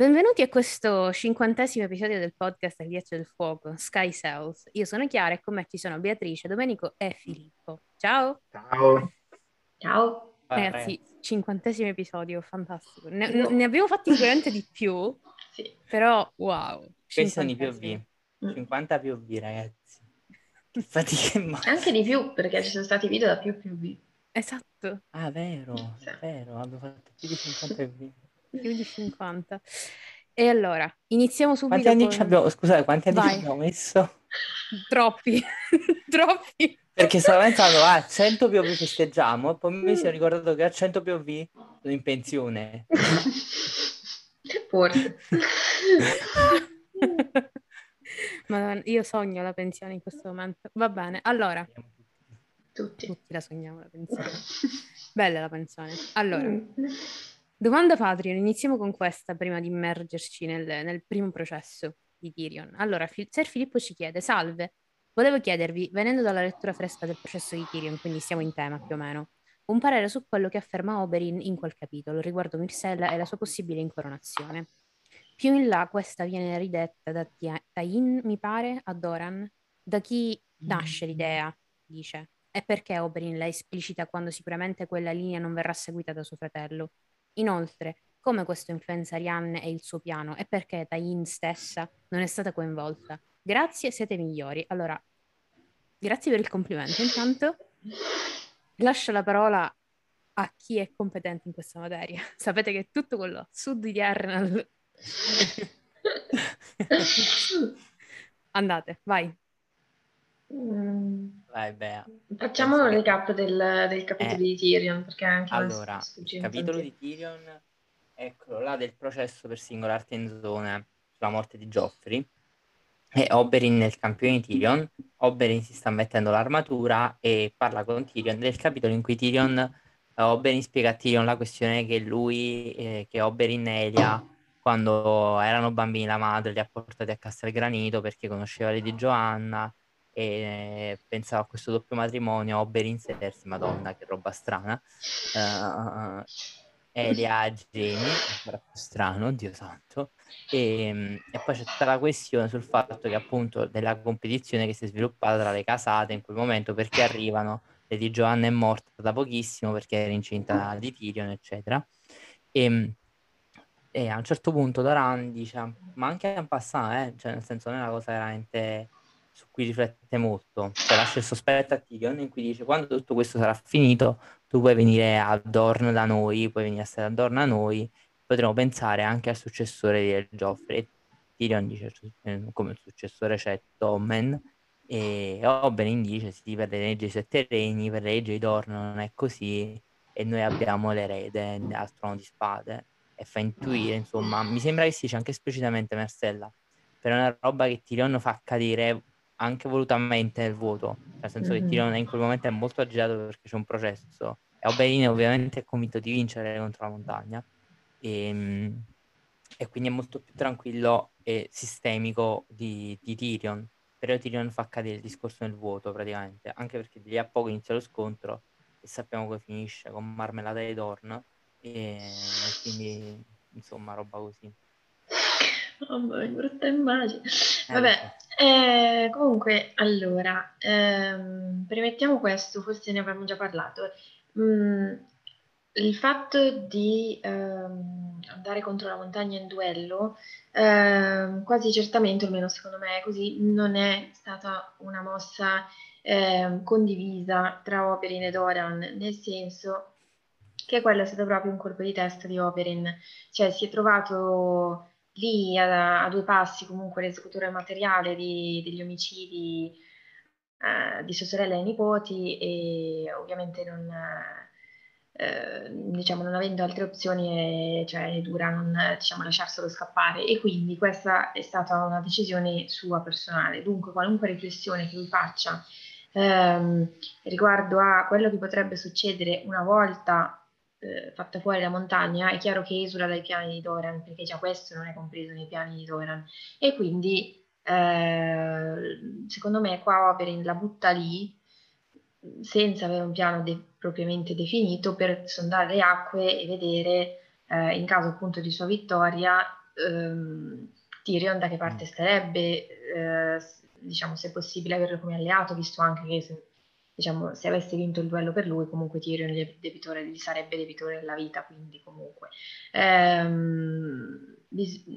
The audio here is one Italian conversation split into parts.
Benvenuti a questo 50° episodio del podcast Il Ghiaccio del Fuoco, Sky South. Io sono Chiara e con me ci sono Beatrice, Domenico e Filippo. Ciao! Ciao! Ciao! Ragazzi, 50° episodio, fantastico. Ne abbiamo fatti sicuramente di più, sì. Però wow! Questi sono i POV, 50 POV ragazzi. Che fatica è male. Anche di più, perché ci sono stati video da più POV. Esatto. Ah, vero, sì. Vero, abbiamo fatto più di 50 POV. Più di 50. E allora, iniziamo subito. Quanti anni abbiamo? Scusate, quanti anni ci abbiamo messo? Troppi, troppi. Perché stavo pensando, 100 POV festeggiamo, poi mi sono ricordato che a 100 POV sono in pensione. Forse. Madonna, io sogno la pensione in questo momento. Va bene, allora. Tutti la sogniamo la pensione. Bella la pensione. Allora. Domanda Patreon, iniziamo con questa prima di immergerci nel primo processo di Tyrion. Allora, Ser Filippo ci chiede, salve, volevo chiedervi, venendo dalla lettura fresca del processo di Tyrion, quindi siamo in tema più o meno, un parere su quello che afferma Oberyn in quel capitolo riguardo Myrcella e la sua possibile incoronazione. Più in là questa viene ridetta da Tain, mi pare, a Doran, da chi nasce l'idea, dice, e perché Oberyn la esplicita quando sicuramente quella linea non verrà seguita da suo fratello. Inoltre, come questo influenza Rianne e il suo piano e perché Tain stessa non è stata coinvolta? Grazie, siete migliori. Allora, grazie per il complimento. Intanto lascio la parola a chi è competente in questa materia. Sapete che tutto quello sud di Arnal. Andate, vai. Vai, Bea. Facciamo un recap del capitolo di Tyrion, perché anche allora il capitolo di Tyrion, eccolo là, del processo per singolarti in zona sulla morte di Joffrey e Oberyn nel campione di Tyrion. Oberyn si sta mettendo l'armatura e parla con Tyrion del capitolo in cui Oberyn spiega a Tyrion la questione che lui che Oberyn e Elia quando erano bambini la madre li ha portati a Castelgranito perché conosceva Lady Joanna e pensavo a questo doppio matrimonio Oberyn Sersi, madonna che roba strana, Elia Jamie, strano, oddio santo, e poi c'è tutta la questione sul fatto che appunto della competizione che si è sviluppata tra le casate in quel momento perché arrivano, Lady Joanna è morta da pochissimo perché era incinta di Tyrion eccetera e a un certo punto Doran dice ma anche in passant, cioè nel senso non è una cosa veramente su cui riflette molto, cioè lascia il sospetto a Tyrion in cui dice quando tutto questo sarà finito tu puoi venire a Dorne da noi, puoi venire a stare a Dorne a noi, potremo pensare anche al successore di Joffrey. Tyrion dice come successore c'è Tommen e Oberyn dice sì per le leggi dei sette regni, per le leggi di Dorne non è così e noi abbiamo l'erede al trono di spade e fa intuire insomma, mi sembra che si dice anche esplicitamente Myrcella, però è una roba che Tyrion fa cadere anche volutamente nel vuoto, nel senso che Tyrion in quel momento è molto agitato perché c'è un processo e Oberyn ovviamente è convinto di vincere contro la montagna e quindi è molto più tranquillo e sistemico di Tyrion, però Tyrion fa cadere il discorso nel vuoto praticamente, anche perché di lì a poco inizia lo scontro e sappiamo come finisce con marmellata di Dorne e quindi insomma roba così. Oh, brutta immagine. Vabbè, comunque, allora, premettiamo questo, forse ne avevamo già parlato. Il fatto di andare contro la montagna in duello, quasi certamente, almeno secondo me è così, non è stata una mossa condivisa tra Oberyn e Doran, nel senso che quello è stato proprio un colpo di testa di Oberyn. Cioè, si è trovato lì a due passi comunque l'esecutore materiale degli omicidi di sua sorella e nipoti e ovviamente non, diciamo, non avendo altre opzioni cioè è dura non, diciamo, lasciarselo scappare e quindi questa è stata una decisione sua personale, dunque qualunque riflessione che lui faccia riguardo a quello che potrebbe succedere una volta fatta fuori la montagna, è chiaro che esula dai piani di Doran, perché già questo non è compreso nei piani di Doran e quindi secondo me qua Oberyn la butta lì senza avere un piano propriamente definito per sondare le acque e vedere in caso appunto di sua vittoria Tyrion da che parte starebbe, diciamo, se è possibile averlo come alleato, visto anche che se avesse vinto il duello per lui, comunque Tyrion gli sarebbe debitore della vita, quindi comunque.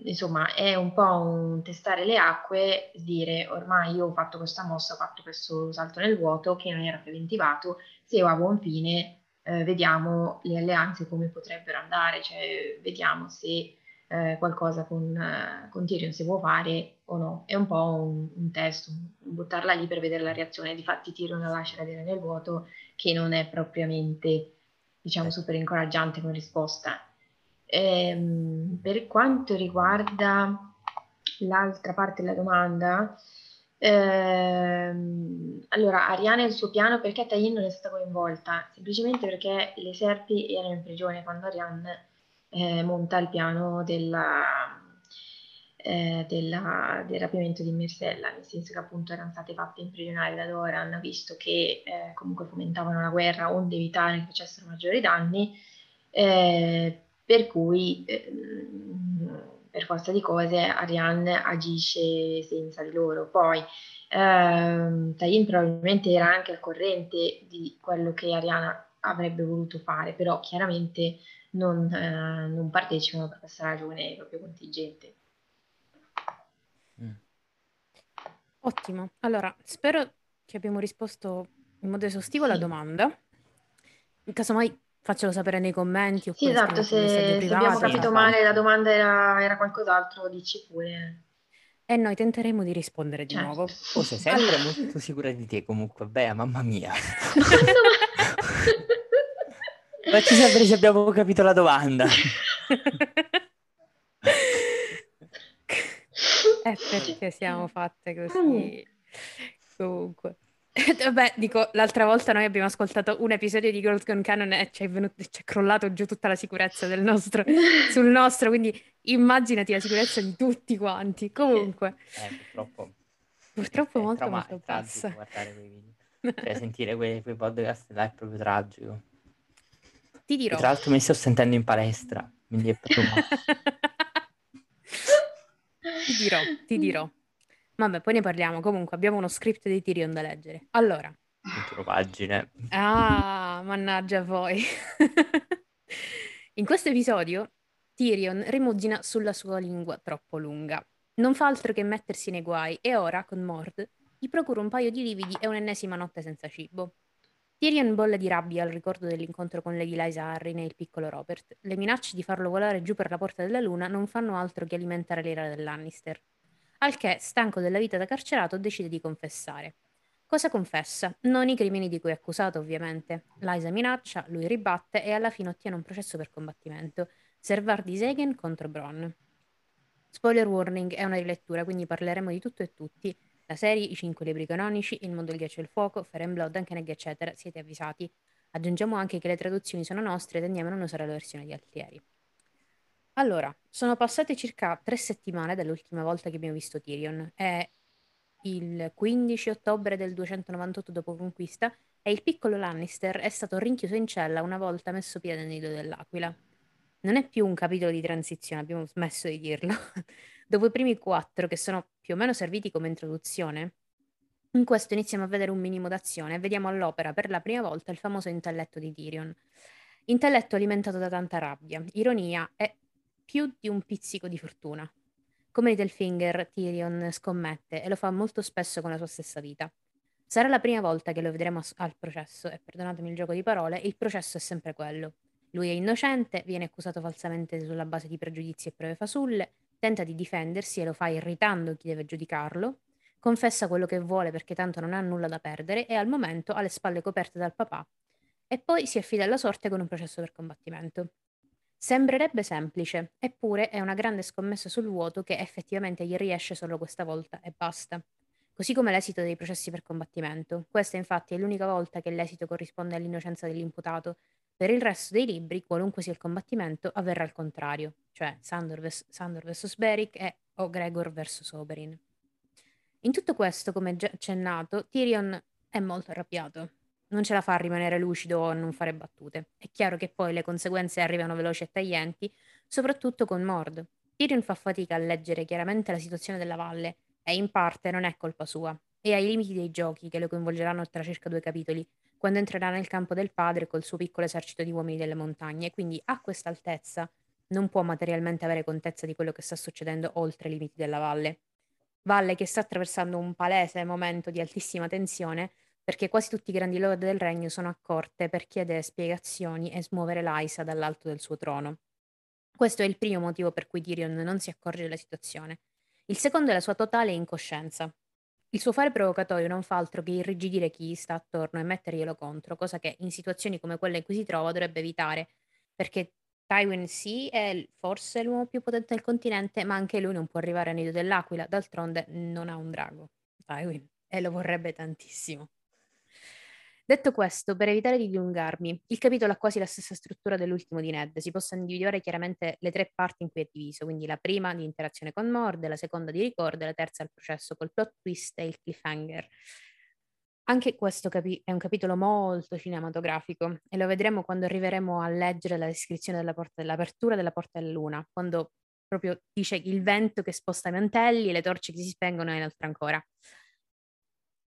Insomma, è un po' un testare le acque, dire ormai io ho fatto questa mossa, ho fatto questo salto nel vuoto che non era preventivato, se va a buon fine vediamo le alleanze come potrebbero andare, cioè vediamo se qualcosa con Tyrion si può fare o no. È un po' un test, buttarla lì per vedere la reazione. Difatti Tyrion la lascia cadere nel vuoto, che non è propriamente, diciamo, super incoraggiante come risposta. Per quanto riguarda l'altra parte della domanda, allora, Arianna e il suo piano, perché Tywin non è stata coinvolta? Semplicemente perché le serpi erano in prigione quando Arianna monta il piano del rapimento di Myrcella, nel senso che appunto erano state fatte imprigionare da Doran, visto che comunque fomentavano la guerra onde evitare che facessero maggiori danni, per cui per forza di cose Arianne agisce senza di loro. Poi Tywin probabilmente era anche al corrente di quello che Arianna avrebbe voluto fare, però chiaramente non partecipano per questa ragione, proprio contingente. Ottimo, allora spero che abbiamo risposto in modo esaustivo alla domanda. In caso mai faccelo sapere nei commenti o esatto, se abbiamo capito male la domanda era qualcos'altro, dici pure e noi tenteremo di rispondere di nuovo. Oh, sei sempre molto sicura di te comunque, Bea, mamma mia. Facci sapere se abbiamo capito la domanda. È perché siamo fatte così. Comunque. Vabbè, dico, l'altra volta noi abbiamo ascoltato un episodio di Girls Gone Canon e ci è crollato giù tutta la sicurezza sul nostro, quindi immaginati la sicurezza di tutti quanti. Comunque. Purtroppo molto, molto passa. Guardare quei video. Cioè, sentire quei podcast là è proprio tragico. Ti dirò. Tra l'altro mi sto sentendo in palestra, quindi è proprio... Ti dirò. Vabbè, poi ne parliamo. Comunque abbiamo uno script di Tyrion da leggere. Allora. Pagine. Ah, mannaggia voi. In questo episodio Tyrion rimugina sulla sua lingua troppo lunga. Non fa altro che mettersi nei guai e ora, con Mord, gli procura un paio di lividi e un'ennesima notte senza cibo. Tyrion bolle di rabbia al ricordo dell'incontro con Lady Lysa Arryn e il piccolo Robert. Le minacce di farlo volare giù per la Porta della Luna non fanno altro che alimentare l'ira dell'Lannister. Al che, stanco della vita da carcerato, decide di confessare. Cosa confessa? Non i crimini di cui è accusato, ovviamente. Lysa minaccia, lui ribatte e alla fine ottiene un processo per combattimento. Servar di Seghen contro Bronn. Spoiler warning, è una rilettura, quindi parleremo di tutto e tutti. La serie, i 5 libri canonici, Il mondo, il ghiaccio e il fuoco, Fire and Blood, Duncan, eccetera, siete avvisati. Aggiungiamo anche che le traduzioni sono nostre e tendiamo a non usare la versione di Altieri. Allora, sono passate circa 3 settimane dall'ultima volta che abbiamo visto Tyrion. È il 15 ottobre del 298 d.C. e il piccolo Lannister è stato rinchiuso in cella una volta messo piede nel nido dell'aquila. Non è più un capitolo di transizione, abbiamo smesso di dirlo. Dopo i primi 4, che sono più o meno serviti come introduzione, in questo iniziamo a vedere un minimo d'azione e vediamo all'opera per la prima volta il famoso intelletto di Tyrion. Intelletto alimentato da tanta rabbia, ironia e più di un pizzico di fortuna. Come Littlefinger, Tyrion scommette e lo fa molto spesso con la sua stessa vita. Sarà la prima volta che lo vedremo al processo e, perdonatemi il gioco di parole, il processo è sempre quello. Lui è innocente, viene accusato falsamente sulla base di pregiudizi e prove fasulle, tenta di difendersi e lo fa irritando chi deve giudicarlo, confessa quello che vuole perché tanto non ha nulla da perdere e al momento ha le spalle coperte dal papà e poi si affida alla sorte con un processo per combattimento. Sembrerebbe semplice, eppure è una grande scommessa sul vuoto che effettivamente gli riesce solo questa volta e basta. Così come l'esito dei processi per combattimento. Questa infatti è l'unica volta che l'esito corrisponde all'innocenza dell'imputato. Per il resto dei libri, qualunque sia il combattimento, avverrà il contrario, cioè Sandor vs. Beric e O'Gregor vs. Oberyn. In tutto questo, come già accennato, Tyrion è molto arrabbiato. Non ce la fa a rimanere lucido o a non fare battute. È chiaro che poi le conseguenze arrivano veloci e taglienti, soprattutto con Mord. Tyrion fa fatica a leggere chiaramente la situazione della valle e in parte non è colpa sua, e ai limiti dei giochi che lo coinvolgeranno tra circa 2 capitoli, quando entrerà nel campo del padre col suo piccolo esercito di uomini delle montagne, quindi a questa altezza non può materialmente avere contezza di quello che sta succedendo oltre i limiti della valle. Valle che sta attraversando un palese momento di altissima tensione, perché quasi tutti i grandi lord del regno sono a corte per chiedere spiegazioni e smuovere Lysa dall'alto del suo trono. Questo è il primo motivo per cui Tyrion non si accorge della situazione. Il secondo è la sua totale incoscienza. Il suo fare provocatorio non fa altro che irrigidire chi sta attorno e metterglielo contro, cosa che in situazioni come quella in cui si trova dovrebbe evitare, perché Tywin sì è forse l'uomo più potente del continente, ma anche lui non può arrivare a Nido dell'Aquila, d'altronde non ha un drago, Tywin, e lo vorrebbe tantissimo. Detto questo, per evitare di dilungarmi, il capitolo ha quasi la stessa struttura dell'ultimo di Ned, si possono individuare chiaramente le 3 parti in cui è diviso, quindi la prima di interazione con Mord, la seconda di ricordo e la terza il processo col plot twist e il cliffhanger. Anche questo è un capitolo molto cinematografico e lo vedremo quando arriveremo a leggere la descrizione dell'apertura della Porta della Luna, quando proprio dice il vento che sposta i mantelli e le torce che si spengono e altro ancora.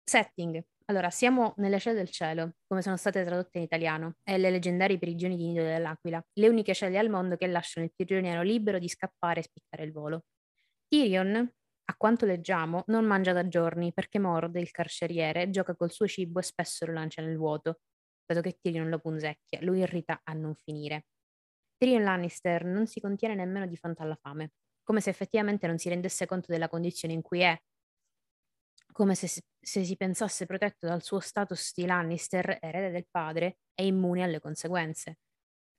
Setting. Allora, siamo nelle celle del cielo, come sono state tradotte in italiano, e le leggendarie prigioni di Nido dell'Aquila, le uniche celle al mondo che lasciano il prigioniero libero di scappare e spiccare il volo. Tyrion, a quanto leggiamo, non mangia da giorni perché Mord, il carceriere, gioca col suo cibo e spesso lo lancia nel vuoto, dato che Tyrion lo punzecchia, lo irrita a non finire. Tyrion Lannister non si contiene nemmeno di fronte alla fame, come se effettivamente non si rendesse conto della condizione in cui è, come se si pensasse protetto dal suo status di Lannister, erede del padre, e immune alle conseguenze.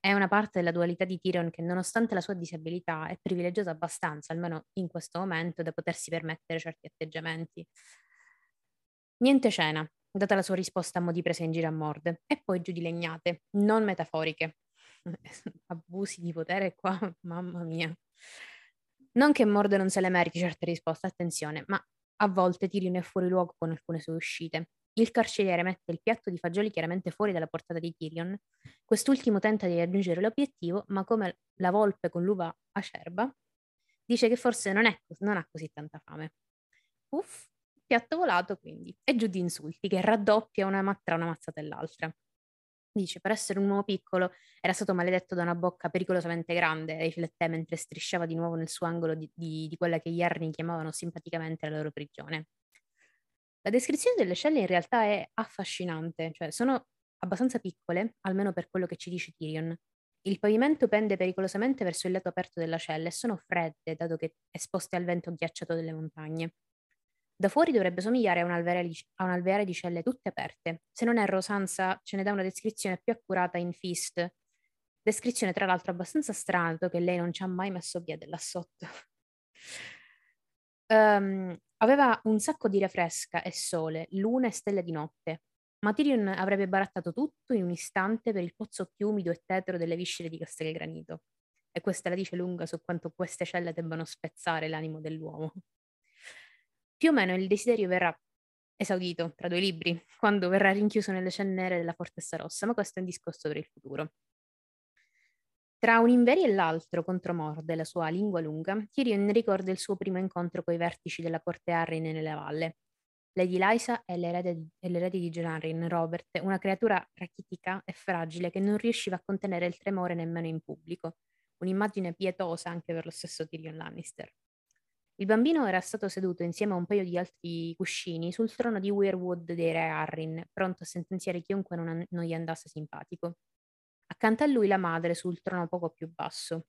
È una parte della dualità di Tyrion che, nonostante la sua disabilità, è privilegiata abbastanza, almeno in questo momento, da potersi permettere certi atteggiamenti. Niente cena, data la sua risposta a mo' di presa in giro a Mord, e poi giù di legnate, non metaforiche. Abusi di potere qua, mamma mia. Non che Mord non se le meriti certe risposte, attenzione, ma a volte Tyrion è fuori luogo con alcune sue uscite. Il carceriere mette il piatto di fagioli chiaramente fuori dalla portata di Tyrion. Quest'ultimo tenta di raggiungere l'obiettivo, ma come la volpe con l'uva acerba, dice che forse non ha così tanta fame. Uff, piatto volato quindi. E giù di insulti, che raddoppia tra una mazzata e l'altra. Dice, per essere un uomo piccolo, era stato maledetto da una bocca pericolosamente grande, riflette mentre strisciava di nuovo nel suo angolo di quella che gli Arni chiamavano simpaticamente la loro prigione. La descrizione delle celle in realtà è affascinante, cioè sono abbastanza piccole, almeno per quello che ci dice Tyrion. Il pavimento pende pericolosamente verso il lato aperto della cella e sono fredde, dato che esposte al vento ghiacciato delle montagne. Da fuori dovrebbe somigliare a un alveare di celle tutte aperte. Se non erro, Sansa ce ne dà una descrizione più accurata in Fist. Descrizione tra l'altro abbastanza strana, che lei non ci ha mai messo via della sotto. Aveva un sacco di aria fresca e sole, luna e stelle di notte. Ma Tyrion avrebbe barattato tutto in un istante per il pozzo più umido e tetro delle viscere di Castelgranito. E questa la dice lunga su quanto queste celle debbano spezzare l'animo dell'uomo. Più o meno il desiderio verrà esaudito tra 2 libri, quando verrà rinchiuso nelle cennere della Fortezza Rossa, ma questo è un discorso per il futuro. Tra un inverio e l'altro contro Mord e la sua lingua lunga, Tyrion ricorda il suo primo incontro coi vertici della corte Arryn nella valle. Lady Lysa è l'erede di Jon Arryn, Robert, una creatura rachitica e fragile che non riusciva a contenere il tremore nemmeno in pubblico, un'immagine pietosa anche per lo stesso Tyrion Lannister. Il bambino era stato seduto insieme a un paio di altri cuscini sul trono di Weirwood dei re Arryn, pronto a sentenziare chiunque non gli andasse simpatico. Accanto a lui la madre sul trono poco più basso.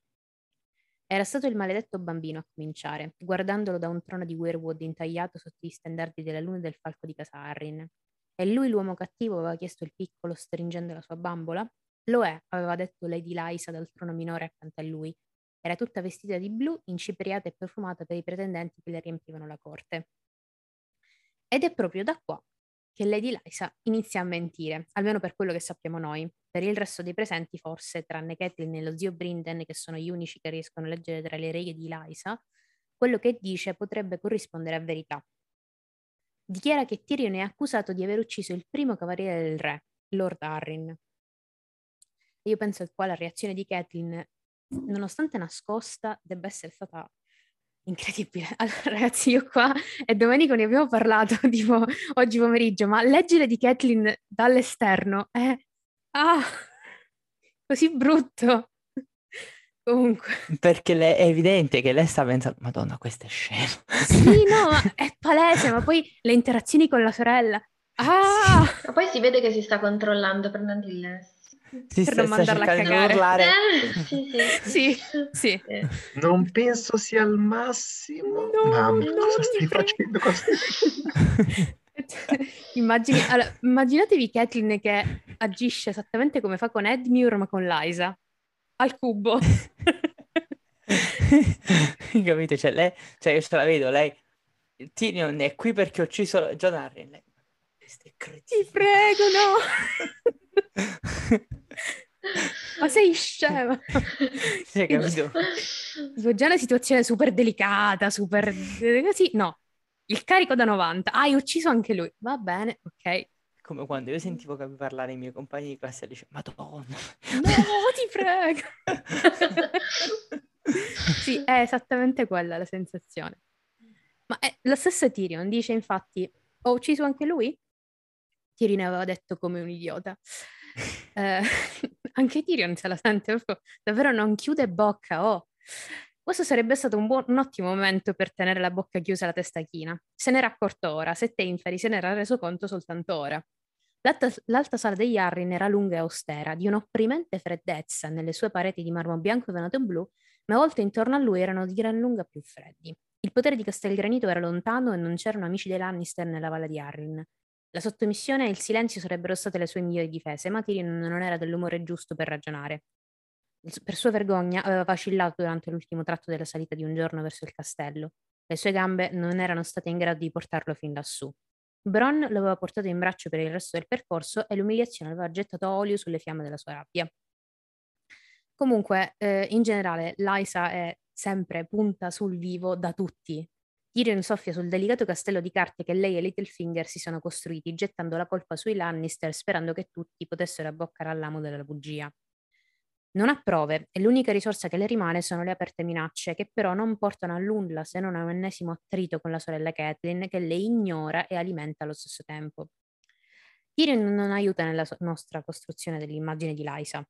Era stato il maledetto bambino a cominciare, guardandolo da un trono di Weirwood intagliato sotto gli stendardi della luna e del falco di casa Arryn. E lui, l'uomo cattivo, aveva chiesto il piccolo stringendo la sua bambola? Lo è, aveva detto Lady Lysa dal trono minore accanto a lui. Era tutta vestita di blu, incipriata e profumata per i pretendenti che le riempivano la corte. Ed è proprio da qua che Lady Lysa inizia a mentire, almeno per quello che sappiamo noi. Per il resto dei presenti, forse, tranne Catelyn e lo zio Brinden, che sono gli unici che riescono a leggere tra le righe di Lysa, quello che dice potrebbe corrispondere a verità. Dichiara che Tyrion è accusato di aver ucciso il primo cavaliere del re, Lord Arryn. Io penso che qua la reazione di Catelyn, nonostante nascosta, debba essere stata Incredibile. Allora ragazzi, io qua e Domenico ne abbiamo parlato tipo oggi pomeriggio, ma leggere di Kathleen dall'esterno è così brutto. Comunque. Perché è evidente che lei sta pensando, Madonna, questa è scema. Sì, no, ma è palese, ma poi le interazioni con la sorella. Sì. Ma poi si vede che si sta controllando prendendo il per non mandarla a cagare. Sì. Non penso sia al massimo. No, mamma, no, cosa stai facendo? Immaginatevi Kathleen che agisce esattamente come fa con Edmure, ma con Liza. Al cubo. Capite? Cioè, lei, cioè io ce la vedo, lei Tyrion è qui perché ho ucciso Jon Arryn. Lei, ti prego, no. Ma sei scema. Sì, capito. Dico, già una situazione super delicata, super così, no. Il carico da 90. Hai ucciso anche lui. Va bene, ok. Come quando io sentivo parlare i miei compagni di classe e dicevo, Madonna. No, ti prego. Sì, è esattamente quella la sensazione. Ma è la stessa Tyrion dice, infatti, ho ucciso anche lui? Tyrion aveva detto come un idiota. Anche Tyrion se la sente, davvero non chiude bocca, oh. Questo sarebbe stato un ottimo momento per tenere la bocca chiusa e la testa china. Se n'era accorto ora, sette inferi se n'era reso conto soltanto ora. L'alta sala degli Arryn era lunga e austera, di un'opprimente freddezza nelle sue pareti di marmo bianco venato blu, ma a volte intorno a lui erano di gran lunga più freddi. Il potere di Castelgranito era lontano e non c'erano amici dei Lannister nella Valle di Arryn. La sottomissione e il silenzio sarebbero state le sue migliori difese, ma Tyrion non era dell'umore giusto per ragionare. Per sua vergogna aveva vacillato durante l'ultimo tratto della salita di un giorno verso il castello. Le sue gambe non erano state in grado di portarlo fin lassù. Bronn lo aveva portato in braccio per il resto del percorso e l'umiliazione aveva gettato olio sulle fiamme della sua rabbia. Comunque, in generale, Lysa è sempre punta sul vivo da tutti. Tyrion soffia sul delicato castello di carte che lei e Littlefinger si sono costruiti, gettando la colpa sui Lannister, sperando che tutti potessero abboccare all'amo della bugia. Non ha prove e l'unica risorsa che le rimane sono le aperte minacce, che però non portano a nulla se non a un ennesimo attrito con la sorella Kathleen, che le ignora e alimenta allo stesso tempo. Tyrion non aiuta nella nostra costruzione dell'immagine di Lysa,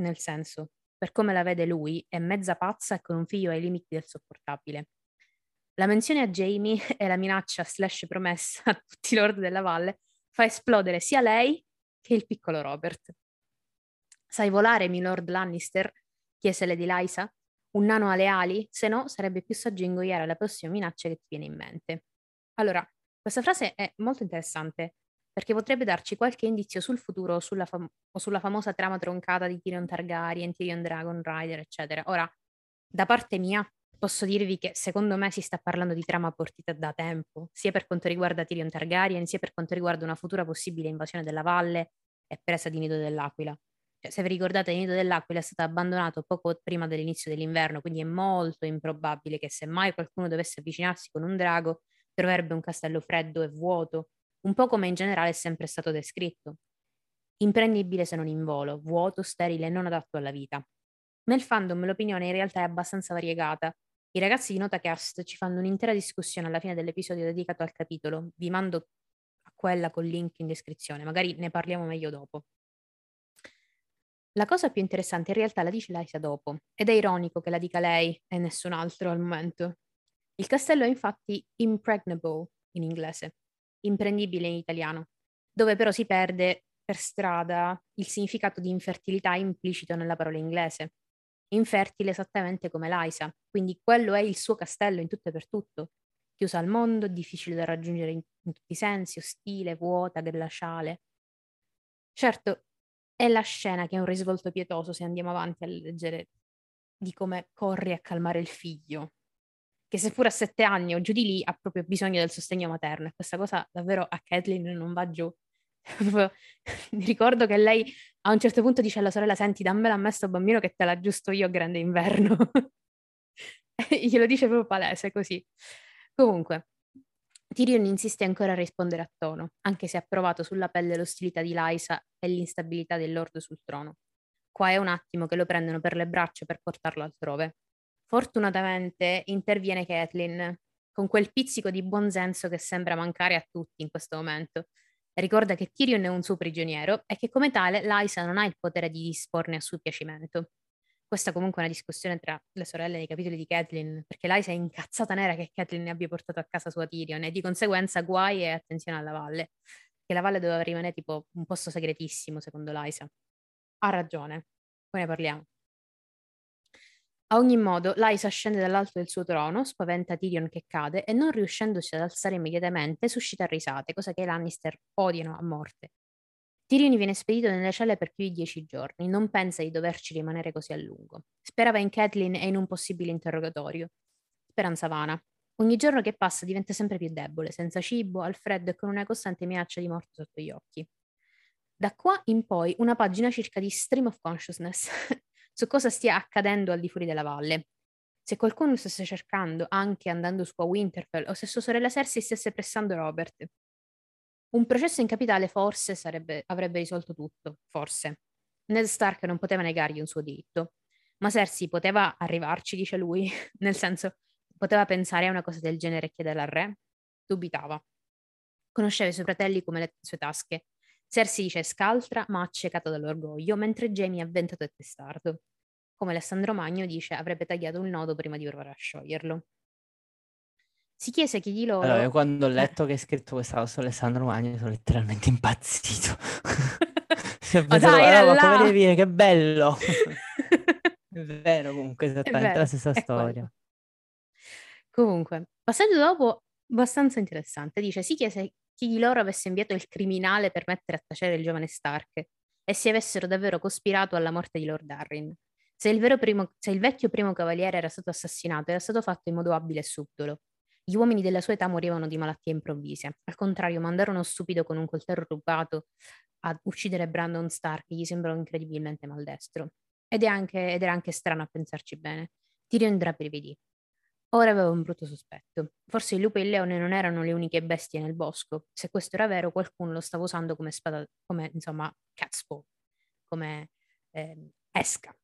nel senso, per come la vede lui, è mezza pazza e con un figlio ai limiti del sopportabile. La menzione a Jaime e la minaccia / promessa a tutti lord della valle fa esplodere sia lei che il piccolo Robert. Sai volare, milord Lannister? Chiese Lady Lysa. Un nano alle ali? Se no, sarebbe più saggio ingoiare la prossima minaccia che ti viene in mente. Allora, questa frase è molto interessante, perché potrebbe darci qualche indizio sul futuro o sulla famosa trama troncata di Tyrion Targaryen, Tyrion Dragon Rider, eccetera. Ora, da parte mia, posso dirvi che secondo me si sta parlando di trama portata da tempo, sia per quanto riguarda Tyrion Targaryen, sia per quanto riguarda una futura possibile invasione della valle e presa di Nido dell'Aquila. Se vi ricordate, il Nido dell'Aquila è stato abbandonato poco prima dell'inizio dell'inverno, quindi è molto improbabile che semmai qualcuno dovesse avvicinarsi con un drago troverebbe un castello freddo e vuoto, un po' come in generale è sempre stato descritto. Imprendibile se non in volo, vuoto, sterile e non adatto alla vita. Nel fandom l'opinione in realtà è abbastanza variegata. I ragazzi di Notacast ci fanno un'intera discussione alla fine dell'episodio dedicato al capitolo. Vi mando a quella col link in descrizione, magari ne parliamo meglio dopo. La cosa più interessante in realtà la dice Lysa dopo, ed è ironico che la dica lei e nessun altro al momento. Il castello è infatti impregnable in inglese, imprendibile in italiano, dove però si perde per strada il significato di infertilità implicito nella parola inglese. Infertile esattamente come Lysa, quindi quello è il suo castello in tutto e per tutto, chiusa al mondo, difficile da raggiungere in tutti i sensi, ostile, vuota, glaciale. Certo, è la scena che è un risvolto pietoso se andiamo avanti a leggere di come corre a calmare il figlio, che seppur a 7 anni o giù di lì ha proprio bisogno del sostegno materno, e questa cosa davvero a Kathleen non va giù. Mi ricordo che lei a un certo punto dice alla sorella, senti, dammela a me sto bambino che te l'aggiusto io a grande inverno. E glielo dice proprio palese così. Comunque, Tyrion insiste ancora a rispondere a tono, anche se ha provato sulla pelle l'ostilità di Lysa e l'instabilità del lord sul trono. Qua è un attimo che lo prendono per le braccia per portarlo altrove. Fortunatamente interviene Kathleen, con quel pizzico di buonsenso che sembra mancare a tutti in questo momento. Ricorda che Tyrion è un suo prigioniero e che come tale Lysa non ha il potere di disporne a suo piacimento. Questa comunque è una discussione tra le sorelle nei capitoli di Catelyn, perché Lysa è incazzata nera che Catelyn ne abbia portato a casa sua Tyrion e di conseguenza guai e attenzione alla valle, che la valle doveva rimanere tipo un posto segretissimo secondo Lysa. Ha ragione, poi ne parliamo. A ogni modo, Lysa scende dall'alto del suo trono, spaventa Tyrion che cade e non riuscendosi ad alzare immediatamente suscita risate, cosa che i Lannister odiano a morte. Tyrion viene spedito nelle celle per più di 10 giorni, non pensa di doverci rimanere così a lungo. Sperava in Catelyn e in un possibile interrogatorio. Speranza vana. Ogni giorno che passa diventa sempre più debole, senza cibo, al freddo e con una costante minaccia di morte sotto gli occhi. Da qua in poi una pagina circa di stream of consciousness su cosa stia accadendo al di fuori della valle. Se qualcuno lo stesse cercando, anche andando su a Winterfell, o se sua sorella Cersei stesse pressando Robert. Un processo in capitale forse avrebbe risolto tutto, forse. Ned Stark non poteva negargli un suo diritto, ma Cersei poteva arrivarci, dice lui, nel senso, poteva pensare a una cosa del genere e chiederla al re? Dubitava. Conosceva i suoi fratelli come le sue tasche. Cersei dice scaltra ma accecata dall'orgoglio, mentre Jaime è avventato e testardo. Come Alessandro Magno dice avrebbe tagliato un nodo prima di provare a scioglierlo. Si chiese chi di loro... Allora, quando ho letto che è scritto questa cosa su Alessandro Magno sono letteralmente impazzito. Si è pensato, ma come dire, che bello! È vero, comunque, esattamente vero, la stessa storia. Quello. Comunque, passaggio dopo abbastanza interessante. Dice, si chiese chi di loro avesse inviato il criminale per mettere a tacere il giovane Stark e se avessero davvero cospirato alla morte di Lord Arryn. Se il vecchio primo cavaliere era stato assassinato, era stato fatto in modo abile e subdolo. Gli uomini della sua età morivano di malattie improvvise. Al contrario, mandare uno stupido con un coltello rubato a uccidere Brandon Stark gli sembrò incredibilmente maldestro. Ed era anche strano a pensarci bene. Tyrion rabbrividì. Ora avevo un brutto sospetto. Forse il lupo e il leone non erano le uniche bestie nel bosco. Se questo era vero, qualcuno lo stava usando come spada, come insomma catspaw, come esca.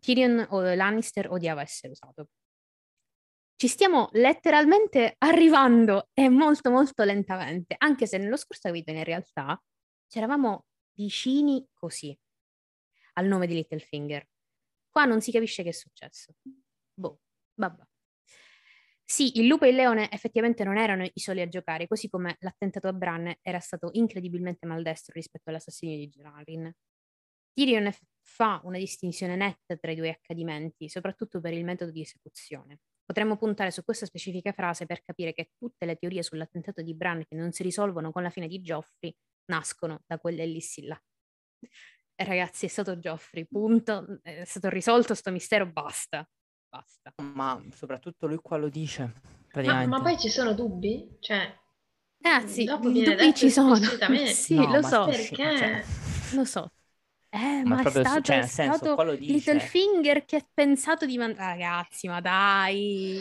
Tyrion Lannister odiava essere usato. Ci stiamo letteralmente arrivando e molto molto lentamente, anche se nello scorso video in realtà c'eravamo vicini così al nome di Littlefinger. Qua non si capisce che è successo. Boh, vabbè. Sì, il lupo e il leone effettivamente non erano i soli a giocare, così come l'attentato a Bran era stato incredibilmente maldestro rispetto all'assassinio di Jon Arryn. Tyrion fa una distinzione netta tra i due accadimenti, soprattutto per il metodo di esecuzione. Potremmo puntare su questa specifica frase per capire che tutte le teorie sull'attentato di Bran che non si risolvono con la fine di Joffrey nascono da quelle lì sì là. Ragazzi, è stato Joffrey, punto, è stato risolto sto mistero, basta. Basta. Ma soprattutto lui qua lo dice. Ma poi ci sono dubbi? Cioè, ragazzi, dubbi ci sono. Sì, no, lo so. Perché? Cioè, lo so. Ma proprio, è stato Littlefinger che ha pensato di mandare... Ragazzi, ma dai!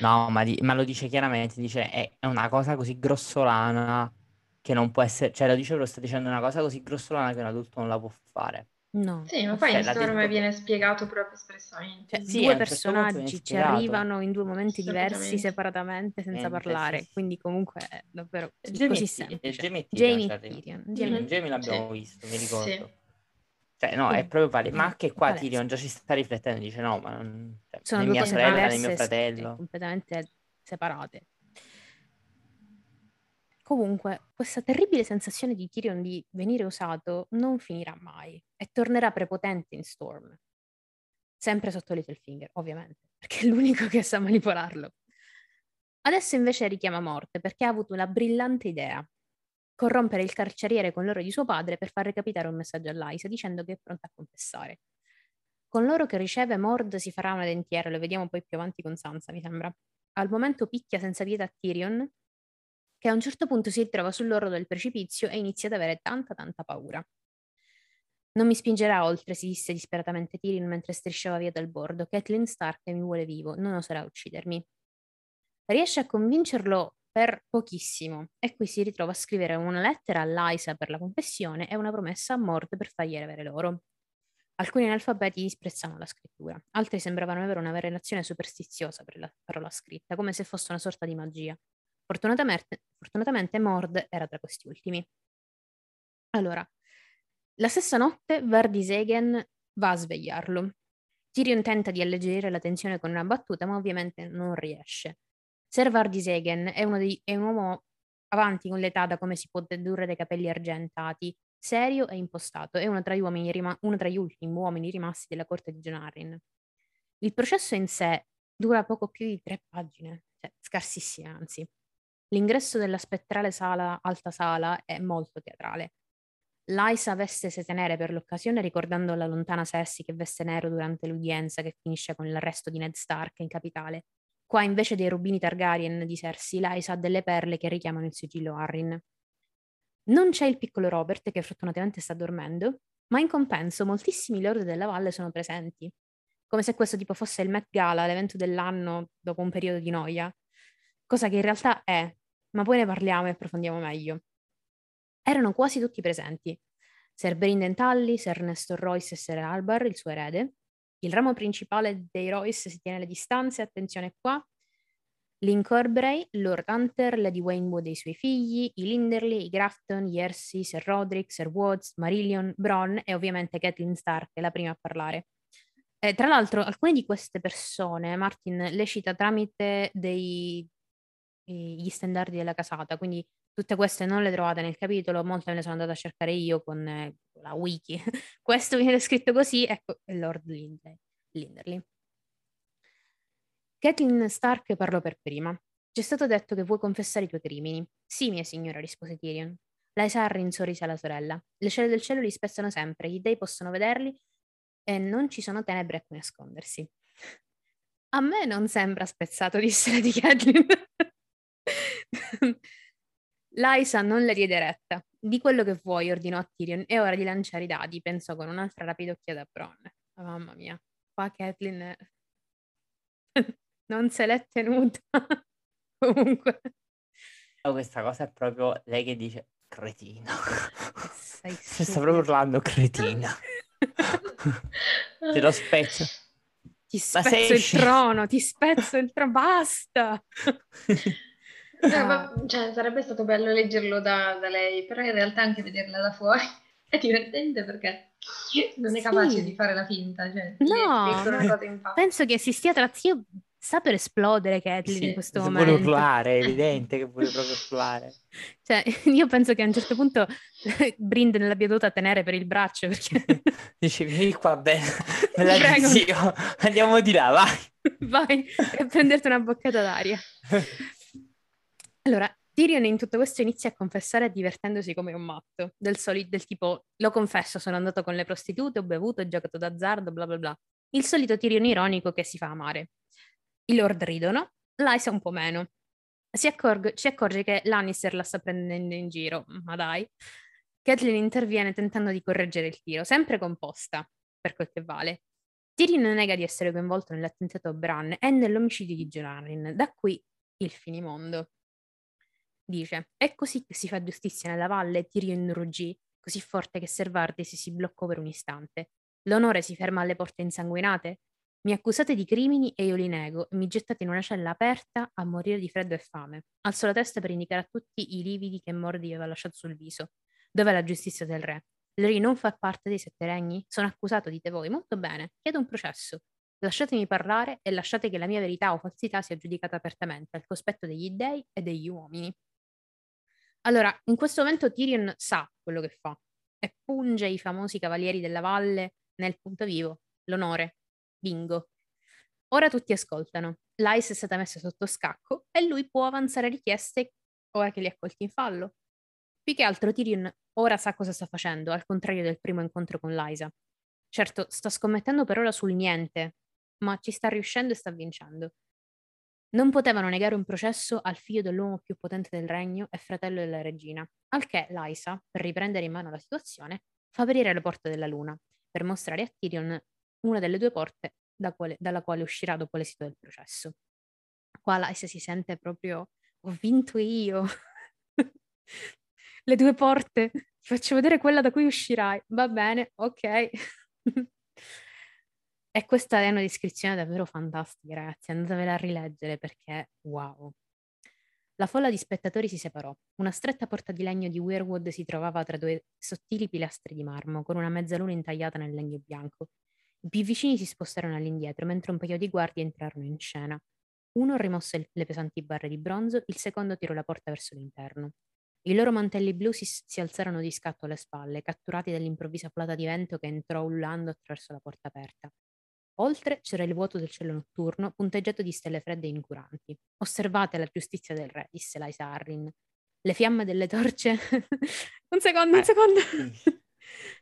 No, ma lo dice chiaramente. Dice, è una cosa così grossolana che non può essere... Cioè, lo dice, lo sta dicendo, una cosa così grossolana che un adulto non la può fare. No. Sì, ma poi in storm viene spiegato proprio espressamente. Cioè, sì, due personaggi ci arrivano in due momenti diversi separatamente senza parlare, sì. Quindi comunque è davvero così semplice. Jamie l'abbiamo visto, mi ricordo. Sì. Cioè no, è proprio palese. Ma anche qua Tyrion già ci sta riflettendo, dice no, ma non... Cioè, sono né due mia sorella né mio fratello. Completamente separate. Comunque, questa terribile sensazione di Tyrion di venire usato non finirà mai e tornerà prepotente in Storm. Sempre sotto Littlefinger, ovviamente, perché è l'unico che sa manipolarlo. Adesso invece richiama morte perché ha avuto una brillante idea. Corrompere il carceriere con l'oro di suo padre per far recapitare un messaggio a Lysa dicendo che è pronta a confessare. Con l'oro che riceve Mord si farà una dentiera, lo vediamo poi più avanti con Sansa, mi sembra. Al momento picchia senza pietà Tyrion, che a un certo punto si ritrova sull'orlo del precipizio e inizia ad avere tanta paura. Non mi spingerà oltre, si disse disperatamente Tyrion mentre strisciava via dal bordo. Catelyn Stark mi vuole vivo, non oserà uccidermi. Riesce a convincerlo per pochissimo e qui si ritrova a scrivere una lettera a Lysa per la confessione e una promessa a Mord per fargli avere l'oro. Alcuni analfabeti disprezzavano la scrittura, altri sembravano avere una relazione superstiziosa per la parola scritta, come se fosse una sorta di magia. Fortunatamente Mord era tra questi ultimi. Allora, la stessa notte Vardisegen va a svegliarlo. Tyrion tenta di alleggerire la tensione con una battuta, ma ovviamente non riesce. Ser Vardisegen è un uomo avanti con l'età, da come si può dedurre dai capelli argentati, serio e impostato, è uno tra gli ultimi uomini rimasti della corte di Jonarin. Il processo in sé dura poco più di 3 pagine, cioè scarsissime anzi. L'ingresso della spettrale alta sala è molto teatrale. Lysa veste sete nere per l'occasione, ricordando la lontana Cersei che veste nero durante l'udienza che finisce con l'arresto di Ned Stark in capitale. Qua invece dei rubini Targaryen di Cersei, Lysa ha delle perle che richiamano il sigillo Arryn. Non c'è il piccolo Robert, che fortunatamente sta dormendo, ma in compenso moltissimi lord della valle sono presenti, come se questo tipo fosse il Met Gala, l'evento dell'anno dopo un periodo di noia, cosa che in realtà è, ma poi ne parliamo e approfondiamo meglio. Erano quasi tutti presenti. Ser Brynden Tully, Ser Nestor Royce e Ser Albar, il suo erede. Il ramo principale dei Royce si tiene alle distanze, attenzione qua. Lynn Corbray, Lord Hunter, Lady Wainwood e i suoi figli, i Linderly, i Grafton, Yersey, Ser Roderick, Ser Woods, Marillion, Bronn e ovviamente Catelyn Stark è la prima a parlare. Tra l'altro alcune di queste persone Martin le cita tramite gli stendardi della casata, quindi tutte queste non le trovate nel capitolo, molte me le sono andata a cercare io con la wiki. Questo viene scritto così, ecco, Lord Linderly. Catelyn Stark parlò per prima. Ci è stato detto che vuoi confessare i tuoi crimini. Sì, mia signora, rispose Tyrion. Lysa Arryn sorrise alla sorella. Le celle del cielo li spezzano sempre, gli dei possono vederli e non ci sono tenebre a cui nascondersi. A me non sembra spezzato, disse di Catelyn. Lysa non le diede retta. Di quello che vuoi, ordinò a Tyrion. È ora di lanciare i dadi, pensò con un'altra rapida occhiata a Bronn. Oh, mamma mia, qua Catelyn non se l'è tenuta. Comunque questa cosa è proprio lei che dice cretino. Si sta proprio urlando cretina. Te lo spezzo. Ti spezzo il trono, basta. No, cioè, sarebbe stato bello leggerlo da lei, però in realtà anche vederla da fuori è divertente, perché non è capace di fare la finta, cioè, no, penso che si stia sta per esplodere Catelyn in questo momento. Vuole urlare, è evidente che vuole proprio urlare. Cioè, io penso che a un certo punto Brynden l'abbia dovuta tenere per il braccio, perché dice vieni qua, bene, me la zio, andiamo di là, vai a prenderti una boccata d'aria. Allora, Tyrion in tutto questo inizia a confessare divertendosi come un matto, del tipo lo confesso, sono andato con le prostitute, ho bevuto, ho giocato d'azzardo, bla bla bla. Il solito Tyrion ironico che si fa amare. I lord ridono, Lysa un po' meno. Si accorge che Lannister la sta prendendo in giro, ma dai. Catelyn interviene tentando di correggere il tiro, sempre composta, per quel che vale. Tyrion nega di essere coinvolto nell'attentato a Bran e nell'omicidio di Jonarin, da qui il finimondo. Dice, è così che si fa giustizia nella valle. Tyrion ruggì, così forte che Ser Vardis si bloccò per un istante. L'onore si ferma alle porte insanguinate? Mi accusate di crimini e io li nego, e mi gettate in una cella aperta a morire di freddo e fame. Alzo la testa per indicare a tutti i lividi che Mordi aveva lasciato sul viso. Dov'è la giustizia del re? Lei non fa parte dei 7 regni? Sono accusato, dite voi, molto bene, chiedo un processo. Lasciatemi parlare e lasciate che la mia verità o falsità sia giudicata apertamente al cospetto degli dèi e degli uomini. Allora, in questo momento Tyrion sa quello che fa e punge i famosi cavalieri della valle nel punto vivo, l'onore, bingo. Ora tutti ascoltano, Lysa è stata messa sotto scacco e lui può avanzare richieste ora che li ha colti in fallo. Più che altro Tyrion ora sa cosa sta facendo, al contrario del primo incontro con Lysa. Certo, sta scommettendo per ora sul niente, ma ci sta riuscendo e sta vincendo. Non potevano negare un processo al figlio dell'uomo più potente del regno e fratello della regina, al che Lysa, per riprendere in mano la situazione, fa aprire le porte della luna, per mostrare a Tyrion una delle 2 porte dalla quale uscirà dopo l'esito del processo. Qua Lysa si sente proprio, ho vinto io, le 2 porte, ti faccio vedere quella da cui uscirai, va bene, ok. E questa è una descrizione davvero fantastica, ragazzi, andatevela a rileggere perché wow. La folla di spettatori si separò. Una stretta porta di legno di Weirwood si trovava tra due sottili pilastri di marmo, con una mezzaluna intagliata nel legno bianco. I più vicini si spostarono all'indietro, mentre un paio di guardie entrarono in scena. Uno rimosse le pesanti barre di bronzo, il secondo tirò la porta verso l'interno. I loro mantelli blu si alzarono di scatto alle spalle, catturati dall'improvvisa folata di vento che entrò urlando attraverso la porta aperta. Oltre c'era il vuoto del cielo notturno, punteggiato di stelle fredde e incuranti. Osservate la giustizia del re, disse Liza Harrin. Le fiamme delle torce... un secondo!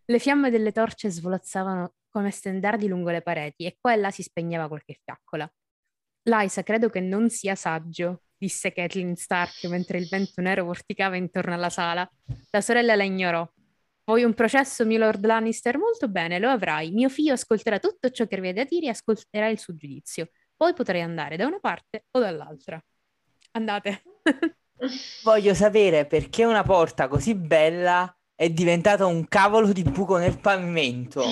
Le fiamme delle torce svolazzavano come stendardi lungo le pareti e qua e là si spegneva qualche fiaccola. Liza, credo che non sia saggio, disse Catelyn Stark mentre il vento nero vorticava intorno alla sala. La sorella la ignorò. Vuoi un processo, mio Lord Lannister? Molto bene, lo avrai. Mio figlio ascolterà tutto ciò che avete da dire e ascolterà il suo giudizio. Poi potrei andare da una parte o dall'altra. Andate. Voglio sapere perché una porta così bella è diventata un cavolo di buco nel pavimento.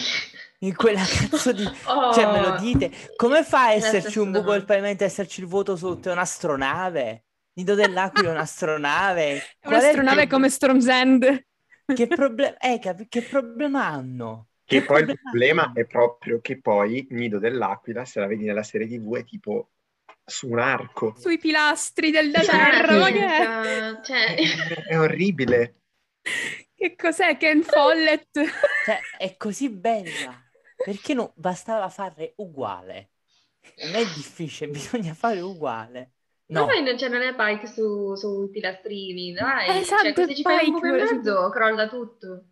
In quella cazzo di... Oh. Cioè, me lo dite? Come fa a esserci un buco nel pavimento e esserci il vuoto sotto? È un'astronave. Nido dell'Aquila è un'astronave. È un'astronave come Storm's End. Che problema hanno? Che poi il problema è proprio che poi Nido dell'Aquila, se la vedi nella serie TV, è tipo su un arco. Sui pilastri del deserto. Cioè... È orribile. Che cos'è Ken Follett? Cioè, è così bella. Perché non bastava fare uguale? Non è difficile, bisogna fare uguale. No, poi non c'è le bike sui pilastrini, dai. Esatto, cioè, se ci fai un po' in mezzo, crolla tutto.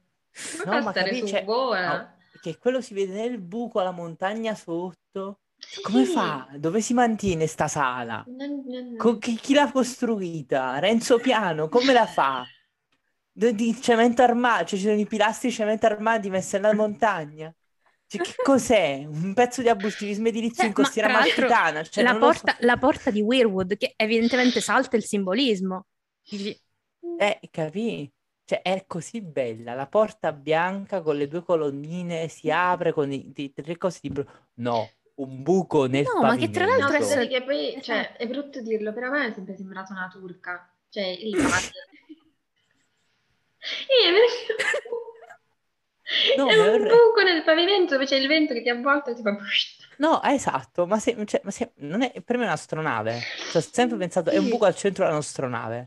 Come no, stare su gola? No, che quello si vede nel buco, alla montagna sotto. Sì. Come fa? Dove si mantiene sta sala? No. Chi l'ha costruita? Renzo Piano, come la fa? Di cemento armato, cioè ci sono i pilastri di cemento armati messi nella montagna. Cioè, che cos'è? Un pezzo di abusivismo edilizio in costiera amalfitana? Cioè, la porta di Weirwood, che evidentemente salta il simbolismo. Capì? Cioè, è così bella. La porta bianca con le due colonnine si apre con i tre cose di... No, un buco nel pavimento. No, ma che tra l'altro... No, è... Che poi, cioè, è brutto dirlo, però a me è sempre sembrata una turca. Cioè, lì... No, è un buco nel pavimento dove c'è il vento che ti avvolta e ti fa... No, esatto, ma se non è, per me è un'astronave. Cioè, ho sempre pensato, è un buco al centro dell'astronave.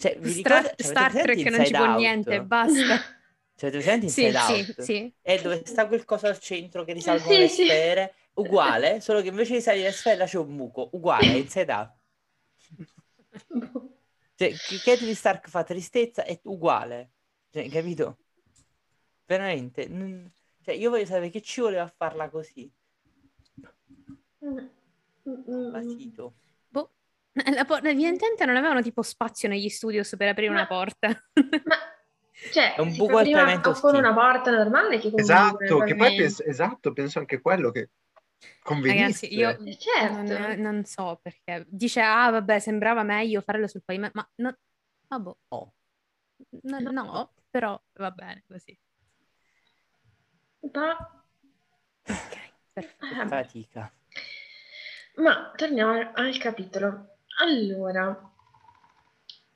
Cioè, Star Trek non ci può niente, basta. Cioè, ti senti Inside Out? Sì. È dove sta quel coso al centro che risalgono le sfere, uguale, solo che invece di salire le sfere c'è un buco, uguale, Inside Out. Cioè, Catelyn Stark fa tristezza, è uguale. Cioè, capito? Veramente, cioè, io voglio sapere che ci voleva farla così. Boh. Evidentemente non avevano tipo spazio negli studios per aprire una porta. Ma cioè, è un buco al pavimento con una porta normale che penso anche quello che convenisse. Ragazzi, io certo. non so perché dice vabbè, sembrava meglio farlo sul pavimento, ma no, vabbè. Oh. No, però va bene così. Ok, perfetto. Fatica. Ma torniamo al capitolo. Allora,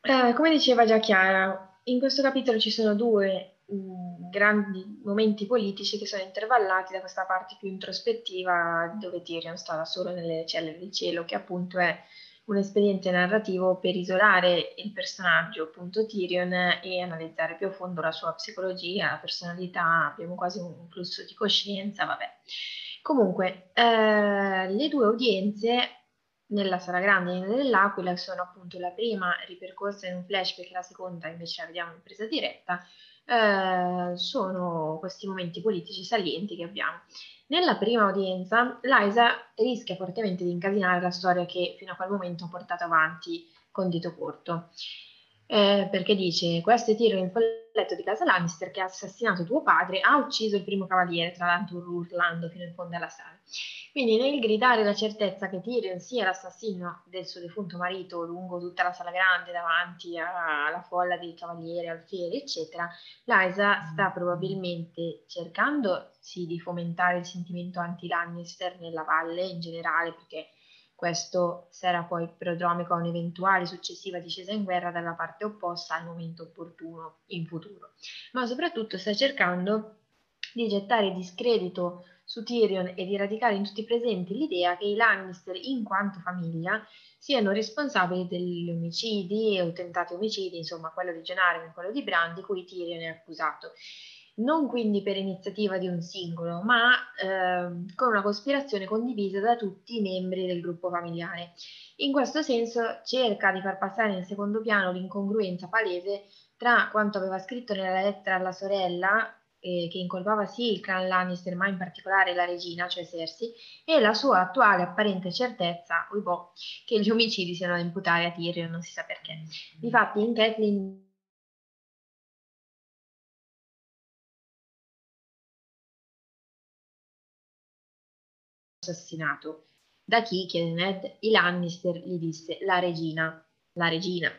come diceva già Chiara, in questo capitolo ci sono due grandi momenti politici che sono intervallati da questa parte più introspettiva dove Tyrion sta da solo nelle celle del cielo, che appunto è un espediente narrativo per isolare il personaggio, appunto Tyrion, e analizzare più a fondo la sua psicologia, la personalità, abbiamo quasi un flusso di coscienza, vabbè. Comunque, le due udienze nella Sala Grande dell'Aquila sono appunto la prima ripercorsa in un flashback, la seconda invece la vediamo in presa diretta, sono questi momenti politici salienti che abbiamo. Nella prima udienza, Liza rischia fortemente di incasinare la storia che fino a quel momento ha portato avanti con dito corto. perché dice: questo è Tyrion, il folletto di casa Lannister che ha assassinato tuo padre, ha ucciso il primo cavaliere, tra l'altro urlando fino in fondo alla sala. Quindi nel gridare la certezza che Tyrion sia l'assassino del suo defunto marito lungo tutta la sala grande davanti alla folla dei cavalieri, alfieri eccetera, Lysa sta probabilmente cercando sì di fomentare il sentimento anti-Lannister nella valle in generale, perché questo sarà poi prodromico a un'eventuale successiva discesa in guerra dalla parte opposta al momento opportuno in futuro, ma soprattutto sta cercando di gettare discredito su Tyrion e di radicare in tutti i presenti l'idea che i Lannister in quanto famiglia siano responsabili degli omicidi o tentati omicidi, insomma quello di Jairen e quello di Bran, di cui Tyrion è accusato. Non quindi per iniziativa di un singolo, ma con una cospirazione condivisa da tutti i membri del gruppo familiare. In questo senso cerca di far passare in secondo piano l'incongruenza palese tra quanto aveva scritto nella lettera alla sorella, che incolpava sì il clan Lannister, ma in particolare la regina, cioè Cersei, e la sua attuale apparente certezza, che gli omicidi siano da imputare a Tyrion, non si sa perché. Difatti in Catelyn assassinato. Da chi? Chiede Ned. I Lannister, gli disse la regina. La regina.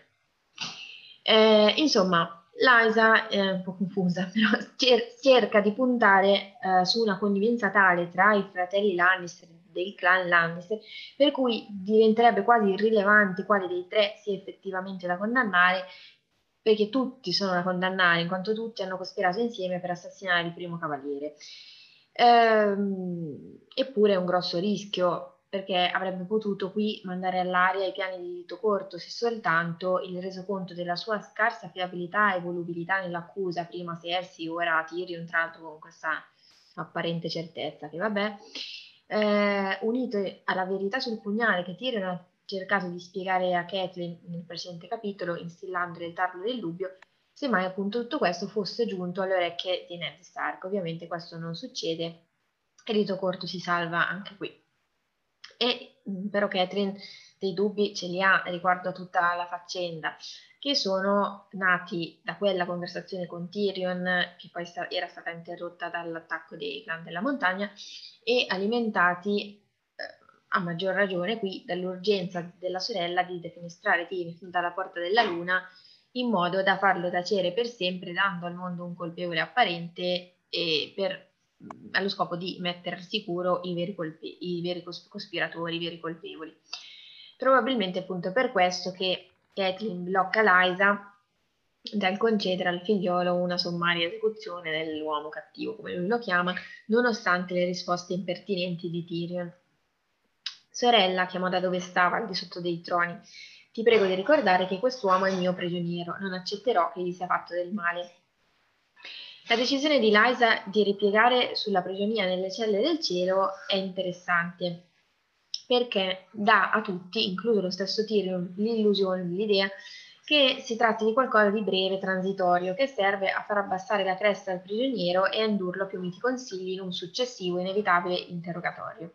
Insomma, Lysa è un po' confusa, però cerca di puntare su una connivenza tale tra i fratelli Lannister del clan Lannister, per cui diventerebbe quasi irrilevante quale dei tre sia effettivamente da condannare, perché tutti sono da condannare, in quanto tutti hanno cospirato insieme per assassinare il primo cavaliere. Eppure è un grosso rischio, perché avrebbe potuto qui mandare all'aria i piani di dito corto se soltanto il resoconto della sua scarsa fiabilità e volubilità nell'accusa, prima Cersei, ora Tyrion, tra l'altro con questa apparente certezza che vabbè, unito alla verità sul pugnale che Tyrion ha cercato di spiegare a Catelyn nel precedente capitolo, instillando il tarlo del dubbio, semmai appunto tutto questo fosse giunto alle orecchie di Ned Stark. Ovviamente questo non succede, il rito corto si salva anche qui. E però Catelyn dei dubbi ce li ha riguardo a tutta la faccenda, che sono nati da quella conversazione con Tyrion, che poi era stata interrotta dall'attacco dei clan della montagna, e alimentati a maggior ragione qui dall'urgenza della sorella di defenestrare Tyrion dalla Porta della Luna, in modo da farlo tacere per sempre, dando al mondo un colpevole apparente, e allo scopo di mettere al sicuro i veri cospiratori, i veri colpevoli. Probabilmente appunto per questo che Catelyn blocca Lysa dal concedere al figliolo una sommaria esecuzione dell'uomo cattivo, come lui lo chiama, nonostante le risposte impertinenti di Tyrion. Sorella, chiamò da dove stava, al di sotto dei troni, ti prego di ricordare che quest'uomo è il mio prigioniero, non accetterò che gli sia fatto del male. La decisione di Lysa di ripiegare sulla prigionia nelle celle del cielo è interessante, perché dà a tutti, incluso lo stesso Tyrion, l'illusione, l'idea che si tratti di qualcosa di breve, transitorio, che serve a far abbassare la cresta al prigioniero e a indurlo a più miti consigli in un successivo inevitabile interrogatorio.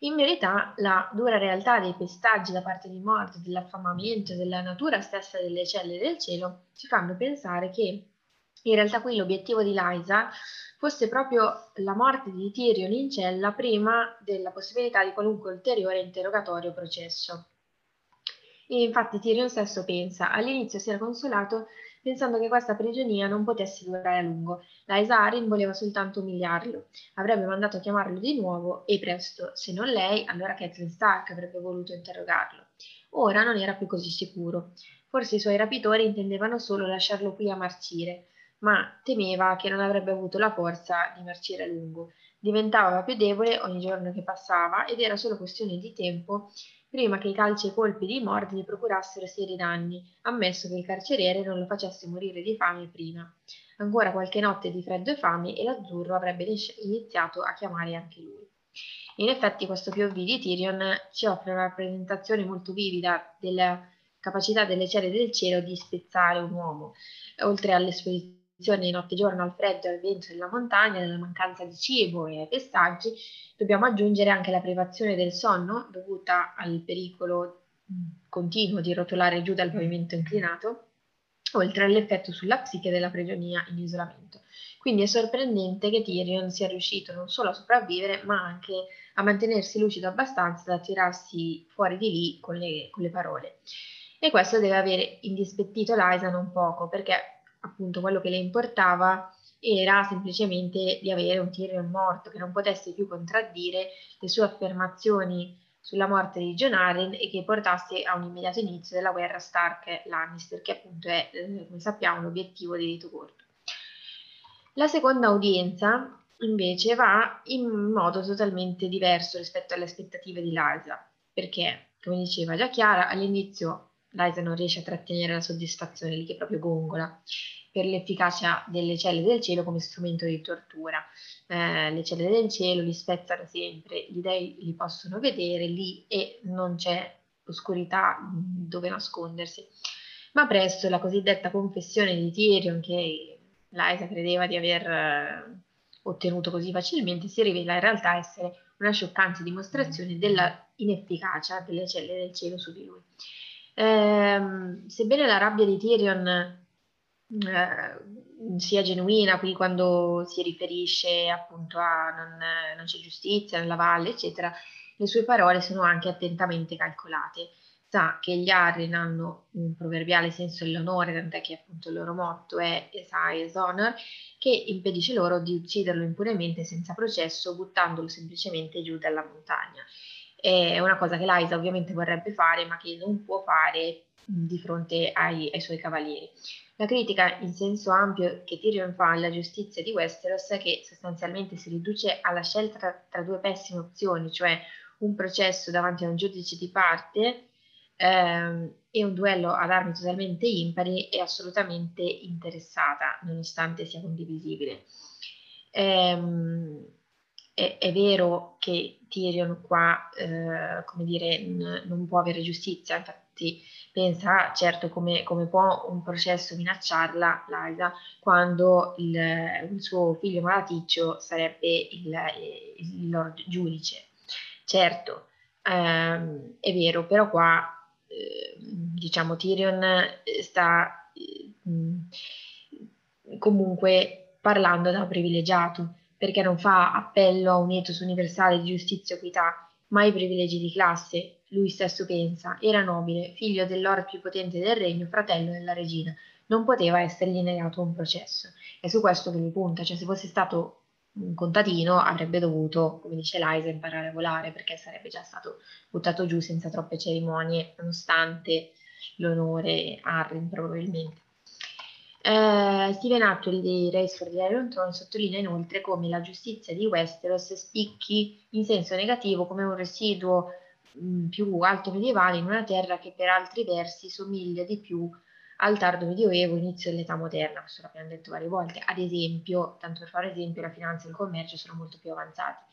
In verità, la dura realtà dei pestaggi da parte di morti, dell'affamamento, della natura stessa delle celle del cielo, ci fanno pensare che in realtà qui l'obiettivo di Lysa fosse proprio la morte di Tyrion in cella prima della possibilità di qualunque ulteriore interrogatorio o processo. E infatti Tyrion stesso pensa, all'inizio si era consolato pensando che questa prigionia non potesse durare a lungo. Lysarin voleva soltanto umiliarlo, avrebbe mandato a chiamarlo di nuovo e presto, se non lei, allora Catelyn Stark avrebbe voluto interrogarlo. Ora non era più così sicuro, forse i suoi rapitori intendevano solo lasciarlo qui a marcire, ma temeva che non avrebbe avuto la forza di marcire a lungo. Diventava più debole ogni giorno che passava ed era solo questione di tempo prima che i calci e i colpi di morte gli procurassero seri danni, ammesso che il carceriere non lo facesse morire di fame prima. Ancora qualche notte di freddo e fame e l'azzurro avrebbe iniziato a chiamare anche lui. In effetti questo POV di Tyrion ci offre una rappresentazione molto vivida della capacità delle celle del cielo di spezzare un uomo, oltre all'esposizione notte e giorno al freddo e al vento della montagna, alla mancanza di cibo e ai pestaggi, dobbiamo aggiungere anche la privazione del sonno dovuta al pericolo continuo di rotolare giù dal pavimento inclinato, oltre all'effetto sulla psiche della prigionia in isolamento. Quindi è sorprendente che Tyrion sia riuscito non solo a sopravvivere, ma anche a mantenersi lucido abbastanza da tirarsi fuori di lì con le parole. E questo deve avere indispettito Lysa non poco, perché appunto quello che le importava era semplicemente di avere un Tyrion morto, che non potesse più contraddire le sue affermazioni sulla morte di Jon Arryn e che portasse a un immediato inizio della guerra Stark-Lannister, che appunto è, come sappiamo, l'obiettivo di Rito Corto. La seconda udienza invece va in modo totalmente diverso rispetto alle aspettative di Lysa, perché, come diceva già Chiara, all'inizio Lysa non riesce a trattenere la soddisfazione, lì che proprio gongola, per l'efficacia delle celle del cielo come strumento di tortura. Le celle del cielo li spezzano sempre, gli dei li possono vedere lì e non c'è oscurità dove nascondersi. Ma presto la cosiddetta confessione di Tyrion, che Lysa credeva di aver ottenuto così facilmente, si rivela in realtà essere una scioccante dimostrazione della inefficacia delle celle del cielo su di lui. Sebbene la rabbia di Tyrion sia genuina, quindi quando si riferisce appunto a non c'è giustizia nella valle eccetera, le sue parole sono anche attentamente calcolate. Sa che gli Arryn hanno un proverbiale senso dell'onore, tant'è che appunto il loro motto è Aes Honor, che impedisce loro di ucciderlo impunemente senza processo, buttandolo semplicemente giù dalla montagna. È una cosa che Lysa ovviamente vorrebbe fare, ma che non può fare di fronte ai suoi cavalieri. La critica in senso ampio che Tyrion fa alla giustizia di Westeros è che sostanzialmente si riduce alla scelta tra due pessime opzioni, cioè un processo davanti a un giudice di parte e un duello ad armi totalmente impari e assolutamente interessata, nonostante sia condivisibile. È vero che Tyrion qua, come dire, non può avere giustizia, infatti pensa, certo, come può un processo minacciarla Lysa quando il suo figlio malaticcio sarebbe il Lord Giudice. Certo, è vero, però qua diciamo Tyrion sta comunque parlando da privilegiato, perché non fa appello a un ethos universale di giustizia e equità, ma ai privilegi di classe. Lui stesso pensa, era nobile, figlio del lord più potente del regno, fratello della regina, non poteva essergli negato un processo. È su questo che lui punta, cioè se fosse stato un contadino avrebbe dovuto, come dice Lysa, imparare a volare, perché sarebbe già stato buttato giù senza troppe cerimonie, nonostante l'onore Arryn probabilmente. Stephen Atwell di Race for the Iron Throne sottolinea inoltre come la giustizia di Westeros spicchi in senso negativo come un residuo più alto medievale in una terra che per altri versi somiglia di più al tardo medioevo, inizio dell'età moderna. Questo l'abbiamo detto varie volte, ad esempio, tanto per fare esempio, la finanza e il commercio sono molto più avanzati.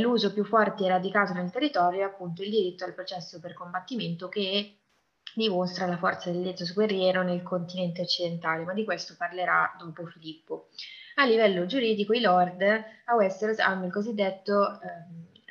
L'uso più forte e radicato nel territorio è appunto il diritto al processo per combattimento, che dimostra la forza dell'ethos guerriero nel continente occidentale, ma di questo parlerà dopo Filippo. A livello giuridico i lord a Westeros hanno il cosiddetto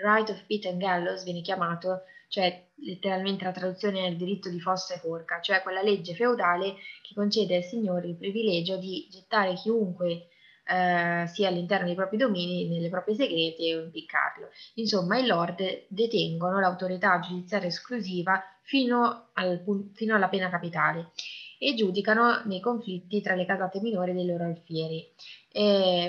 right of pit and gallows, viene chiamato, cioè letteralmente la traduzione è il diritto di fossa e forca, cioè quella legge feudale che concede ai signori il privilegio di gettare chiunque sia all'interno dei propri domini, nelle proprie segrete, o impiccarlo. Insomma, i lord detengono l'autorità giudiziaria esclusiva fino alla pena capitale e giudicano nei conflitti tra le casate minori dei loro alfieri,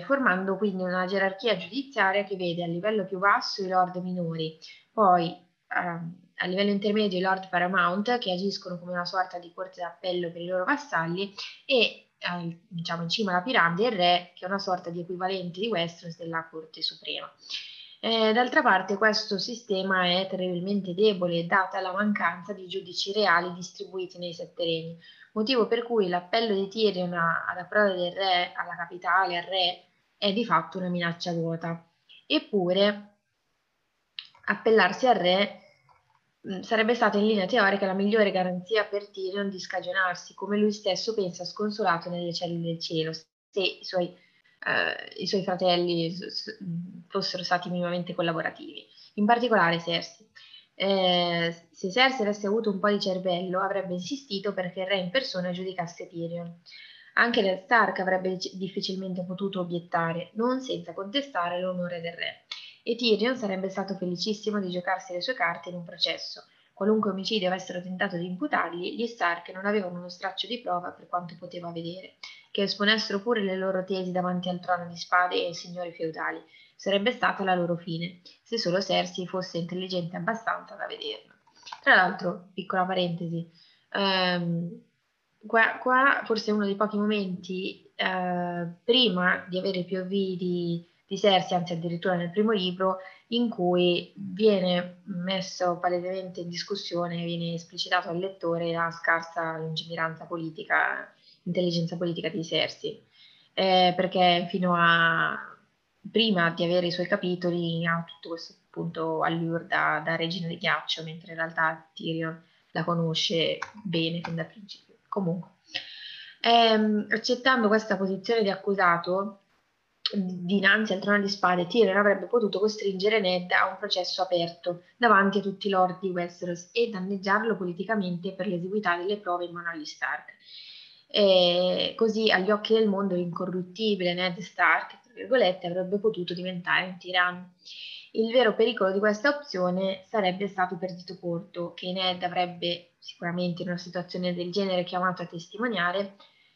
formando quindi una gerarchia giudiziaria che vede a livello più basso i lord minori, poi a livello intermedio i lord paramount, che agiscono come una sorta di corte d'appello per i loro vassalli, e diciamo in cima alla piramide il re, che è una sorta di equivalente di Westeros della Corte Suprema. D'altra parte questo sistema è terribilmente debole, data la mancanza di giudici reali distribuiti nei sette regni, motivo per cui l'appello di Tyrion alla prova del re, alla capitale, al re, è di fatto una minaccia vuota. Eppure appellarsi al re sarebbe stata in linea teorica la migliore garanzia per Tyrion di scagionarsi, come lui stesso pensa sconsolato nelle celle del cielo, se i suoi fratelli fossero stati minimamente collaborativi, in particolare Cersei. Se Cersei avesse avuto un po' di cervello avrebbe insistito perché il re in persona giudicasse Tyrion. Anche Ned Stark avrebbe difficilmente potuto obiettare, non senza contestare l'onore del re, e Tyrion sarebbe stato felicissimo di giocarsi le sue carte in un processo. Qualunque omicidio avessero tentato di imputargli, gli Stark non avevano uno straccio di prova per quanto poteva vedere, che esponessero pure le loro tesi davanti al trono di spade e ai signori feudali. Sarebbe stata la loro fine, se solo Cersei fosse intelligente abbastanza da vederlo. Tra l'altro, piccola parentesi, qua forse uno dei pochi momenti prima di avere i POV di Cersei, anzi addirittura nel primo libro, in cui viene messo palesemente in discussione, viene esplicitato al lettore la scarsa lungimiranza politica, intelligenza politica di Cersei, perché prima di avere i suoi capitoli ha tutto questo appunto allure da regina di ghiaccio, mentre in realtà Tyrion la conosce bene fin dal principio. Comunque, accettando questa posizione di accusato dinanzi al trono di spade, Tyrion avrebbe potuto costringere Ned a un processo aperto davanti a tutti i lord di Westeros e danneggiarlo politicamente per l'esiguità delle prove in mano agli Stark. Così agli occhi del mondo l'incorruttibile Ned Stark, tra virgolette, avrebbe potuto diventare un tiranno. Il vero pericolo di questa opzione sarebbe stato Perdito Corto, che Ned avrebbe sicuramente in una situazione del genere chiamato a testimoniare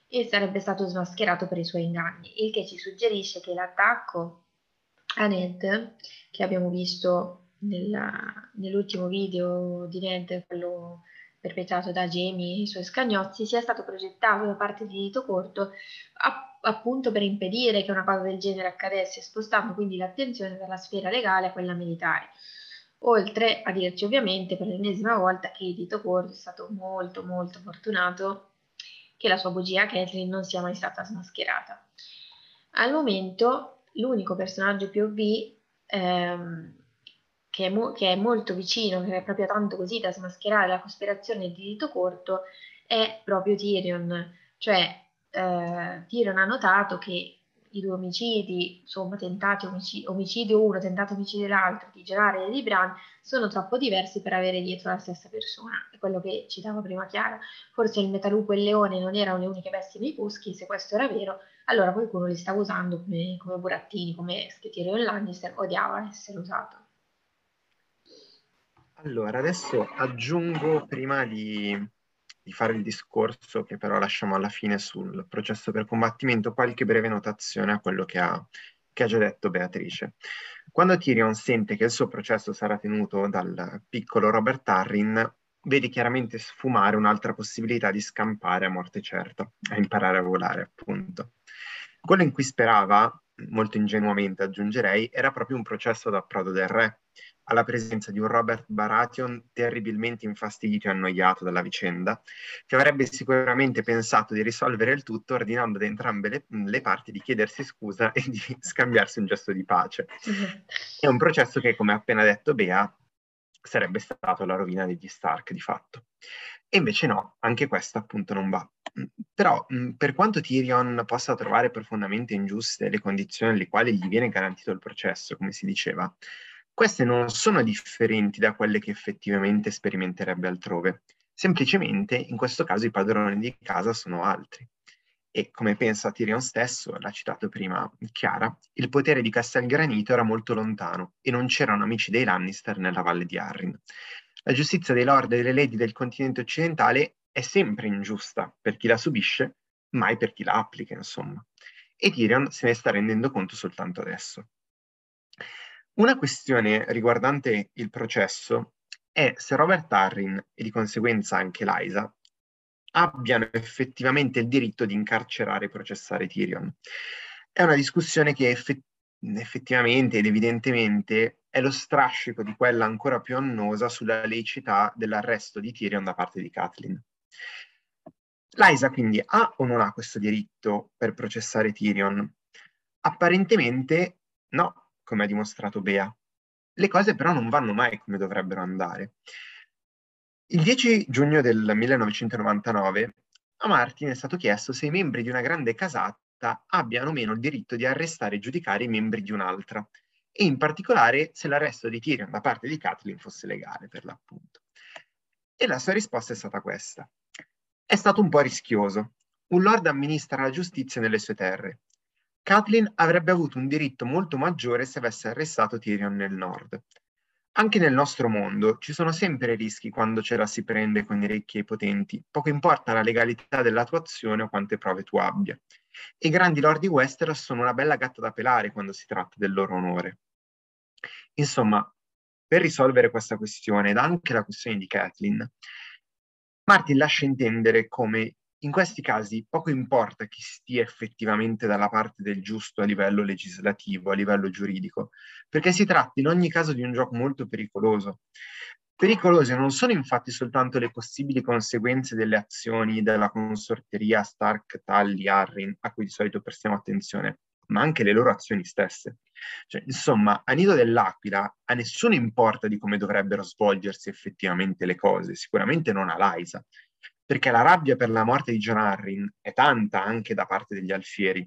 e sarebbe stato smascherato per i suoi inganni, il che ci suggerisce che l'attacco a Ned, che abbiamo visto nell'ultimo video di Ned, quello perpetrato da Jamie e i suoi scagnozzi, sia stato progettato da parte di Dito Corto appunto per impedire che una cosa del genere accadesse, spostando quindi l'attenzione dalla sfera legale a quella militare. Oltre a dirci ovviamente per l'ennesima volta che Dito Corto è stato molto molto fortunato che la sua bugia Catelyn non sia mai stata smascherata. Al momento l'unico personaggio POV che è molto vicino, che è proprio tanto così da smascherare la cospirazione di Dito Corto, è proprio Tyrion. Cioè Tyrion ha notato che i due omicidi, insomma tentati omicidio uno, tentato omicidio l'altro, di Gerard e di Bran, sono troppo diversi per avere dietro la stessa persona. È quello che citava prima Chiara. Forse il metalupo e il leone non erano le uniche bestie nei boschi, se questo era vero, allora qualcuno li stava usando come burattini, come Tyrion Lannister odiava essere usato. Allora, adesso aggiungo, prima di fare il discorso che però lasciamo alla fine sul processo per combattimento, qualche breve notazione a quello che ha già detto Beatrice. Quando Tyrion sente che il suo processo sarà tenuto dal piccolo Robert Tarryn, vede chiaramente sfumare un'altra possibilità di scampare a morte certa, a imparare a volare appunto. Quello in cui sperava, molto ingenuamente aggiungerei, era proprio un processo d'approdo del re, alla presenza di un Robert Baratheon terribilmente infastidito e annoiato dalla vicenda, che avrebbe sicuramente pensato di risolvere il tutto ordinando da entrambe le parti di chiedersi scusa e di scambiarsi un gesto di pace. È un processo che, come appena detto Bea, sarebbe stato la rovina degli Stark di fatto. E invece no, anche questo appunto non va. Però per quanto Tyrion possa trovare profondamente ingiuste le condizioni alle quali gli viene garantito il processo, come si diceva, queste non sono differenti da quelle che effettivamente sperimenterebbe altrove. Semplicemente in questo caso i padroni di casa sono altri. E come pensa Tyrion stesso, l'ha citato prima Chiara, il potere di Castelgranito era molto lontano e non c'erano amici dei Lannister nella valle di Arryn. La giustizia dei lord e delle lady del continente occidentale è sempre ingiusta per chi la subisce, mai per chi la applica, insomma. E Tyrion se ne sta rendendo conto soltanto adesso. Una questione riguardante il processo è se Robert Tarryn, e di conseguenza anche Lysa, abbiano effettivamente il diritto di incarcerare e processare Tyrion. È una discussione che effettivamente ed evidentemente è lo strascico di quella ancora più annosa sulla laicità dell'arresto di Tyrion da parte di Catelyn. Lysa quindi ha o non ha questo diritto per processare Tyrion? Apparentemente no, come ha dimostrato Bea. Le cose però non vanno mai come dovrebbero andare. Il 10 giugno del 1999 a Martin è stato chiesto se i membri di una grande casata abbiano o meno il diritto di arrestare e giudicare i membri di un'altra, e in particolare se l'arresto di Tyrion da parte di Catelyn fosse legale, per l'appunto. E la sua risposta è stata questa. È stato un po' rischioso. Un lord amministra la giustizia nelle sue terre. Catelyn avrebbe avuto un diritto molto maggiore se avesse arrestato Tyrion nel nord. Anche nel nostro mondo ci sono sempre rischi quando ce la si prende con i ricchi e i potenti, poco importa la legalità della tua azione o quante prove tu abbia. E i grandi lord di Westeros sono una bella gatta da pelare quando si tratta del loro onore. Insomma, per risolvere questa questione ed anche la questione di Catelyn, Martin lascia intendere come in questi casi poco importa chi stia effettivamente dalla parte del giusto a livello legislativo, a livello giuridico, perché si tratta in ogni caso di un gioco molto pericoloso. Pericolose non sono infatti soltanto le possibili conseguenze delle azioni della consorteria Stark, Tully, Arryn, a cui di solito prestiamo attenzione, ma anche le loro azioni stesse. Cioè, insomma, a Nido dell'Aquila a nessuno importa di come dovrebbero svolgersi effettivamente le cose, sicuramente non a Lysa, perché la rabbia per la morte di Jon Arryn è tanta anche da parte degli alfieri,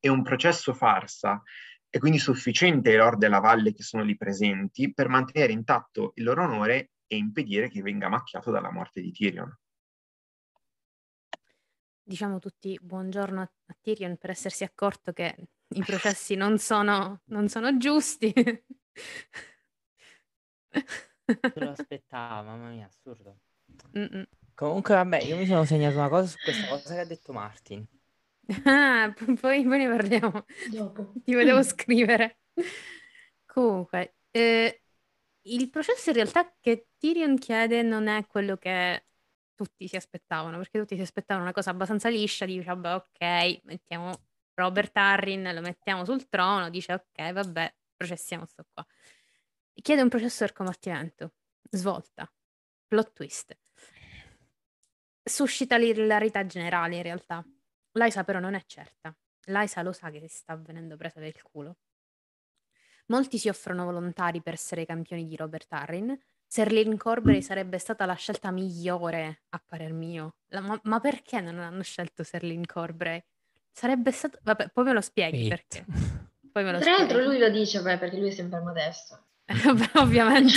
e un processo farsa è quindi sufficiente ai lord della valle che sono lì presenti per mantenere intatto il loro onore e impedire che venga macchiato dalla morte di Tyrion. Diciamo tutti buongiorno a Tyrion per essersi accorto che i processi non sono giusti. Non lo aspettavo, mamma mia, assurdo. Mm-mm. Comunque vabbè, io mi sono segnato una cosa su questa cosa che ha detto Martin. Ah, poi ne parliamo. Dopo. Ti volevo scrivere. Comunque, il processo in realtà che Tyrion chiede non è quello che tutti si aspettavano, perché tutti si aspettavano una cosa abbastanza liscia, dice vabbè ok, mettiamo Robert Arryn, lo mettiamo sul trono, dice ok vabbè, processiamo sto qua. Chiede un processo per combattimento, svolta, plot twist. Suscita l'ilarità generale in realtà. Lysa però non è certa. Lysa lo sa che si sta venendo presa del culo. Molti si offrono volontari per essere campioni di Robert Arryn. Serling Corbery sarebbe stata la scelta migliore a parer mio. Ma perché non hanno scelto Serling Corbery? Sarebbe stato... Vabbè, poi me lo spieghi perché. Poi me lo Tra l'altro lui lo dice, beh, perché lui è sempre modesto. Beh, ovviamente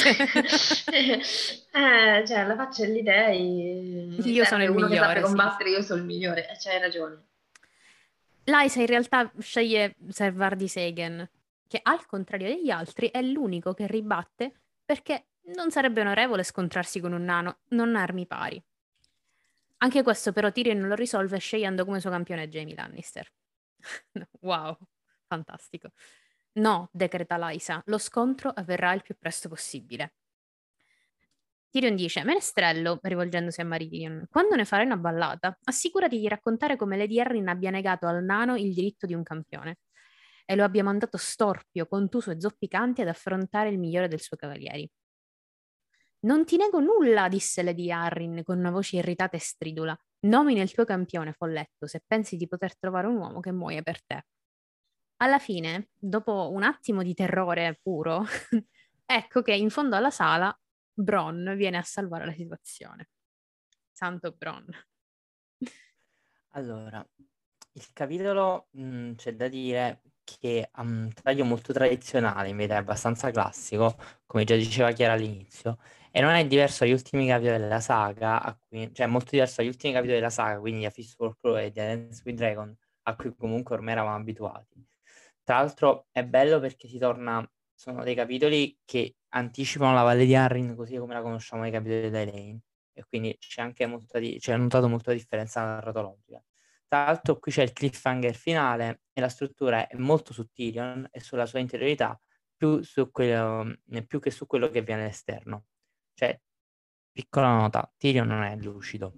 cioè la faccia è l'idea io sono il migliore, che sappia combattere, sì. Io sono il migliore, cioè hai ragione. Lysa in realtà sceglie Servar di Seghen, che al contrario degli altri è l'unico che ribatte, perché non sarebbe onorevole scontrarsi con un nano, non armi pari. Anche questo però Tyrion non lo risolve scegliendo come suo campione Jaime Lannister. Wow, fantastico. No, decreta Lysa, lo scontro avverrà il più presto possibile. Tyrion dice, menestrello, rivolgendosi a Marion, quando ne farai una ballata, assicurati di raccontare come Lady Arryn abbia negato al nano il diritto di un campione e lo abbia mandato storpio, contuso e zoppicante ad affrontare il migliore del suo cavalieri. Non ti nego nulla, disse Lady Arryn con una voce irritata e stridula. Nomina il tuo campione, folletto, se pensi di poter trovare un uomo che muoia per te. Alla fine, dopo un attimo di terrore puro, ecco che in fondo alla sala Bronn viene a salvare la situazione. Santo Bronn. Allora, il capitolo c'è da dire che ha un taglio molto tradizionale, invece è abbastanza classico, come già diceva Chiara all'inizio, e non è diverso agli ultimi capitoli della saga, cioè è molto diverso agli ultimi capitoli della saga, quindi a Fist for Crow e The Dance with Dragon, a cui comunque ormai eravamo abituati. Tra l'altro è bello perché sono dei capitoli che anticipano la Valle di Arryn così come la conosciamo nei capitoli di Elaine, e quindi c'è anche c'è notato molta differenza narratologica. Tra l'altro qui c'è il cliffhanger finale e la struttura è molto su Tyrion e sulla sua interiorità più che su quello che viene all'esterno. Cioè, piccola nota, Tyrion non è lucido.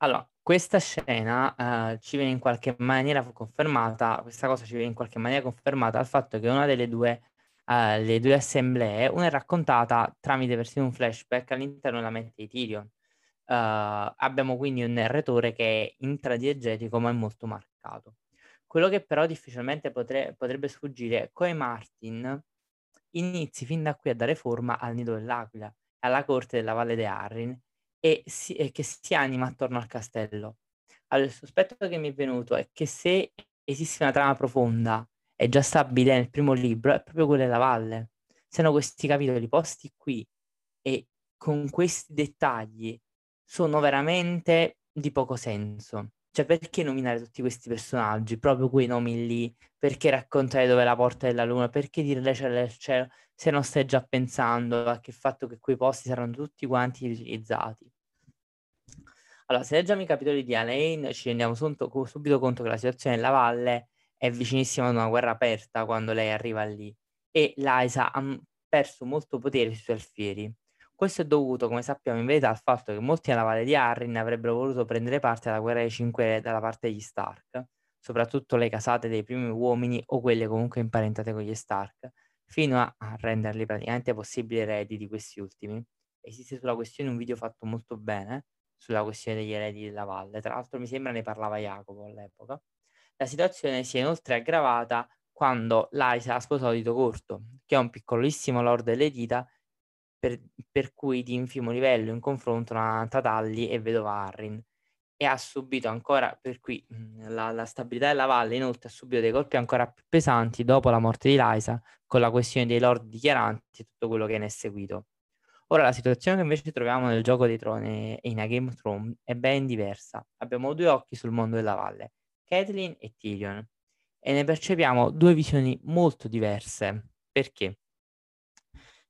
Allora, questa scena ci viene in qualche maniera confermata, questa cosa ci viene in qualche maniera confermata al fatto che una delle due assemblee, una è raccontata tramite persino un flashback all'interno della mente di Tyrion. Abbiamo quindi un narratore che è intradiegetico ma è molto marcato. Quello che però difficilmente potrebbe sfuggire è come Martin inizi fin da qui a dare forma al Nido dell'Aquila, alla corte della Valle di Arryn, e che si anima attorno al castello. Allora, il sospetto che mi è venuto è che se esiste una trama profonda è già stabile nel primo libro è proprio quella della valle. Siano questi capitoli posti qui e con questi dettagli sono veramente di poco senso. Cioè, perché nominare tutti questi personaggi, proprio quei nomi lì? Perché raccontare dove è la porta della luna? Perché dire lei c'è il cielo se non stai già pensando a che fatto che quei posti saranno tutti quanti utilizzati? Allora, se leggiamo i capitoli di Alain, ci rendiamo subito conto che la situazione della valle è vicinissima ad una guerra aperta quando lei arriva lì e Liza ha perso molto potere sui suoi alfieri. Questo è dovuto, come sappiamo in verità, al fatto che molti nella Valle di Arryn avrebbero voluto prendere parte alla guerra dei Cinque Re dalla parte degli Stark, soprattutto le casate dei primi uomini o quelle comunque imparentate con gli Stark, fino a renderli praticamente possibili eredi di questi ultimi. Esiste sulla questione un video fatto molto bene, sulla questione degli eredi della Valle, tra l'altro mi sembra ne parlava Jacopo all'epoca. La situazione si è inoltre aggravata quando Lysa ha sposato Dito Corto, che è un piccolissimo lord delle dita, per cui di infimo livello in confronto a Tatalli e vedova Arryn, e ha subito ancora, per cui la stabilità della valle inoltre ha subito dei colpi ancora più pesanti dopo la morte di Lysa, con la questione dei lord dichiaranti e tutto quello che ne è seguito. Ora la situazione che invece troviamo nel Gioco dei Troni e in A Game of Thrones è ben diversa. Abbiamo due occhi sul mondo della valle, Catelyn e Tyrion, e ne percepiamo due visioni molto diverse. Perché?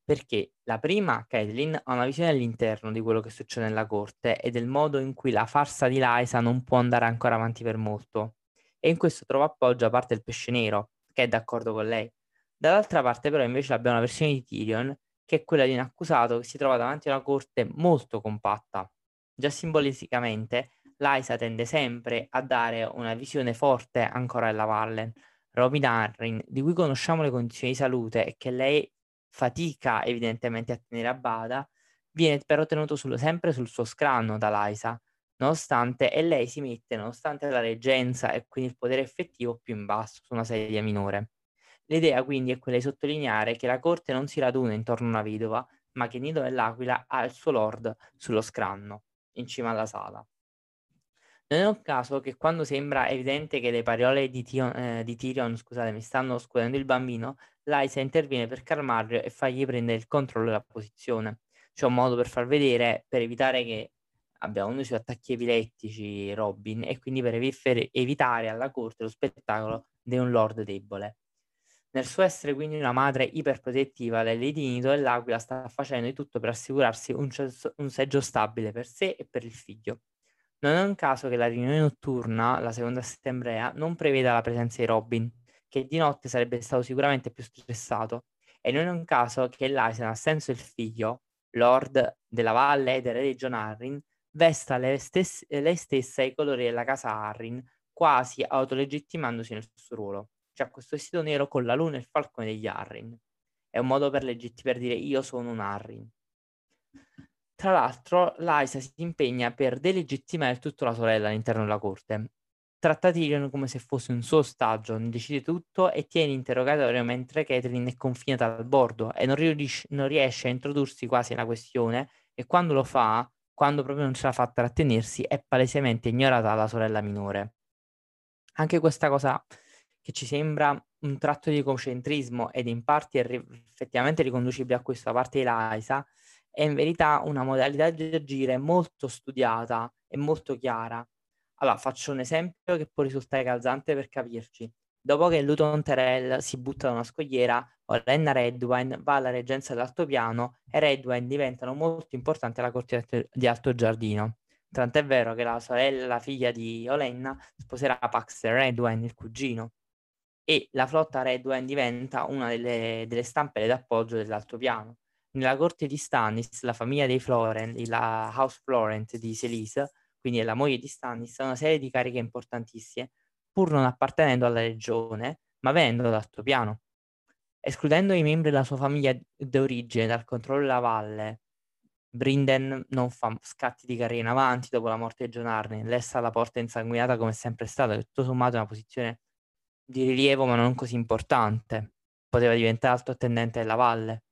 Perché la prima, Catelyn, ha una visione all'interno di quello che succede nella corte e del modo in cui la farsa di Lysa non può andare ancora avanti per molto. E in questo trova appoggio a parte il pesce nero, che è d'accordo con lei. Dall'altra parte però invece abbiamo una versione di Tyrion, che è quella di un accusato che si trova davanti a una corte molto compatta. Già simbolicamente, Lysa tende sempre a dare una visione forte ancora della valle. Robin Arryn, di cui conosciamo le condizioni di salute e che lei fatica evidentemente a tenere a bada, viene però tenuto sempre sul suo scranno da Lysa, nonostante la reggenza e quindi il potere effettivo più in basso, su una sedia minore. L'idea quindi è quella di sottolineare che la corte non si raduna intorno a una vedova, ma che Nido dell'Aquila ha il suo lord sullo scranno, in cima alla sala. Non è un caso che quando sembra evidente che le parole di Tyrion mi stanno scudendo il bambino, Lysa interviene per calmarlo e fargli prendere il controllo della posizione. C'è un modo per far vedere, per evitare che abbia uno dei suoi attacchi epilettici Robin, e quindi per evitare alla corte lo spettacolo di un lord debole. Nel suo essere quindi una madre iperprotettiva, la Lady Nido dell'Aquila sta facendo di tutto per assicurarsi un seggio stabile per sé e per il figlio. Non è un caso che la riunione notturna, la seconda assembrea, non preveda la presenza di Robin, che di notte sarebbe stato sicuramente più stressato, e non è un caso che Lysa, in assenso del figlio, lord della valle ed erede di Jon Arryn, vesta lei stessa i colori della casa Arryn, quasi autolegittimandosi nel suo ruolo. Cioè questo vestito nero con la luna e il falcone degli Arryn. È un modo per dire io sono un Arryn. Tra l'altro, Lysa si impegna per delegittimare tutta la sorella all'interno della corte. Tratta Tyrion come se fosse un suo ostaggio, ne decide tutto e tiene interrogatorio mentre Catelyn è confinata al bordo e non riesce a introdursi quasi nella questione, e quando lo fa, quando proprio non ce la fa a trattenersi, è palesemente ignorata dalla sorella minore. Anche questa cosa che ci sembra un tratto di egocentrismo ed in parte è effettivamente riconducibile a questa parte di Lysa, è in verità una modalità di agire molto studiata e molto chiara. Allora, faccio un esempio che può risultare calzante per capirci. Dopo che Luton Tyrell si butta da una scogliera, Olenna Redwine va alla reggenza dell'Altopiano e Redwine diventano molto importanti alla corte di Altogiardino. Tant'è vero che la figlia di Olenna, sposerà Paxton Redwine, il cugino, e la flotta Redwine diventa una delle stampelle d'appoggio dell'Altopiano. Nella corte di Stannis, la famiglia dei Florent, la House Florent di Selys, quindi la moglie di Stannis, ha una serie di cariche importantissime, pur non appartenendo alla regione, ma venendo dall'Altopiano. Escludendo i membri della sua famiglia d'origine dal controllo della valle, Brinden non fa scatti di carriera in avanti dopo la morte di Jon Arryn, resta alla porta insanguinata come è sempre stata, che tutto sommato è una posizione di rilievo ma non così importante. Poteva diventare alto attendente della valle,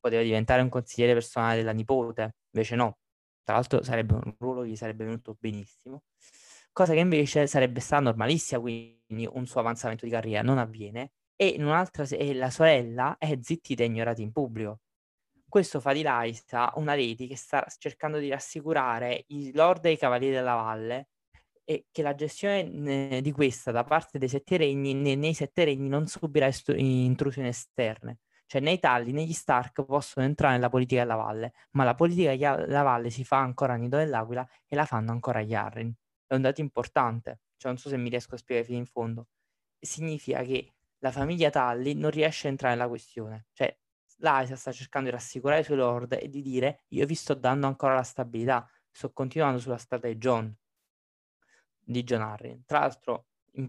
poteva diventare un consigliere personale della nipote, invece no. Tra l'altro sarebbe un ruolo che gli sarebbe venuto benissimo, cosa che invece sarebbe stata normalissima, quindi un suo avanzamento di carriera non avviene e in un'altra la sorella è zittita e ignorata in pubblico. Questo fa di Lysa una lady che sta cercando di rassicurare i lord e i cavalieri della valle, e che la gestione di questa da parte dei sette regni, nei sette regni non subirà intrusioni esterne. Cioè né i Tully né gli Stark possono entrare nella politica della valle, ma la politica della valle si fa ancora a Nido dell'Aquila e la fanno ancora gli Arryn. È un dato importante, cioè non so se mi riesco a spiegare fino in fondo. Significa che la famiglia Tully non riesce a entrare nella questione, cioè Lysa sta cercando di rassicurare i suoi lord e di dire io vi sto dando ancora la stabilità, sto continuando sulla strada di Jon Arryn. Tra l'altro in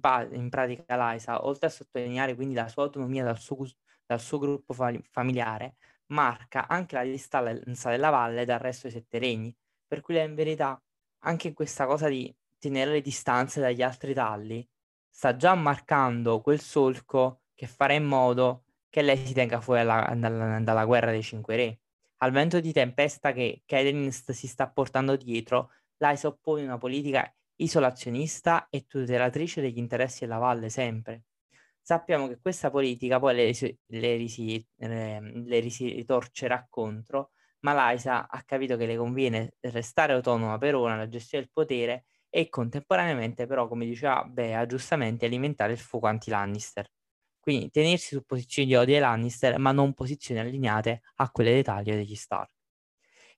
pratica Lysa, oltre a sottolineare quindi la sua autonomia dal suo gruppo familiare, marca anche la distanza della valle dal resto dei sette regni, per cui in verità anche questa cosa di tenere le distanze dagli altri Tully sta già marcando quel solco che farà in modo che lei si tenga fuori dalla guerra dei cinque re. Al vento di tempesta che Catelyn si sta portando dietro, Lysa oppone una politica isolazionista e tutelatrice degli interessi della valle sempre. Sappiamo che questa politica poi le ritorcerà contro, ma Lysa ha capito che le conviene restare autonoma per ora nella gestione del potere e contemporaneamente però, come diceva Bea, giustamente alimentare il fuoco anti-Lannister. Quindi tenersi su posizioni di odio ai Lannister, ma non posizioni allineate a quelle dei Tully e degli Stark.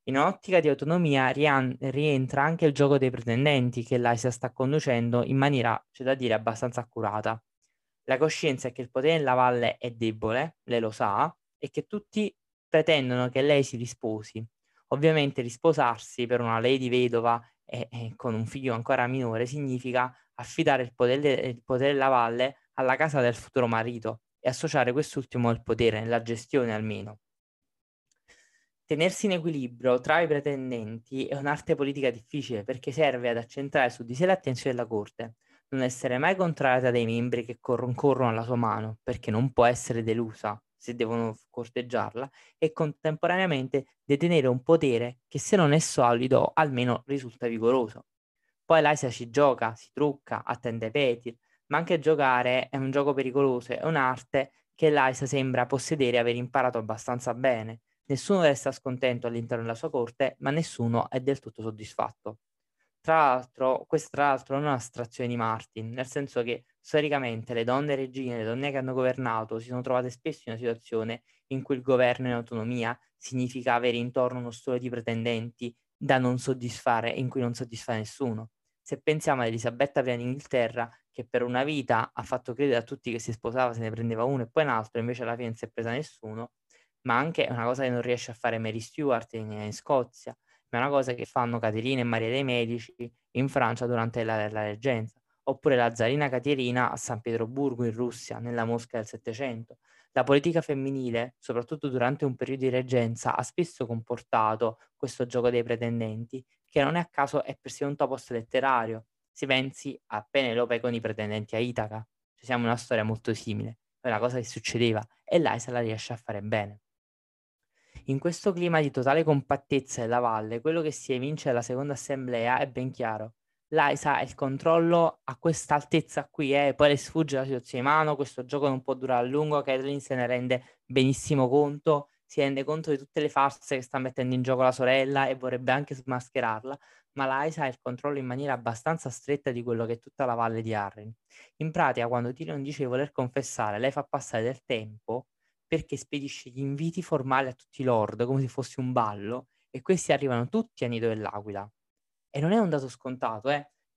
In un'ottica di autonomia rientra anche il gioco dei pretendenti che Lysa sta conducendo in maniera, c'è da dire, abbastanza accurata. La coscienza è che il potere della valle è debole, lei lo sa, e che tutti pretendono che lei si risposi. Ovviamente risposarsi per una lady vedova e con un figlio ancora minore significa affidare il potere della valle alla casa del futuro marito e associare quest'ultimo al potere, nella gestione almeno. Tenersi in equilibrio tra i pretendenti è un'arte politica difficile perché serve ad accentrare su di sé l'attenzione della corte, non essere mai contrariata dai membri che concorrono alla sua mano, perché non può essere delusa se devono corteggiarla, e contemporaneamente detenere un potere che, se non è solido, almeno risulta vigoroso. Poi Lysa ci gioca, si trucca, attende peti, ma anche giocare è un gioco pericoloso, è un'arte che Lysa sembra possedere e aver imparato abbastanza bene. Nessuno resta scontento all'interno della sua corte, ma nessuno è del tutto soddisfatto. Tra l'altro non è un'astrazione di Martin, nel senso che storicamente le donne regine, le donne che hanno governato, si sono trovate spesso in una situazione in cui il governo in autonomia significa avere intorno uno stuolo di pretendenti da non soddisfare e in cui non soddisfa nessuno. Se pensiamo ad Elisabetta I d'Inghilterra, che per una vita ha fatto credere a tutti che si sposava, se ne prendeva uno e poi un altro, invece alla fine non si è presa nessuno, ma anche è una cosa che non riesce a fare Mary Stuart in Scozia, ma è una cosa che fanno Caterina e Maria dei Medici in Francia durante la reggenza, oppure la zarina Caterina a San Pietroburgo in Russia, nella Mosca del Settecento. La politica femminile, soprattutto durante un periodo di reggenza, ha spesso comportato questo gioco dei pretendenti, che non è a caso è persino un topos letterario. Si pensi a Penelope con i pretendenti a Itaca, ci siamo una storia molto simile, è una cosa che succedeva e Lysa la riesce a fare bene. In questo clima di totale compattezza della valle, quello che si evince dalla seconda assemblea è ben chiaro. Lysa ha il controllo a quest'altezza qui, poi le sfugge la situazione in mano, questo gioco non può durare a lungo, Catelyn se ne rende benissimo conto, si rende conto di tutte le farse che sta mettendo in gioco la sorella e vorrebbe anche smascherarla, ma Lysa ha il controllo in maniera abbastanza stretta di quello che è tutta la valle di Arryn. In pratica, quando Tyrion dice di voler confessare, lei fa passare del tempo, perché spedisce gli inviti formali a tutti i lord, come se fosse un ballo, e questi arrivano tutti a Nido dell'Aquila. E non è un dato scontato,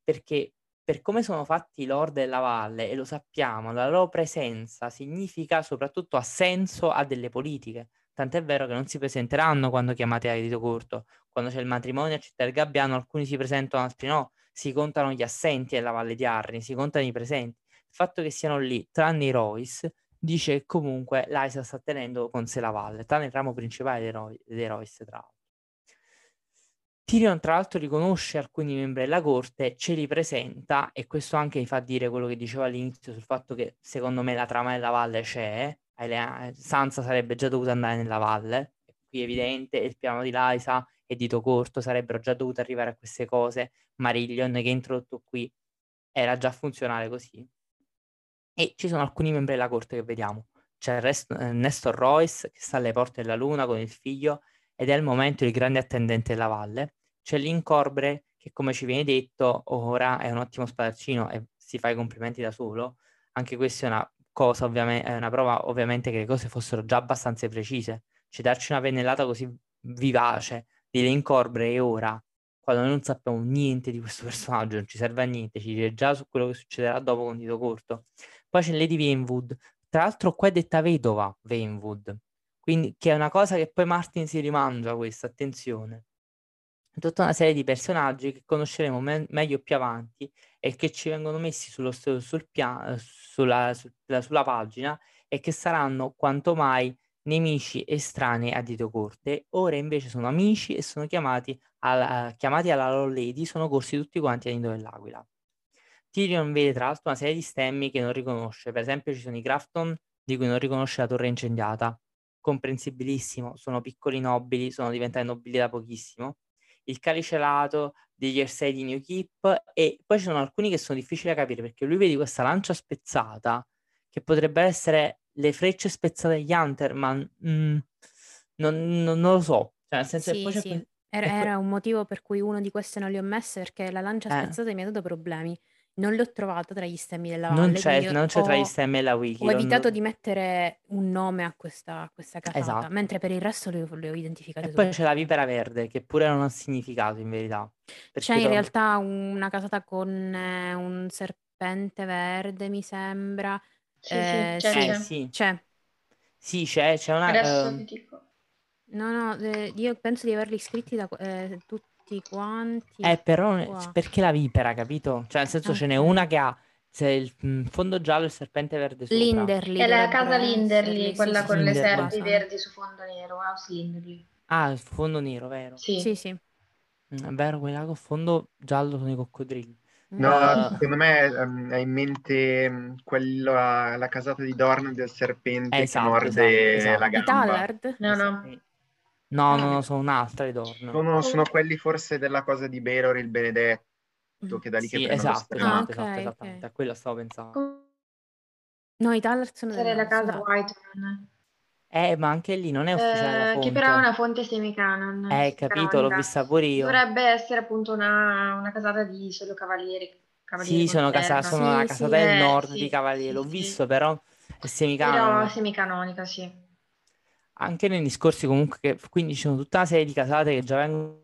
perché per come sono fatti i lord della valle, e lo sappiamo, la loro presenza significa soprattutto assenso a delle politiche, tant'è vero che non si presenteranno quando chiamate a dito corto, quando c'è il matrimonio a Città del Gabbiano alcuni si presentano, altri no, si contano gli assenti della valle di Arryn, si contano i presenti. Il fatto che siano lì, tranne i Royce, dice che comunque Lysa sta tenendo con sé la valle, tranne il ramo principale dei Royce, tra l'altro. Tyrion, tra l'altro, riconosce alcuni membri della corte, ce li presenta, e questo anche gli fa dire quello che dicevo all'inizio sul fatto che, secondo me, la trama della valle c'è, Sansa sarebbe già dovuta andare nella valle, qui è evidente, il piano di Lysa e dito corto sarebbero già dovute arrivare a queste cose, Marillion che è introdotto qui era già funzionale così. E ci sono alcuni membri della corte che vediamo. C'è Nestor Royce che sta alle porte della luna con il figlio ed è al momento il grande attendente della valle. C'è Lin Corbre che, come ci viene detto, ora è un ottimo spadaccino e si fa i complimenti da solo. Anche questa è una cosa, ovviamente, è una prova ovviamente che le cose fossero già abbastanza precise. Cioè, darci una pennellata così vivace di Lin Corbre e ora, quando non sappiamo niente di questo personaggio, non ci serve a niente, ci dice già su quello che succederà dopo con dito corto. Poi c'è Lady Vanewood. Tra l'altro qua è detta vedova Vanewood, quindi, che è una cosa che poi Martin si rimangia, questa, attenzione. Tutta una serie di personaggi che conosceremo meglio più avanti e che ci vengono messi sulla pagina e che saranno quanto mai nemici estranei a dito corte. Ora invece sono amici e sono chiamati alla loro lady, sono corsi tutti quanti a nido dell'aquila. Tyrion vede tra l'altro una serie di stemmi che non riconosce, per esempio ci sono i Grafton di cui non riconosce la torre incendiata, comprensibilissimo, sono piccoli nobili, sono diventati nobili da pochissimo, il calice alato degli Ersei di New Keep, e poi ci sono alcuni che sono difficili da capire perché lui vede questa lancia spezzata che potrebbero essere le frecce spezzate degli Hunter, ma non lo so, cioè, nel senso sì, che poi c'è sì. Era un motivo per cui uno di queste non li ho messe, perché la lancia spezzata mi ha dato problemi. Non l'ho trovata tra gli stemmi della valle. Non c'è tra gli stemmi della wiki. Ho evitato di mettere un nome a questa casata, esatto. Mentre per il resto le ho identificate. E poi c'è la vipera verde, che pure non ha significato in verità. C'è in realtà una casata con un serpente verde, mi sembra. Sì, c'è una... Adesso ti dico. No, io penso di averli scritti da tutti quanti. Però qua. Perché la vipera, capito? Cioè, nel senso, ce n'è una che ha il fondo giallo e il serpente verde sopra. Linderly. È la casa Linderly, quella sì, con le serpi verdi su fondo nero. House Linderly. Ah, su fondo nero, vero? Sì. È vero, quella con fondo giallo sono i coccodrilli. No, secondo me hai in mente quella, la casata di Dorne del serpente che morde la gamba. Tallard? No. No, sono un'altra di Dorne. Sono quelli forse della cosa di Belor il Benedetto, che da lì che prendono lo strumento. Esattamente, a quello stavo pensando. No, i Tallard sono della casa Whiterun. Ma anche lì non è ufficiale la fonte. Che però è una fonte semicanon. Capito, l'ho vista pure io. Dovrebbe essere appunto una casata di solo cavalieri. Sono una casata del nord di cavalieri, l'ho visto però è semicanonica. Però semicanonica, sì. Anche nei discorsi comunque, quindi ci sono tutta una serie di casate che già vengono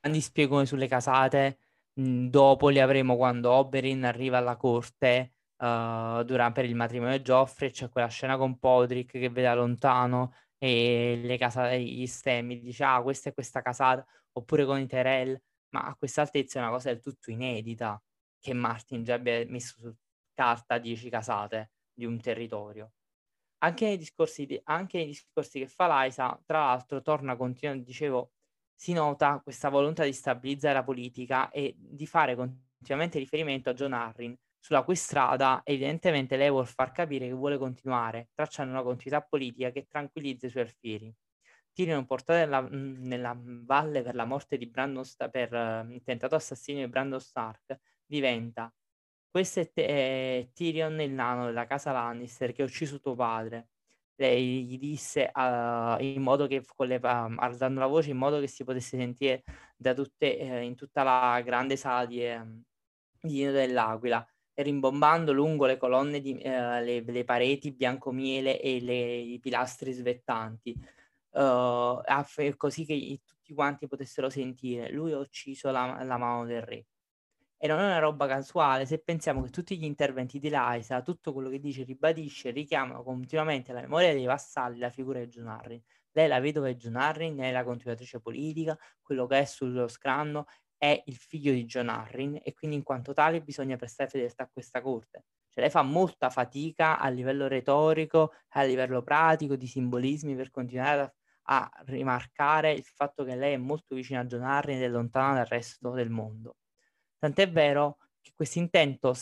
grandi spiegoni sulle casate, dopo li avremo quando Oberyn arriva alla corte per il matrimonio di Joffrey. C'è quella scena con Podrick che vede da lontano e le casate, gli stemmi, dice questa è questa casata, oppure con i Tyrell, ma a questa altezza è una cosa del tutto inedita che Martin già abbia messo su carta 10 casate di un territorio. Anche nei discorsi che fa Lysa, tra l'altro, si nota questa volontà di stabilizzare la politica e di fare continuamente riferimento a Jon Arryn. Sulla cui strada evidentemente lei vuol far capire che vuole continuare, tracciando una continuità politica che tranquillizza i suoi alfieri. Tyrion, portato nella valle per la morte di Brandon per il tentato assassinio di Brandon Stark, diventa: questo è Tyrion, il nano della casa Lannister, che ha ucciso tuo padre. Lei gli disse alzando la voce in modo che si potesse sentire in tutta la grande sala di Nido dell'Aquila, e rimbombando lungo le colonne, le pareti biancomiele e i pilastri svettanti, così che tutti quanti potessero sentire. Lui ha ucciso la mano del re. E non è una roba casuale se pensiamo che tutti gli interventi di Lysa, tutto quello che dice, ribadisce e richiama continuamente alla memoria dei vassalli la figura di Jon Arryn. Lei è la vedova di Jon Arryn, è la continuatrice politica, quello che è sullo scranno è il figlio di Jon Arryn e quindi in quanto tale bisogna prestare fedeltà a questa corte. Cioè lei fa molta fatica a livello retorico, a livello pratico, di simbolismi per continuare a rimarcare il fatto che lei è molto vicina a Jon Arryn ed è lontana dal resto del mondo. Tant'è vero che questo intento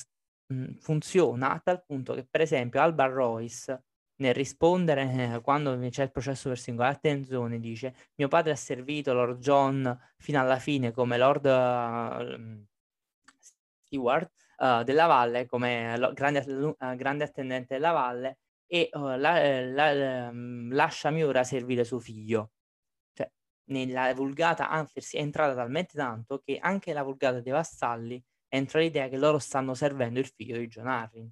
funziona a tal punto che, per esempio, Alba Royce, nel rispondere quando c'è il processo per singolare attenzione, dice: mio padre ha servito Lord John fino alla fine come Lord Stewart della Valle come grande attendente della Valle e lascia Miura servire suo figlio. Cioè, nella vulgata Anfers è entrata talmente tanto che anche la vulgata dei vassalli entra l'idea che loro stanno servendo il figlio di John Arryn.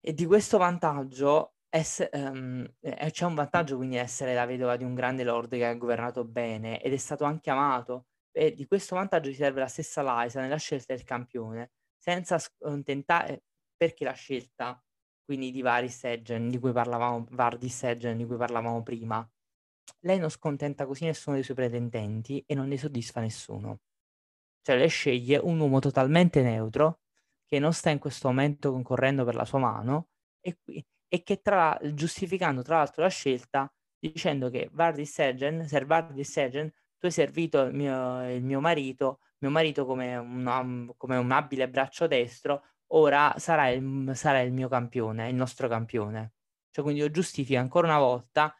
E di questo vantaggio c'è un vantaggio quindi essere la vedova di un grande lord che ha governato bene ed è stato anche amato, e di questo vantaggio ci serve la stessa Lysa nella scelta del campione, senza scontentare, perché la scelta quindi di Varys Edgen di cui parlavamo prima, lei non scontenta così nessuno dei suoi pretendenti e non ne soddisfa nessuno, cioè lei sceglie un uomo totalmente neutro che non sta in questo momento concorrendo per la sua mano e che giustificando tra l'altro la scelta dicendo che Varys Edgen, tu hai servito il mio marito come un abile braccio destro, ora sarà il mio campione, il nostro campione. Cioè quindi lo giustifica ancora una volta,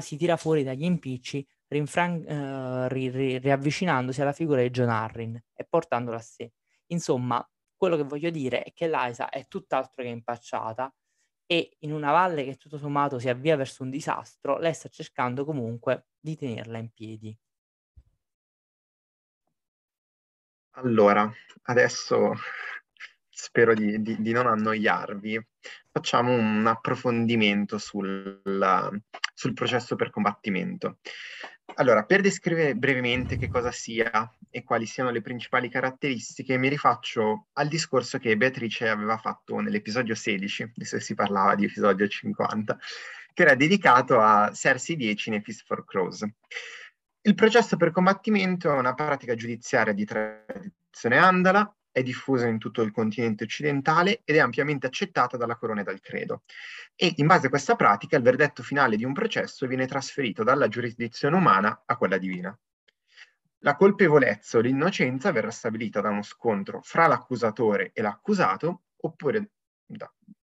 si tira fuori dagli impicci, riavvicinandosi alla figura di John Arryn e portandola a sé. Insomma, quello che voglio dire è che Lysa è tutt'altro che impacciata e in una valle che tutto sommato si avvia verso un disastro, lei sta cercando comunque di tenerla in piedi. Allora, adesso spero di non annoiarvi. Facciamo un approfondimento sul processo per combattimento. Allora, per descrivere brevemente che cosa sia e quali siano le principali caratteristiche, mi rifaccio al discorso che Beatrice aveva fatto nell'episodio 16, se si parlava di episodio 50, che era dedicato a Cersei 10 nei Feast for Crows. Il processo per combattimento è una pratica giudiziaria di tradizione andala, è diffusa in tutto il continente occidentale ed è ampiamente accettata dalla corona e dal credo. E in base a questa pratica il verdetto finale di un processo viene trasferito dalla giurisdizione umana a quella divina. La colpevolezza o l'innocenza verrà stabilita da uno scontro fra l'accusatore e l'accusato, oppure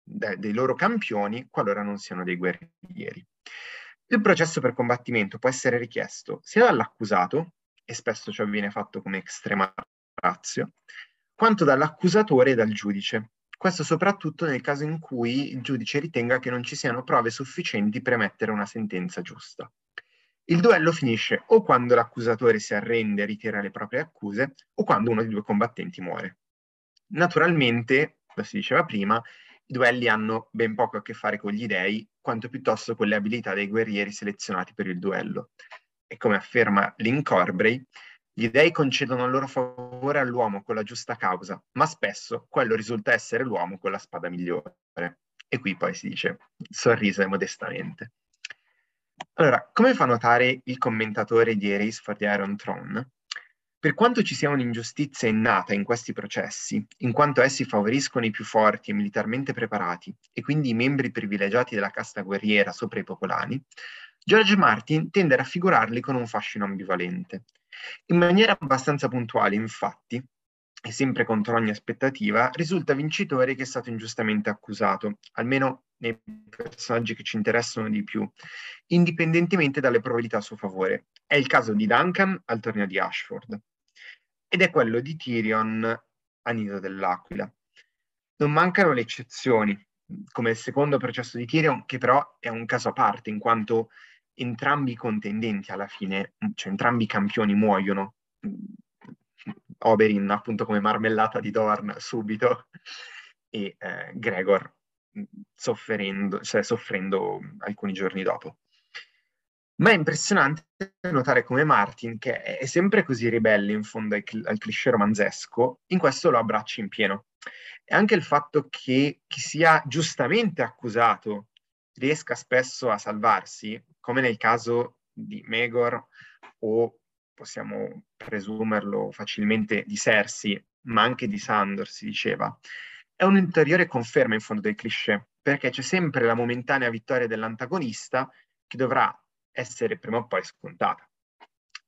dei loro campioni qualora non siano dei guerrieri. Il processo per combattimento può essere richiesto sia dall'accusato, e spesso ciò viene fatto come extrema ratio, quanto dall'accusatore e dal giudice. Questo soprattutto nel caso in cui il giudice ritenga che non ci siano prove sufficienti per emettere una sentenza giusta. Il duello finisce o quando l'accusatore si arrende e ritira le proprie accuse, o quando uno dei due combattenti muore. Naturalmente, lo si diceva prima, i duelli hanno ben poco a che fare con gli dèi, quanto piuttosto con le abilità dei guerrieri selezionati per il duello. E come afferma Lynn Corbray, gli dèi concedono il loro favore all'uomo con la giusta causa, ma spesso quello risulta essere l'uomo con la spada migliore. E qui poi si dice, sorriso e modestamente. Allora, come fa notare il commentatore di A Race for the Iron Throne, per quanto ci sia un'ingiustizia innata in questi processi, in quanto essi favoriscono i più forti e militarmente preparati, e quindi i membri privilegiati della casta guerriera sopra i popolani, George Martin tende a raffigurarli con un fascino ambivalente. In maniera abbastanza puntuale, infatti, e sempre contro ogni aspettativa, risulta vincitore che è stato ingiustamente accusato, almeno nei personaggi che ci interessano di più, indipendentemente dalle probabilità a suo favore. È il caso di Duncan al torneo di Ashford, ed è quello di Tyrion a Nido dell'Aquila. Non mancano le eccezioni, come il secondo processo di Tyrion, che però è un caso a parte, in quanto entrambi i contendenti alla fine, cioè entrambi i campioni muoiono, Oberyn appunto come marmellata di Dorn subito e Gregor soffrendo alcuni giorni dopo. Ma è impressionante notare come Martin, che è sempre così ribelle in fondo al cliché romanzesco, in questo lo abbraccia in pieno. E anche il fatto che chi sia giustamente accusato riesca spesso a salvarsi, come nel caso di Maegor o, possiamo presumerlo facilmente, di Cersei, ma anche di Sandor, si diceva, è un'ulteriore conferma in fondo del cliché, perché c'è sempre la momentanea vittoria dell'antagonista che dovrà essere prima o poi scontata.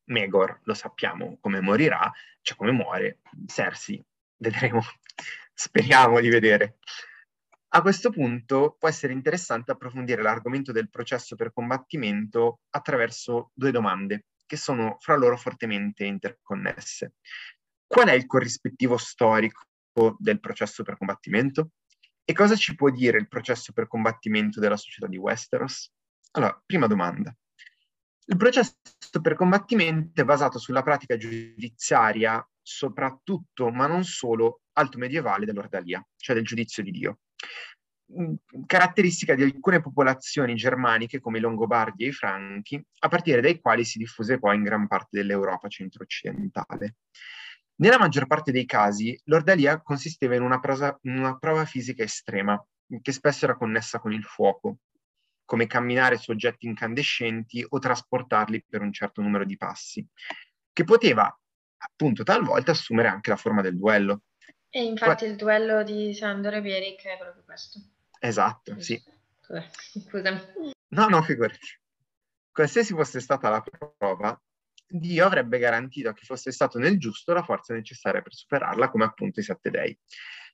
Maegor, lo sappiamo come morirà, cioè come muore. Cersei, vedremo, speriamo di vedere. A questo punto può essere interessante approfondire l'argomento del processo per combattimento attraverso due domande che sono fra loro fortemente interconnesse. Qual è il corrispettivo storico del processo per combattimento? E cosa ci può dire il processo per combattimento della società di Westeros? Allora, prima domanda. Il processo per combattimento è basato sulla pratica giudiziaria, soprattutto, ma non solo, alto medievale dell'ordalia, cioè del giudizio di Dio. Caratteristica di alcune popolazioni germaniche, come i Longobardi e i Franchi, a partire dai quali si diffuse poi in gran parte dell'Europa centro-occidentale. Nella maggior parte dei casi, l'ordalia consisteva in una prova fisica estrema, che spesso era connessa con il fuoco, come camminare su oggetti incandescenti o trasportarli per un certo numero di passi, che poteva appunto talvolta assumere anche la forma del duello. E infatti il duello di Sandor e Beric è proprio questo. Esatto, sì. Scusami. No, figurati. Qualsiasi fosse stata la prova, Dio avrebbe garantito che fosse stato nel giusto la forza necessaria per superarla, come appunto i sette dei.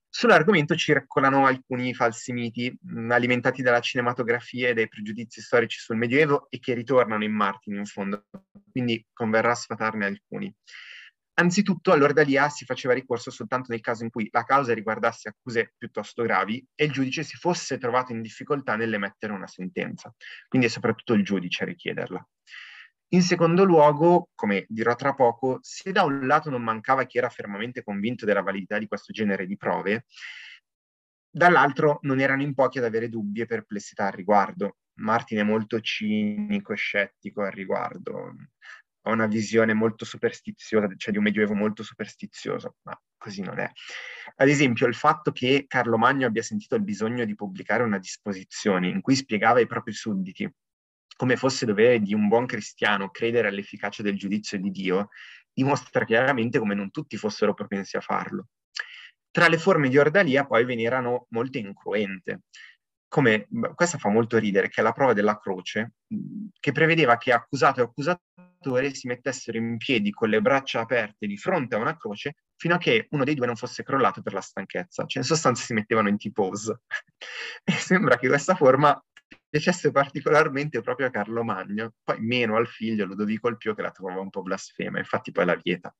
Sull'argomento circolano alcuni falsi miti alimentati dalla cinematografia e dai pregiudizi storici sul Medioevo e che ritornano in Martin in fondo, quindi converrà sfatarne alcuni. Anzitutto all'ordalia si faceva ricorso soltanto nel caso in cui la causa riguardasse accuse piuttosto gravi e il giudice si fosse trovato in difficoltà nell'emettere una sentenza, quindi è soprattutto il giudice a richiederla. In secondo luogo, come dirò tra poco, se da un lato non mancava chi era fermamente convinto della validità di questo genere di prove, dall'altro non erano in pochi ad avere dubbi e perplessità al riguardo. Martin è molto cinico e scettico al riguardo, ha una visione molto superstiziosa, cioè di un Medioevo molto superstizioso, ma così non è. Ad esempio, il fatto che Carlo Magno abbia sentito il bisogno di pubblicare una disposizione in cui spiegava ai propri sudditi come fosse dovere di un buon cristiano credere all'efficacia del giudizio di Dio, dimostra chiaramente come non tutti fossero propensi a farlo. Tra le forme di ordalia poi venivano molte incruente, come questa fa molto ridere, che è la prova della croce, che prevedeva che accusato e accusatore si mettessero in piedi con le braccia aperte di fronte a una croce fino a che uno dei due non fosse crollato per la stanchezza, cioè in sostanza si mettevano in T-pose. E sembra che questa forma piacesse particolarmente proprio a Carlo Magno, poi meno al figlio Lodovico il Pio, che la trovava un po' blasfema, infatti poi la vieta.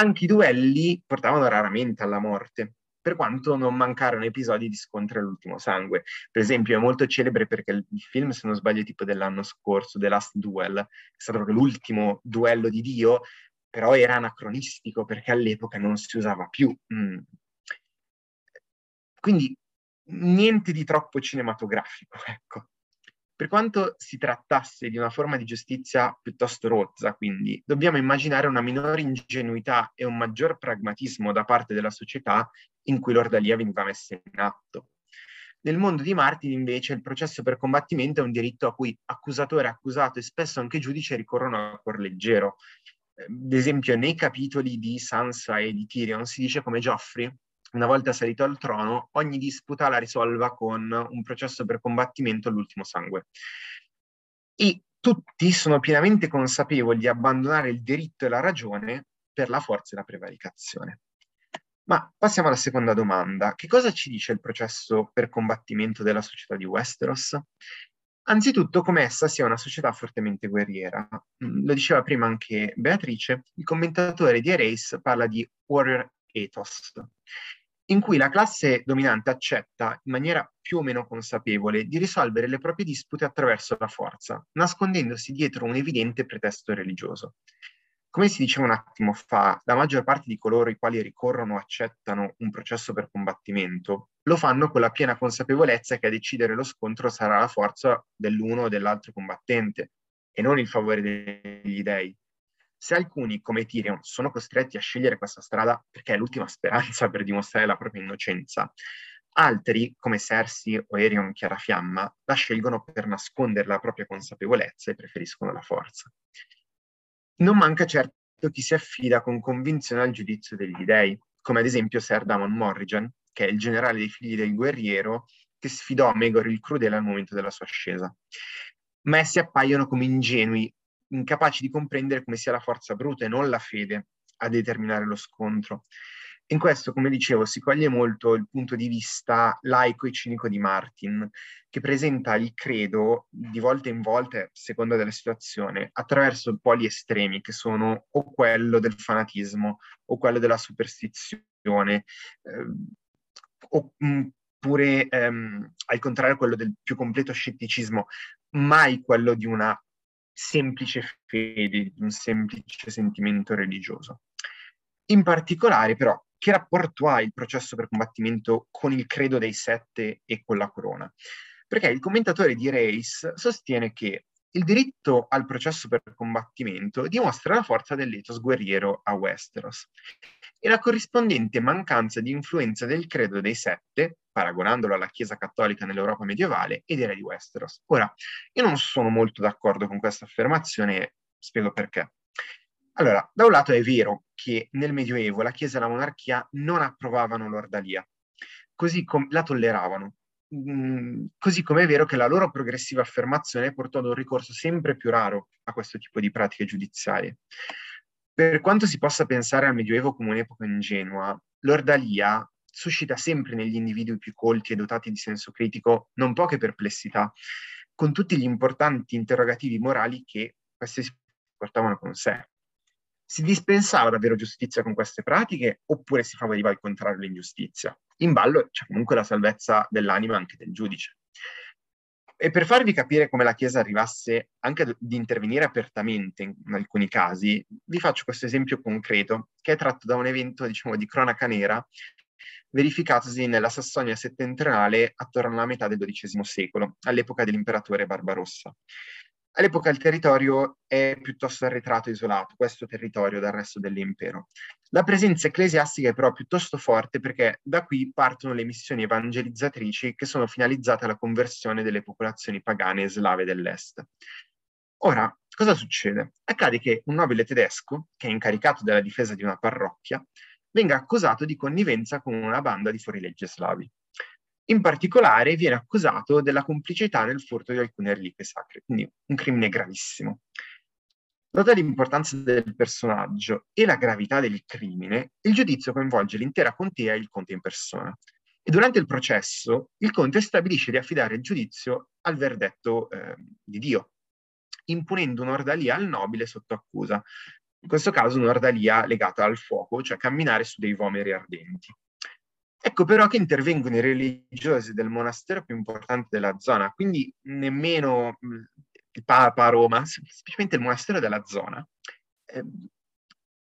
Anche i duelli portavano raramente alla morte, per quanto non mancarono episodi di scontri all'ultimo sangue. Per esempio è molto celebre perché il film, se non sbaglio, tipo dell'anno scorso, The Last Duel, è stato proprio l'ultimo duello di Dio, però era anacronistico perché all'epoca non si usava più. Quindi niente di troppo cinematografico, ecco. Per quanto si trattasse di una forma di giustizia piuttosto rozza, quindi, dobbiamo immaginare una minore ingenuità e un maggior pragmatismo da parte della società in cui l'ordalia veniva messa in atto. Nel mondo di Martin, invece, il processo per combattimento è un diritto a cui accusatore, accusato e spesso anche giudice ricorrono a cuor leggero. Ad esempio, nei capitoli di Sansa e di Tyrion si dice come Joffrey, una volta salito al trono, ogni disputa la risolva con un processo per combattimento all'ultimo sangue. E tutti sono pienamente consapevoli di abbandonare il diritto e la ragione per la forza e la prevaricazione. Ma passiamo alla seconda domanda. Che cosa ci dice il processo per combattimento della società di Westeros? Anzitutto come essa sia una società fortemente guerriera. Lo diceva prima anche Beatrice, il commentatore di Erase parla di warrior ethos, in cui la classe dominante accetta, in maniera più o meno consapevole, di risolvere le proprie dispute attraverso la forza, nascondendosi dietro un evidente pretesto religioso. Come si diceva un attimo fa, la maggior parte di coloro i quali ricorrono o accettano un processo per combattimento lo fanno con la piena consapevolezza che a decidere lo scontro sarà la forza dell'uno o dell'altro combattente, e non il favore degli dei. Se alcuni, come Tyrion, sono costretti a scegliere questa strada perché è l'ultima speranza per dimostrare la propria innocenza, altri, come Cersei o Aerion Chiarafiamma, la scelgono per nascondere la propria consapevolezza e preferiscono la forza. Non manca certo chi si affida con convinzione al giudizio degli dei, come ad esempio Ser Damon Morrigan, che è il generale dei figli del guerriero che sfidò Maegor il Crudele al momento della sua ascesa. Ma essi appaiono come ingenui, incapaci di comprendere come sia la forza bruta e non la fede a determinare lo scontro. In questo, come dicevo, si coglie molto il punto di vista laico e cinico di Martin, che presenta il credo di volta in volta, a seconda della situazione, attraverso poli estremi, che sono o quello del fanatismo o quello della superstizione, oppure al contrario quello del più completo scetticismo, mai quello di una semplice fede, di un semplice sentimento religioso. In particolare, però, che rapporto ha il processo per combattimento con il credo dei sette e con la corona? Perché il commentatore di Reis sostiene che il diritto al processo per combattimento dimostra la forza dell'ethos guerriero a Westeros e la corrispondente mancanza di influenza del credo dei sette, paragonandolo alla Chiesa cattolica nell'Europa medievale e dei re di Westeros. Ora, io non sono molto d'accordo con questa affermazione e spiego perché. Allora, da un lato è vero che nel Medioevo la Chiesa e la monarchia non approvavano l'ordalia, così la tolleravano, così come è vero che la loro progressiva affermazione portò ad un ricorso sempre più raro a questo tipo di pratiche giudiziarie. Per quanto si possa pensare al Medioevo come un'epoca ingenua, l'ordalia suscita sempre negli individui più colti e dotati di senso critico non poche perplessità, con tutti gli importanti interrogativi morali che questi si portavano con sé. Si dispensava davvero giustizia con queste pratiche oppure si favoriva al contrario l'ingiustizia? In ballo c'è comunque la salvezza dell'anima anche del giudice. E per farvi capire come la Chiesa arrivasse anche ad intervenire apertamente in alcuni casi, vi faccio questo esempio concreto che è tratto da un evento, diciamo, di cronaca nera verificatosi nella Sassonia settentrionale attorno alla metà del XII secolo, all'epoca dell'imperatore Barbarossa. All'epoca il territorio è piuttosto arretrato e isolato, questo territorio dal resto dell'impero. La presenza ecclesiastica è però piuttosto forte perché da qui partono le missioni evangelizzatrici che sono finalizzate alla conversione delle popolazioni pagane e slave dell'est. Ora, cosa succede? Accade che un nobile tedesco, che è incaricato della difesa di una parrocchia, venga accusato di connivenza con una banda di fuorilegge slavi. In particolare viene accusato della complicità nel furto di alcune reliquie sacre, quindi un crimine gravissimo. Data l'importanza del personaggio e la gravità del crimine, il giudizio coinvolge l'intera contea e il conte in persona. E durante il processo il conte stabilisce di affidare il giudizio al verdetto di Dio, imponendo un'ordalia al nobile sotto accusa. In questo caso un'ordalia legata al fuoco, cioè camminare su dei vomeri ardenti. Ecco però che intervengono i religiosi del monastero più importante della zona, quindi nemmeno il Papa a Roma, semplicemente il monastero della zona,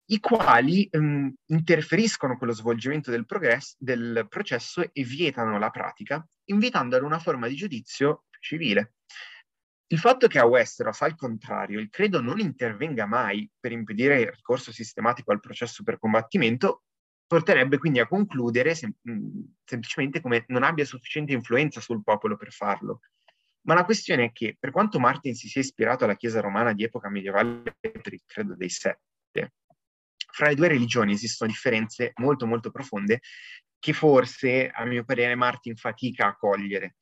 i quali interferiscono con lo svolgimento del processo e vietano la pratica, invitando ad una forma di giudizio civile. Il fatto che a Westeros, al contrario, il credo non intervenga mai per impedire il ricorso sistematico al processo per combattimento porterebbe quindi a concludere semplicemente come non abbia sufficiente influenza sul popolo per farlo. Ma la questione è che, per quanto Martin si sia ispirato alla Chiesa romana di epoca medievale per il credo dei sette, fra le due religioni esistono differenze molto molto profonde che forse, a mio parere, Martin fatica a cogliere.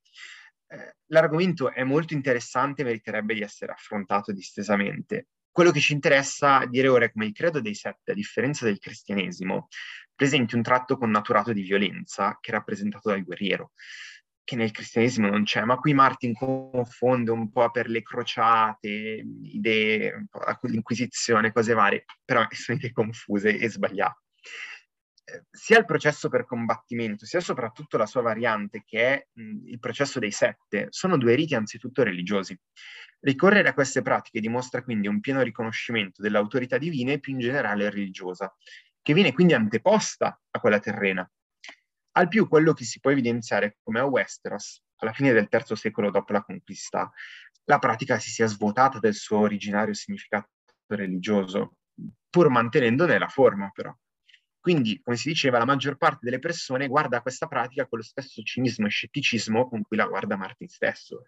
L'argomento è molto interessante e meriterebbe di essere affrontato distesamente. Quello che ci interessa dire ora è come il credo dei sette, a differenza del cristianesimo, presenti un tratto connaturato di violenza che è rappresentato dal guerriero, che nel cristianesimo non c'è, ma qui Martin confonde un po' per le crociate, idee, un po' l'inquisizione, cose varie, però sono idee confuse e sbagliate. Sia il processo per combattimento, sia soprattutto la sua variante, che è il processo dei sette, sono due riti anzitutto religiosi. Ricorrere a queste pratiche dimostra quindi un pieno riconoscimento dell'autorità divina e più in generale religiosa, che viene quindi anteposta a quella terrena. Al più quello che si può evidenziare come a Westeros, alla fine del III secolo dopo la conquista, la pratica si sia svuotata del suo originario significato religioso, pur mantenendone la forma però. Quindi, come si diceva, la maggior parte delle persone guarda questa pratica con lo stesso cinismo e scetticismo con cui la guarda Martin stesso.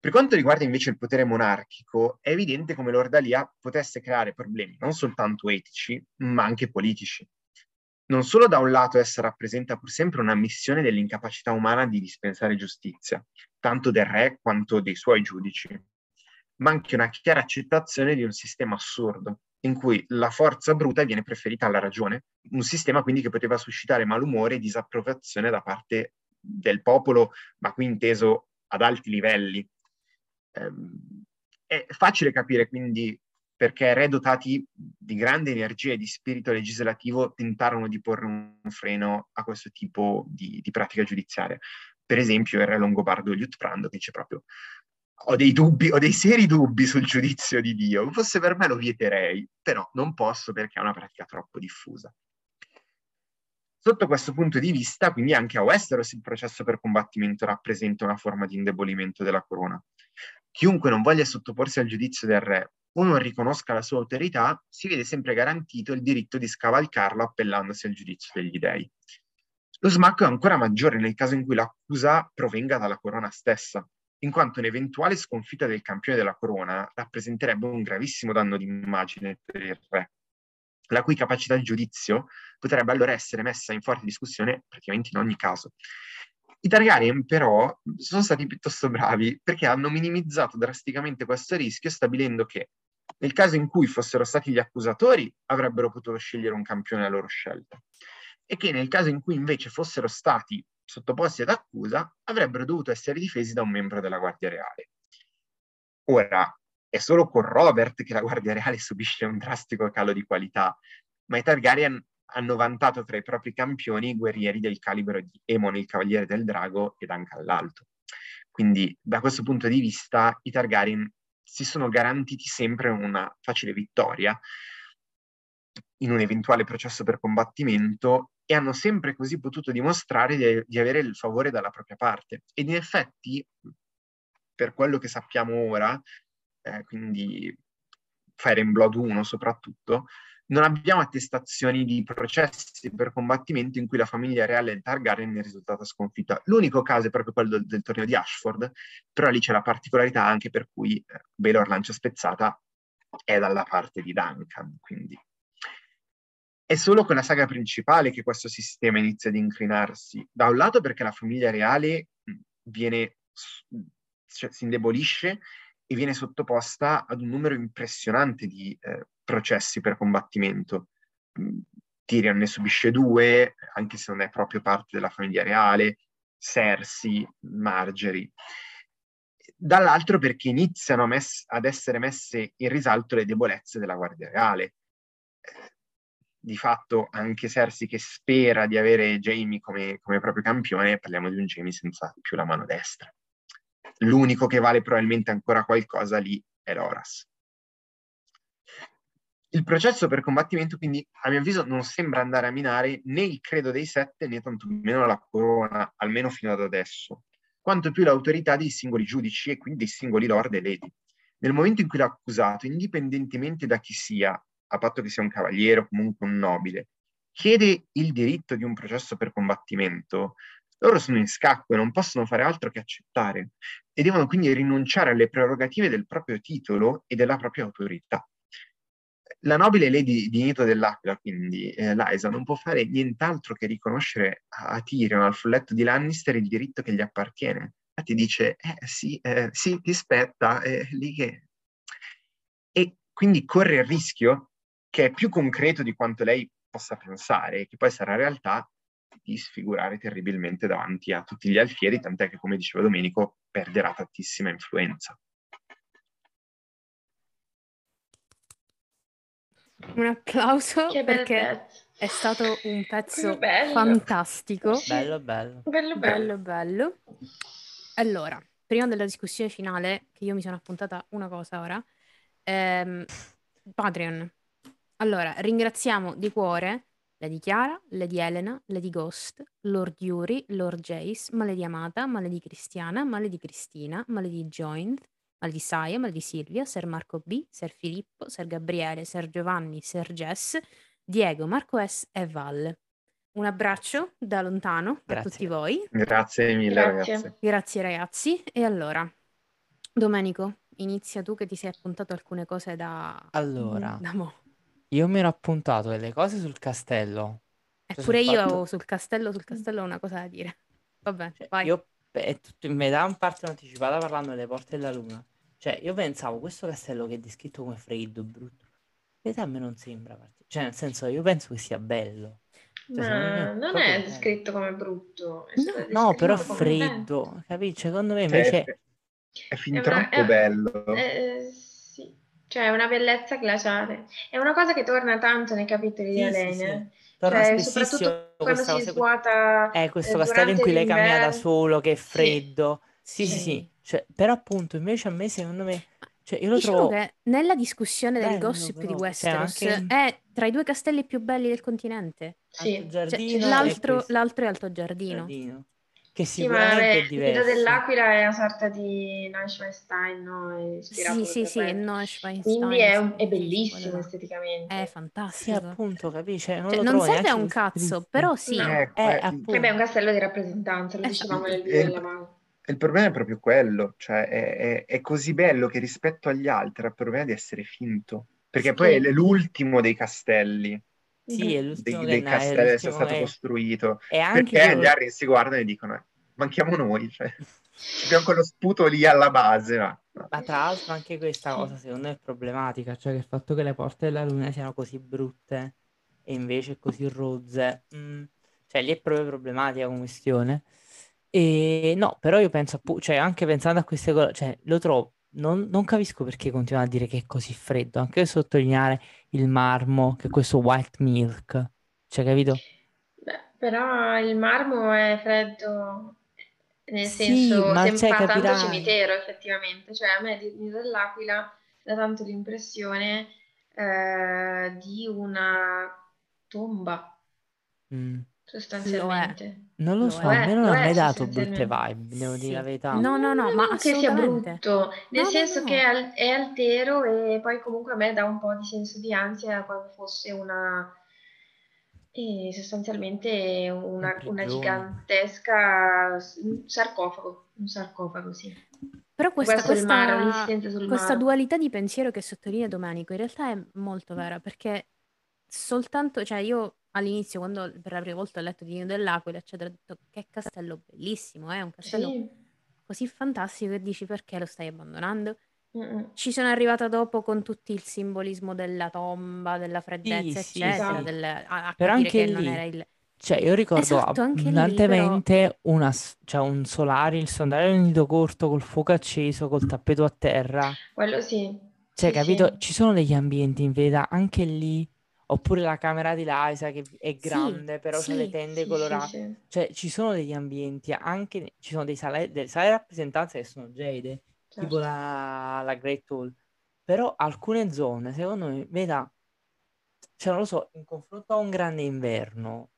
Per quanto riguarda invece il potere monarchico, è evidente come l'ordalia potesse creare problemi non soltanto etici, ma anche politici. Non solo da un lato essa rappresenta pur sempre una missione dell'incapacità umana di dispensare giustizia, tanto del re quanto dei suoi giudici, ma anche una chiara accettazione di un sistema assurdo, in cui la forza bruta viene preferita alla ragione, un sistema quindi che poteva suscitare malumore e disapprovazione da parte del popolo, ma qui inteso ad alti livelli. È facile capire quindi perché re dotati di grande energia e di spirito legislativo tentarono di porre un freno a questo tipo di pratica giudiziaria. Per esempio il re longobardo Liutprando dice proprio: ho dei dubbi, ho dei seri dubbi sul giudizio di Dio, fosse per me lo vieterei, però non posso perché è una pratica troppo diffusa. Sotto questo punto di vista, quindi anche a Westeros il processo per combattimento rappresenta una forma di indebolimento della corona. Chiunque non voglia sottoporsi al giudizio del re o non riconosca la sua autorità, si vede sempre garantito il diritto di scavalcarlo appellandosi al giudizio degli dèi. Lo smacco è ancora maggiore nel caso in cui l'accusa provenga dalla corona stessa, in quanto un'eventuale sconfitta del campione della corona rappresenterebbe un gravissimo danno d'immagine per il re, la cui capacità di giudizio potrebbe allora essere messa in forte discussione praticamente in ogni caso. I Targaryen però sono stati piuttosto bravi, perché hanno minimizzato drasticamente questo rischio stabilendo che nel caso in cui fossero stati gli accusatori avrebbero potuto scegliere un campione a loro scelta, e che nel caso in cui invece fossero stati sottoposti ad accusa avrebbero dovuto essere difesi da un membro della Guardia Reale. Ora, è solo con Robert che la Guardia Reale subisce un drastico calo di qualità, ma i Targaryen hanno vantato tra i propri campioni guerrieri del calibro di Aemon il Cavaliere del Drago ed Anca l'Alto. Quindi da questo punto di vista i Targaryen si sono garantiti sempre una facile vittoria in un eventuale processo per combattimento, e hanno sempre così potuto dimostrare di avere il favore dalla propria parte. Ed in effetti, per quello che sappiamo ora, quindi Fire and Blood 1 soprattutto, non abbiamo attestazioni di processi per combattimento in cui la famiglia reale del Targaryen è risultata sconfitta. L'unico caso è proprio quello del torneo di Ashford, però lì c'è la particolarità anche per cui Baelor Lancia Spezzata è dalla parte di Duncan, quindi... È solo con la saga principale che questo sistema inizia ad incrinarsi, da un lato perché la famiglia reale si indebolisce e viene sottoposta ad un numero impressionante di processi per combattimento. Tyrion ne subisce 2, anche se non è proprio parte della famiglia reale, Cersei, Margaery. Dall'altro perché iniziano ad essere messe in risalto le debolezze della Guardia Reale. Di fatto anche Cersei, che spera di avere Jaime come proprio campione, parliamo di un Jaime senza più la mano destra. L'unico che vale probabilmente ancora qualcosa lì è Loras. Il processo per combattimento quindi, a mio avviso, non sembra andare a minare né il credo dei 7 né tantomeno la corona, almeno fino ad adesso, quanto più l'autorità dei singoli giudici e quindi dei singoli lord e lady. Nel momento in cui l'accusato, indipendentemente da chi sia, a patto che sia un cavaliere o comunque un nobile, chiede il diritto di un processo per combattimento, loro sono in scacco e non possono fare altro che accettare, e devono quindi rinunciare alle prerogative del proprio titolo e della propria autorità. La nobile lady di Nito dell'Aquila, quindi Lysa, non può fare nient'altro che riconoscere a Tyrion, al folletto di Lannister, il diritto che gli appartiene. Infatti dice, sì, ti spetta, lì che... E quindi corre il rischio, che è più concreto di quanto lei possa pensare, che poi sarà realtà, di sfigurare terribilmente davanti a tutti gli alfieri, tant'è che, come diceva Domenico, perderà tantissima influenza. Un applauso, perché è stato un pezzo fantastico. Bello. Allora, prima della discussione finale, che io mi sono appuntata una cosa ora, Patreon. Allora, ringraziamo di cuore Lady Chiara, Lady Elena, Lady Ghost, Lord Yuri, Lord Jace, Maledi Amata, Maledi Cristiana, Maledi Cristina, Maledi Joint, Maledi Saia, Maledi Silvia, Ser Marco B, Ser Filippo, Ser Gabriele, Ser Giovanni, Ser Jess, Diego, Marco S e Val. Un abbraccio da lontano per tutti voi. Grazie mille, ragazzi. Grazie, ragazzi. E allora, Domenico, inizia tu, che ti sei appuntato alcune cose da... Allora, io mi ero appuntato delle cose sul castello. Eppure cioè, io sul castello ho una cosa da dire. Vabbè, cioè, vai. Io è tutto in metà, in parte anticipata, parlando delle porte della luna. Cioè, io pensavo, questo castello che è descritto come freddo, brutto, proprietà a me non sembra cioè nel senso io penso che sia bello. Cioè, ma non è descritto come brutto. No, però freddo, capisci? Secondo me invece è fin troppo bello. Sì. Cioè è una bellezza glaciale. È una cosa che torna tanto nei capitoli di Elena. Cioè, soprattutto quando si svuota questo castello in cui lei cammina da solo, che è freddo. Sì. Cioè, però appunto invece a me secondo me cioè, io lo trovo che nella discussione del gossip di Westeros è tra i due castelli più belli del continente. Cioè, l'altro è Altogiardino. Che sicuramente è diverso. Il Vita dell'Aquila è una sorta di Neuschwanstein, no? Sì, è Neuschwanstein. Quindi è bellissimo esteticamente. È fantastico. Sì, appunto, capisci? Non serve a un cazzo, però sì. È un castello di rappresentanza, lo dicevamo nel video della mano. Il problema è proprio quello, cioè è così bello che rispetto agli altri ha il problema di essere finto, perché poi è l'ultimo dei castelli, è l'ultimo dei castelli che sia stato costruito, perché gli altri si guardano e dicono manchiamo noi, cioè abbiamo quello sputo lì alla base. Ma tra l'altro anche questa cosa secondo me è problematica, cioè che il fatto che le porte della Luna siano così brutte e invece così rozze, cioè lì è proprio problematica come questione. E no, però io penso cioè anche pensando a queste cose, cioè lo trovo, non capisco perché continuano a dire che è così freddo, anche per sottolineare il marmo, che è questo white milk, cioè capito? Beh, però il marmo è freddo, nel senso sembra tanto cimitero effettivamente, cioè a me dell'Aquila dà tanto l'impressione di una tomba. Sostanzialmente non lo so, a me non ha mai dato brutte vibe, devo dire la verità. No, ma che sia brutto nel senso che è altero, e poi comunque a me dà un po' di senso di ansia quando fosse sostanzialmente una gigantesca sarcofago, sì. Però questa dualità di pensiero che sottolinea Domenico in realtà è molto vera, perché soltanto, cioè io all'inizio, quando per la prima volta ho letto Dino dell'Aquila, eccetera, ho detto che castello bellissimo, è un castello così fantastico, e dici perché lo stai abbandonando? Ci sono arrivata dopo con tutto il simbolismo della tomba, della freddezza, eccetera, però anche che lì, non era il... Cioè io ricordo abbondantemente però... cioè un solare, il sondario in nido corto, col fuoco acceso, col tappeto a terra. Quello sì. Cioè capito? Ci sono degli ambienti in verità anche lì. Oppure la camera di Liza che è grande, però c'è le tende colorate. Sì. Cioè, ci sono degli ambienti, anche ci sono delle sale di rappresentanza che sono jade, tipo la Great Hall. Però alcune zone, secondo me, cioè non lo so, in confronto a un grande inverno,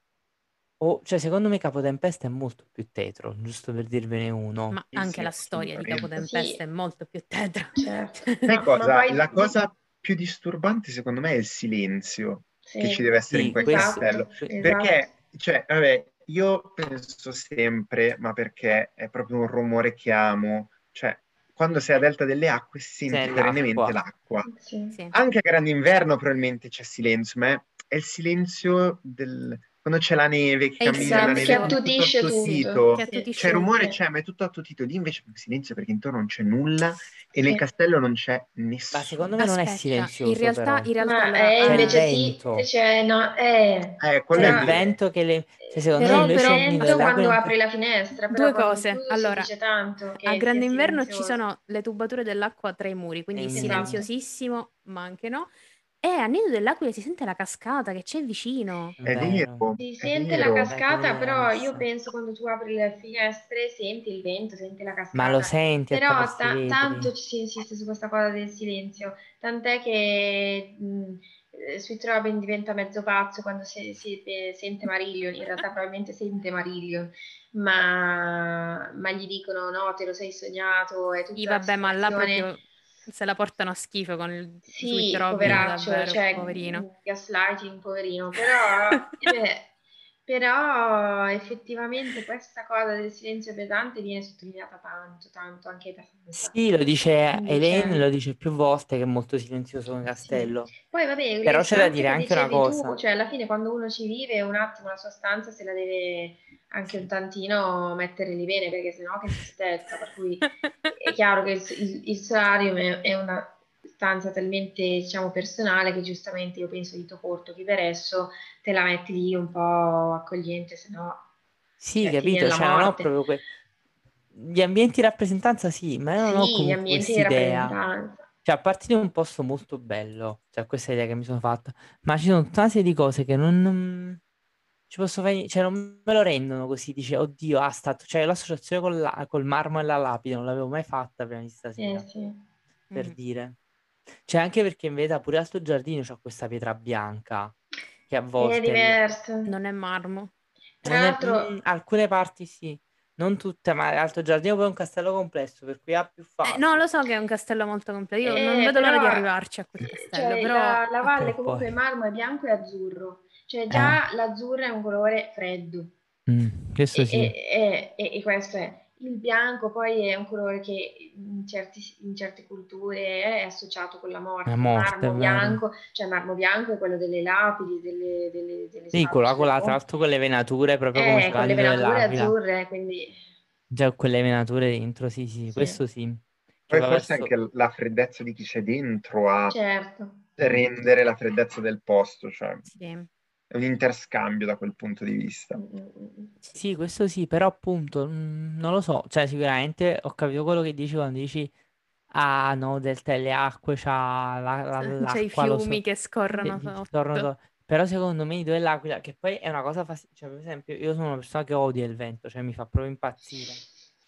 cioè secondo me Capotempesta è molto più tetro, giusto per dirvene uno. Ma anche la storia di Capotempesta è molto più tetra. La cosa più disturbante secondo me è il silenzio che ci deve essere in quel castello, perché cioè vabbè, io penso sempre, ma perché è proprio un rumore che amo, cioè quando sei a Delta delle Acque senti perennemente l'acqua. Anche a grande inverno probabilmente c'è silenzio, ma è il silenzio quando c'è la neve che cammina, la neve che attutisce tutto, c'è il rumore, ma è tutto attutito. Lì invece è silenzio perché intorno non c'è nulla e nel castello non c'è nessuno. Ma secondo me non è silenzioso, in realtà invece quello è il vento che le... Cioè, secondo me invece il vento quando apri la finestra, due cose. Allora, a grande inverno ci sono le tubature dell'acqua tra i muri, quindi silenziosissimo, ma anche no. A Nido dell'Aquila si sente la cascata che c'è vicino. Si sente la cascata, però io penso quando tu apri le finestre senti il vento, senti la cascata. Ma lo senti? Però tanto ci insiste su questa cosa del silenzio, tant'è che Sweet Robin diventa mezzo pazzo quando sente Marillion. In realtà probabilmente sente Marillion, ma gli dicono no, te lo sei sognato, è tutta ma là proprio... se la portano a schifo con il Sweet Robin, poveraccio, davvero, cioè, poverino. Gaslighting, poverino. Però, però effettivamente questa cosa del silenzio pesante viene sottolineata tanto anche da Sansa. Sì, lo dice Elaine, lo dice più volte che è molto silenzioso un castello. Poi vabbè, però c'è da dire anche una cosa. Cioè alla fine quando uno ci vive un attimo la sua stanza se la deve anche un tantino mettere lì bene, perché sennò che si stessa, per cui è chiaro che il solarium è una stanza talmente, diciamo, personale, che giustamente io penso dito corto, chi per esso, te la metti lì un po' accogliente, se no... Sì, cioè, capito, cioè non ho proprio gli ambienti di rappresentanza, sì, ma io non ho comunque questa idea. Cioè, a partire da un posto molto bello, cioè questa è l'idea che mi sono fatta, ma ci sono tutta una serie di cose che non ci posso fare, cioè non me lo rendono così, dice, oddio, ah, stato, cioè l'associazione col marmo e la lapide non l'avevo mai fatta prima di stasera, sì. Per dire. Cioè, anche perché in verità pure al tuo giardino c'ho questa pietra bianca, che a volte... È diverso, non è marmo. Tra l'altro... alcune parti sì, non tutte, ma l'altro giardino poi è un castello complesso, per cui ha più fame. No, lo so che è un castello molto complesso, io non vedo l'ora di arrivarci a quel castello. Cioè, però... la valle comunque è marmo, è bianco e azzurro, cioè già l'azzurro è un colore freddo. Questo sì. E questo è. Il bianco poi è un colore che in certe culture è associato con la morte. Marmo bianco, cioè marmo bianco è quello delle lapidi, delle sì, quello tra l'altro con le venature proprio come con le venature azzurre, quindi... Già con le venature dentro, sì. Questo sì. Poi forse anche la freddezza di chi c'è dentro a rendere la freddezza del posto, cioè... Sì. È un interscambio da quel punto di vista. Sì, questo sì, però appunto non lo so, cioè sicuramente ho capito quello che dici quando dici ah no, delta delle acque, c'ha l'acqua, c'è i fiumi che scorrono però secondo me Nido dell'Aquila, che poi è una cosa cioè, per esempio io sono una persona che odia il vento, cioè mi fa proprio impazzire,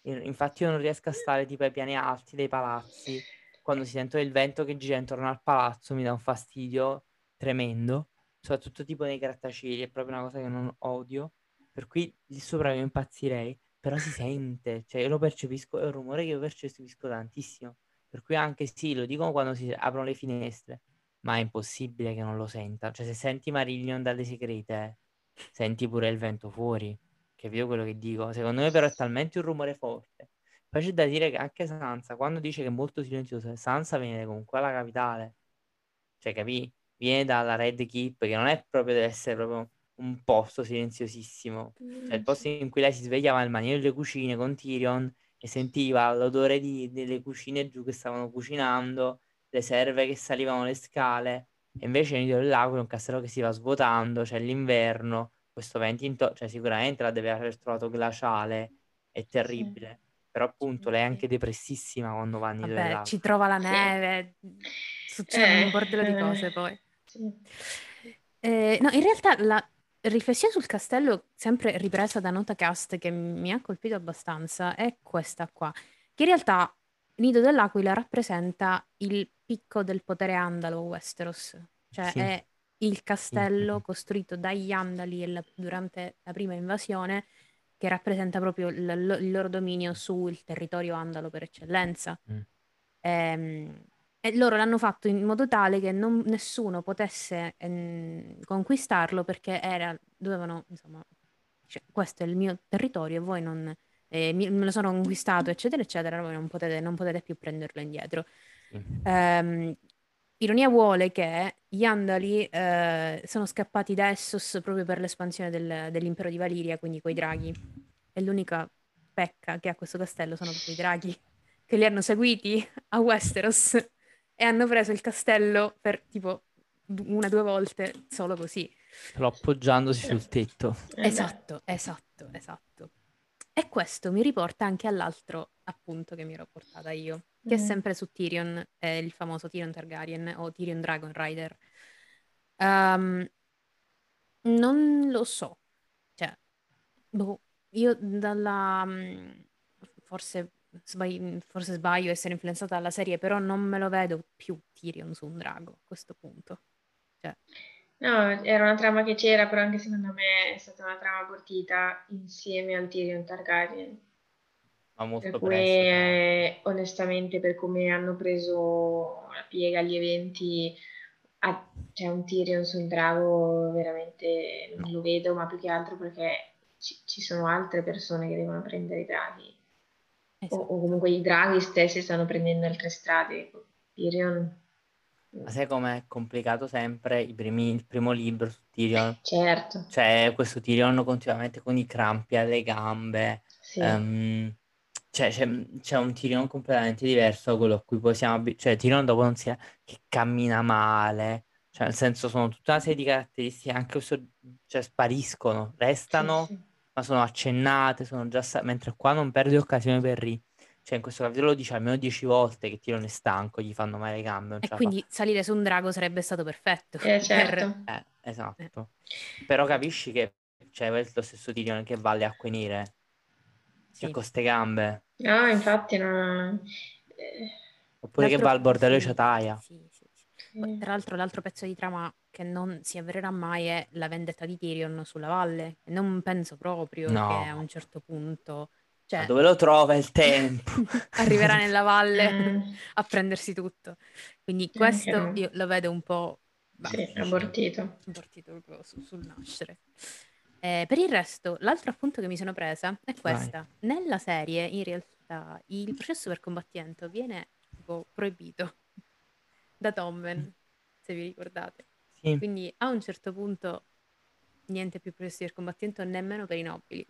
infatti io non riesco a stare tipo ai piani alti dei palazzi, quando si sente il vento che gira intorno al palazzo mi dà un fastidio tremendo, soprattutto tipo nei grattacieli, è proprio una cosa che non odio, per cui lì sopra io impazzirei, però si sente, cioè io lo percepisco, è un rumore che io percepisco tantissimo, per cui anche sì, lo dicono quando si aprono le finestre, ma è impossibile che non lo senta, cioè se senti Marillion dalle Segrete, senti pure il vento fuori, capito quello che dico? Secondo me però è talmente un rumore forte, poi c'è da dire che anche Sansa, quando dice che è molto silenziosa, Sansa viene comunque alla capitale, cioè capì? Viene dalla Red Keep, che non è proprio, deve essere proprio un posto silenziosissimo. Cioè il posto in cui lei si svegliava nel maniero delle cucine con Tyrion e sentiva l'odore delle cucine giù che stavano cucinando, le serve che salivano le scale, e invece Nido dell'Aquila è un castello che si va svuotando, c'è l'inverno, questo vento cioè sicuramente la deve aver trovato glaciale e terribile. Però appunto lei è anche depressissima quando va a Nido dell'Aquila. Ci trova la neve, succede un bordello di cose poi. No, in realtà la riflessione sul castello, sempre ripresa da Notacast, che mi ha colpito abbastanza, è questa qua, che in realtà Nido dell'Aquila rappresenta il picco del potere andalo a Westeros, cioè è il castello costruito dagli Andali durante la prima invasione, che rappresenta proprio il loro dominio sul territorio andalo per eccellenza. E loro l'hanno fatto in modo tale che nessuno potesse conquistarlo, perché dovevano, insomma, cioè, questo è il mio territorio e voi non me lo sono conquistato, eccetera, eccetera, voi non potete più prenderlo indietro. Ironia vuole che gli Andali sono scappati da Essos proprio per l'espansione dell'impero di Valiria, quindi coi draghi. E l'unica pecca che ha questo castello sono proprio i draghi, che li hanno seguiti a Westeros e hanno preso il castello per tipo 1-2 volte solo così. Però appoggiandosi sul tetto. Esatto. E questo mi riporta anche all'altro appunto che mi ero portata io, che è sempre su Tyrion, il famoso Tyrion Targaryen o Tyrion Dragon Rider. Non lo so. Cioè, io forse sbaglio essere influenzata dalla serie, però non me lo vedo più Tyrion su un drago a questo punto. Cioè... No, era una trama che c'era, però anche secondo me è stata una trama abortita insieme al Tyrion Targaryen. Ma molto presto. Onestamente, per come hanno preso la piega agli eventi, cioè un Tyrion su un drago veramente non lo vedo, ma più che altro perché ci sono altre persone che devono prendere i draghi. O comunque i draghi stessi stanno prendendo altre strade. Tyrion. Ma sai com'è complicato sempre il primo libro su Tyrion? Certo. Cioè questo Tyrion continuamente con i crampi alle gambe, Cioè, c'è un Tyrion completamente diverso da quello a cui possiamo cioè, Tyrion dopo non si che cammina male. Cioè, nel senso, sono tutta una serie di caratteristiche anche cioè, spariscono, restano, sì. Ma sono accennate, sono già mentre qua non perde occasione per cioè, in questo capitolo lo dice almeno 10 volte che Tyrion è stanco, gli fanno male le gambe. E quindi salire su un drago sarebbe stato perfetto. Certo. Esatto. Però capisci che c'è lo stesso Tyrion che va alle acque nere. Sì. Cioè, con ste gambe. No, infatti no. Oppure che va al bordello e Ciataia. Sì. Tra l'altro l'altro pezzo di trama che non si avvererà mai è la vendetta di Tyrion sulla valle. Non penso proprio che a un certo punto... Cioè, dove lo trova il tempo? Arriverà nella valle a prendersi tutto. Quindi questo io lo vedo un po'... Sì, abortito. Abortito sul nascere. Per il resto, l'altro appunto che mi sono presa è questa. Vai. Nella serie, in realtà, il processo per combattimento viene tipo proibito da Tommen, se vi ricordate. Sì. Quindi a un certo punto niente più processo per combattimento, nemmeno per i nobili.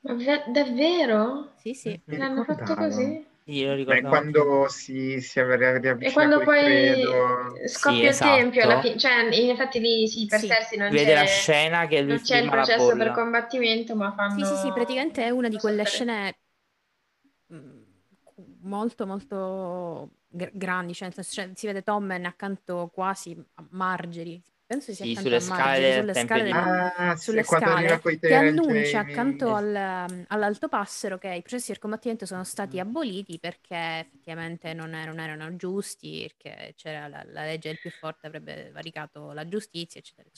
Ma davvero? Sì. L'hanno fatto così? Io ricordavo. Quando si riavvicina e quando poi credo... scoppia il tempio alla fine, cioè in effetti lì per Cersei non vede la scena che lui non c'è il processo per combattimento, ma fanno sì praticamente è una di quelle scene molto molto grandi, cioè, si vede Tommen accanto quasi a Margaery, penso sia sulle scale, che annuncia accanto all'altopassero che i processi del combattimento sono stati aboliti perché effettivamente non erano giusti, perché c'era la legge del più forte avrebbe valicato la giustizia, eccetera.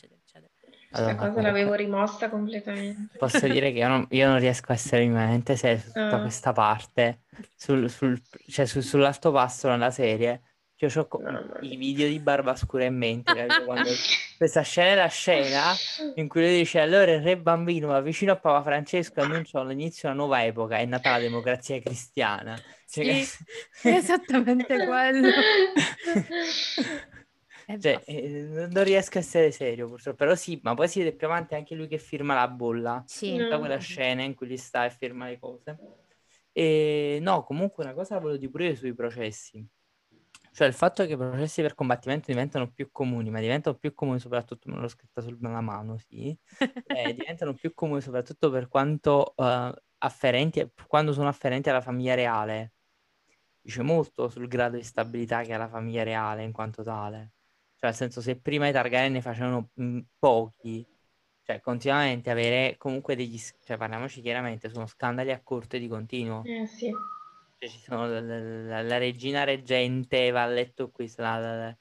Allora, questa cosa l'avevo rimossa completamente. Posso dire che io non riesco a essere minimamente serio su tutta questa parte, sull'altopassero nella serie. Io ho i video di Barbascura in mente, quando questa scena è la scena in cui lui dice: allora il re bambino va vicino a Papa Francesco, annunciò all'inizio una nuova epoca, è nata la democrazia cristiana. Cioè, sì, che... esattamente quello. Cioè, non riesco a essere serio purtroppo, però sì, ma poi si vede più avanti anche lui che firma la bolla, tutta quella scena in cui gli sta e firma le cose. E no, comunque una cosa la volevo dire pure sui processi. Cioè il fatto che i processi per combattimento diventano più comuni, ma diventano più comuni soprattutto, me l'ho scritta sulla mano, diventano più comuni soprattutto per quanto afferenti, quando sono afferenti alla famiglia reale. Dice molto sul grado di stabilità che ha la famiglia reale in quanto tale. Cioè nel senso, se prima i Targaryen ne facevano pochi, cioè continuamente avere comunque cioè parliamoci chiaramente, sono scandali a corte di continuo. Sì. Ci sono la regina reggente va a letto qui, la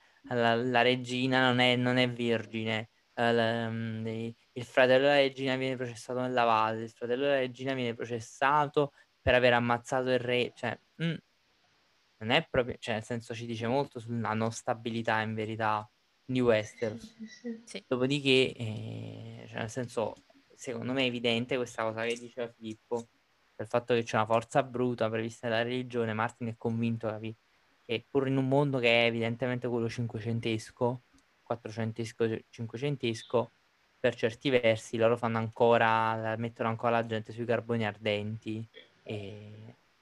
regina non è virgine, il fratello della regina viene processato nella valle, il fratello della regina viene processato per aver ammazzato il re, cioè non è proprio, cioè nel senso ci dice molto sulla non stabilità in verità di Westeros. Sì. Dopodiché cioè nel senso, secondo me è evidente questa cosa che diceva Filippo, il fatto che c'è una forza bruta prevista dalla religione. Martin è convinto che pur in un mondo che è evidentemente quello cinquecentesco, per certi versi loro mettono ancora la gente sui carboni ardenti, e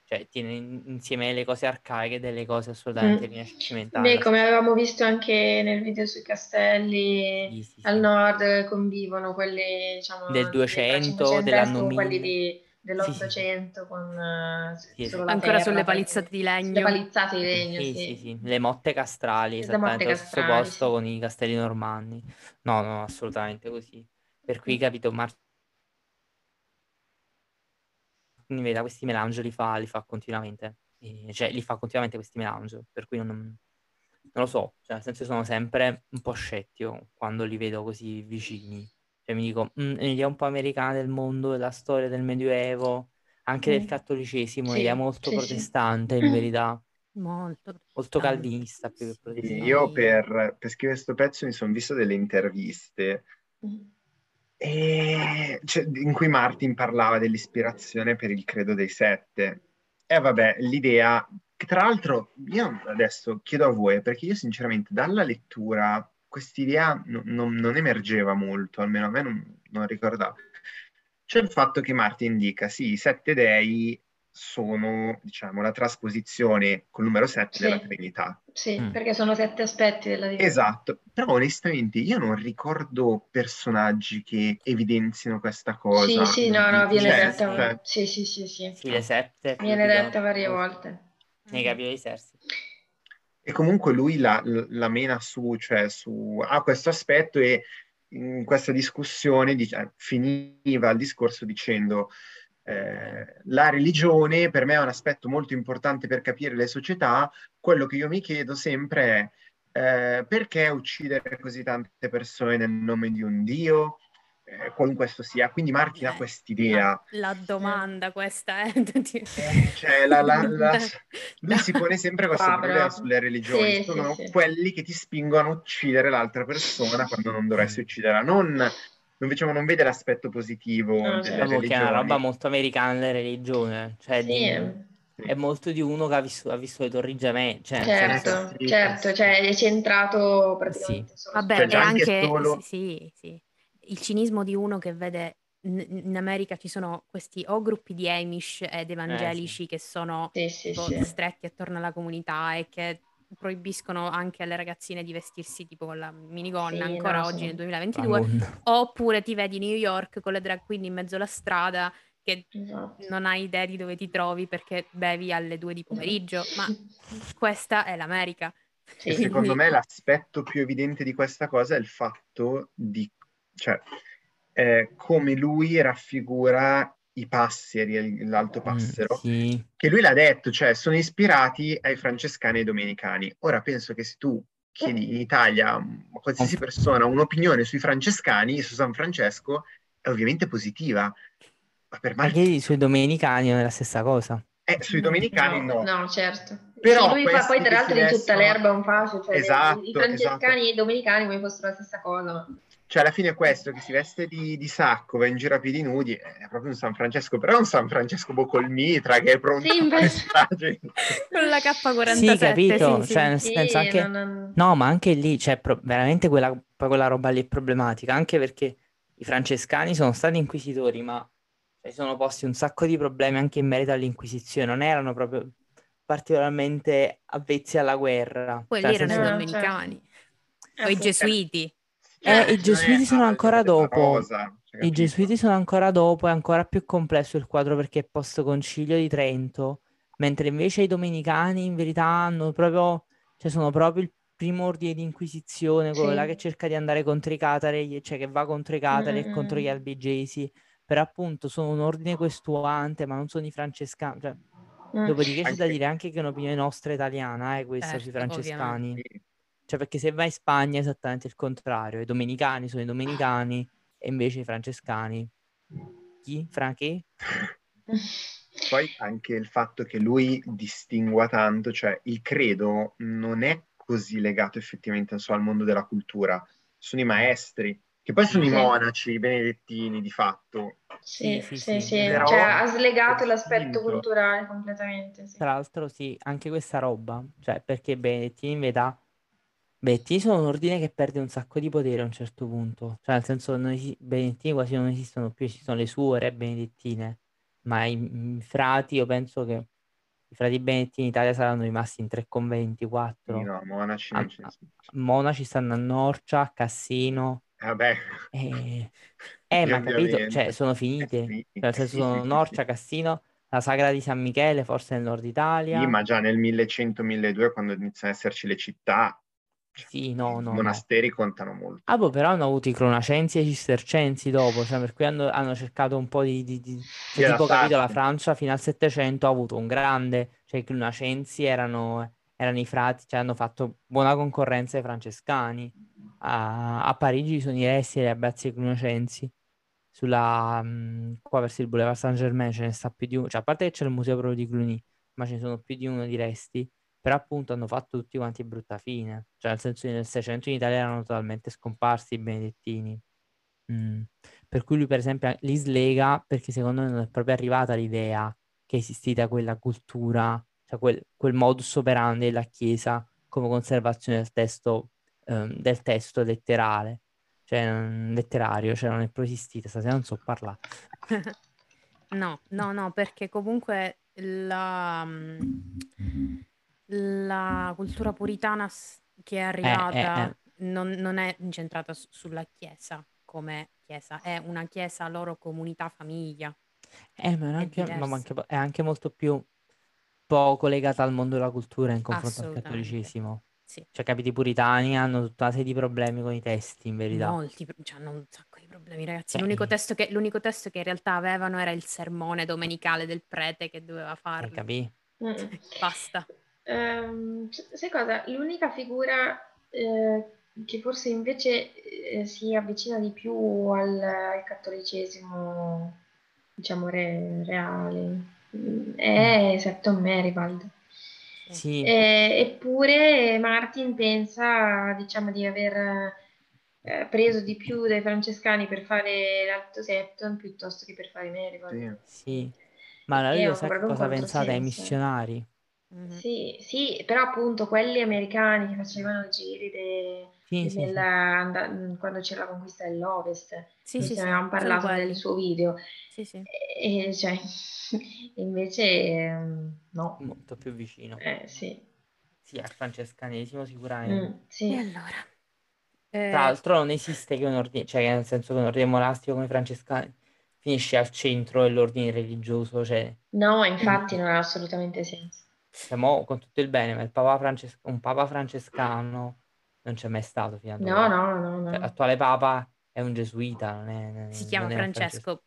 cioè tiene insieme le cose arcaiche delle cose assolutamente rinascimentali. Beh, come avevamo visto anche nel video sui castelli al nord, convivono quelli diciamo del 200 dell'anno 1000 dell'800 con ancora sulle palizzate di legno. Le palizzate di legno, sì. Le motte castrali, esattamente allo stesso posto con i castelli normanni. No, assolutamente così. Per cui capito, Martin da questi melange li fa continuamente. Cioè li fa continuamente questi melange, per cui non lo so, cioè nel senso sono sempre un po' scettico quando li vedo così vicini. Cioè mi dico, l'idea un po' americana del mondo, della storia del Medioevo, anche del cattolicesimo, l'idea molto protestante in verità. Molto calvinista più che protestante. Io per scrivere questo pezzo mi sono visto delle interviste in cui Martin parlava dell'ispirazione per il credo dei sette. Vabbè, l'idea, che tra l'altro io adesso chiedo a voi, perché io sinceramente dalla lettura... quest'idea non emergeva molto, almeno a me non ricordavo. C'è il fatto che Martin dica, sì, i sette dei sono, diciamo, la trasposizione col numero 7 della Trinità. Sì, perché sono 7 aspetti della Divinità. Esatto, però onestamente io non ricordo personaggi che evidenziano questa cosa. Sì, sì, no, no, viene detta. Sì, sì, sì, sì. Sì, le 7. Viene detta varie volte. Nei capitoli di Sersi. E comunque lui la mena su, cioè su, ah, questo aspetto, e in questa discussione finiva il discorso dicendo: la religione per me è un aspetto molto importante per capire le società. Quello che io mi chiedo sempre è perché uccidere così tante persone nel nome di un Dio, qualunque esso sia. Quindi Martin ha quest'idea. La domanda questa è... cioè, lui si pone sempre questo problema sulle religioni. Sì, sono quelli che ti spingono a uccidere l'altra persona quando non dovresti ucciderla. Non vede l'aspetto positivo delle religioni. Che è una roba molto americana la religione, cioè è molto di uno che ha visto le Torri Gemelle, cioè, certo, cioè è centrato praticamente solo. Vabbè, cioè, anche solo... il cinismo di uno che vede in America ci sono questi gruppi di Amish ed evangelici che sono stretti attorno alla comunità e che proibiscono anche alle ragazzine di vestirsi tipo con la minigonna oggi nel 2022, oppure ti vedi New York con le drag queen in mezzo alla strada che non hai idea di dove ti trovi perché bevi alle 2 di pomeriggio, ma questa è l'America. Sì. Quindi... secondo me l'aspetto più evidente di questa cosa è il fatto di, cioè, come lui raffigura i passeri, l'alto passero, che lui l'ha detto, cioè sono ispirati ai francescani e ai domenicani. Ora penso che se tu chiedi in Italia a qualsiasi persona un'opinione sui francescani e su San Francesco è ovviamente positiva, ma per Martin... sui domenicani non è la stessa cosa. Sui domenicani no, certo. Però lui fa poi, tra l'altro, in tutta l'erba un fascio, cioè i francescani e i domenicani come fossero la stessa cosa. Cioè, alla fine questo che si veste di sacco, va in giro a piedi nudi, è proprio un San Francesco, però è un San Francesco col mitra che è pronto a con la K47. Sì, capito, cioè nel senso anche... No, ma anche lì, cioè, veramente quella roba lì è problematica, anche perché i francescani sono stati inquisitori, ma si sono posti un sacco di problemi anche in merito all'inquisizione, non erano proprio particolarmente avvezzi alla guerra. Quelli erano i domenicani, o i gesuiti. I gesuiti sono ancora dopo, è ancora più complesso il quadro perché è post concilio di Trento, mentre invece i domenicani in verità hanno proprio, cioè sono proprio il primo ordine di inquisizione, quello là che cerca di andare contro i catari, cioè che va contro i catari e contro gli albigesi, però appunto sono un ordine questuante, ma non sono i francescani, cioè, dopodiché c'è da dire anche che è un'opinione nostra italiana, questa sui francescani. Ovviamente. Cioè, perché se vai in Spagna è esattamente il contrario. I domenicani sono i domenicani e invece i francescani. Chi? Franchi? Poi anche il fatto che lui distingua tanto, cioè il credo non è così legato effettivamente, non so, al mondo della cultura. Sono i maestri, che poi sono i monaci, i benedettini di fatto. Sì. Cioè, ha slegato l'aspetto culturale completamente. Sì. Tra l'altro anche questa roba, cioè perché i benedettini in verità... Benedettini sono un ordine che perde un sacco di potere a un certo punto, cioè nel senso benedettini quasi non esistono più, ci sono le suore benedettine, ma i frati, io penso che i frati benedettini in Italia saranno rimasti in 3 conventi, 4. No, monaci non ce ne sono. Monaci stanno a Norcia, a Cassino. Vabbè. Ma capito, cioè sono finite, cioè, nel senso sono Norcia, Cassino... La sagra di San Michele forse nel nord Italia. Sì, ma già nel 1100-1200 quando iniziano ad esserci le città. Sì, no. I monasteri contano molto. Ah, boh, però hanno avuto i cronacensi e i cistercensi dopo, cioè per cui hanno cercato un po' di cioè, tipo, capito, la Francia fino al 700 ha avuto un grande, cioè i cronacensi erano i frati, cioè hanno fatto buona concorrenza ai francescani. A Parigi sono i resti degli abbazia cronacensi. Qua verso il Boulevard Saint-Germain ce ne sta più di uno, cioè a parte che c'è il museo proprio di Cluny, ma ce ne sono più di uno di resti. Però appunto hanno fatto tutti quanti brutta fine, cioè nel senso che nel 600 in Italia erano totalmente scomparsi i benedettini, per cui lui per esempio li slega perché secondo me non è proprio arrivata l'idea che è esistita quella cultura, cioè quel modus operandi della Chiesa come conservazione del testo letterale, cioè letterario, cioè non è proesistita, stasera non so parlare. No, perché comunque la, la cultura puritana che è arrivata non è incentrata sulla chiesa come chiesa, è una chiesa loro comunità, famiglia. Ma è anche molto più poco legata al mondo della cultura in confronto al cattolicesimo. Sì. Cioè, capiti, i puritani hanno tutta una serie di problemi con i testi, in verità. Molti, cioè, hanno un sacco di problemi, ragazzi. L'unico testo che in realtà avevano era il sermone domenicale del prete che doveva farlo. Capì? Basta. Sai cosa? L'unica figura che forse invece si avvicina di più al cattolicesimo, diciamo, reale, è Septon Merivald. Sì. Eppure Martin pensa, diciamo, di aver preso di più dai francescani per fare l'Alto Septon piuttosto che per fare Merivald. Sì, ma io so cosa pensate ai missionari. Mm-hmm. Sì, però appunto quelli americani che facevano giri quando c'era la conquista dell'Ovest, avevamo parlato del suo video. E cioè, invece no, molto più vicino. Sì, al francescanesimo sicuramente. E allora, tra l'altro non esiste che un ordine, cioè nel senso che un ordine monastico come i francescani finisce al centro dell'ordine religioso, cioè. No, infatti non ha assolutamente senso. Siamo con tutto il bene, ma un papa francescano non c'è mai stato fino ad ora. No. Cioè, l'attuale papa è un gesuita, si chiama Francesco.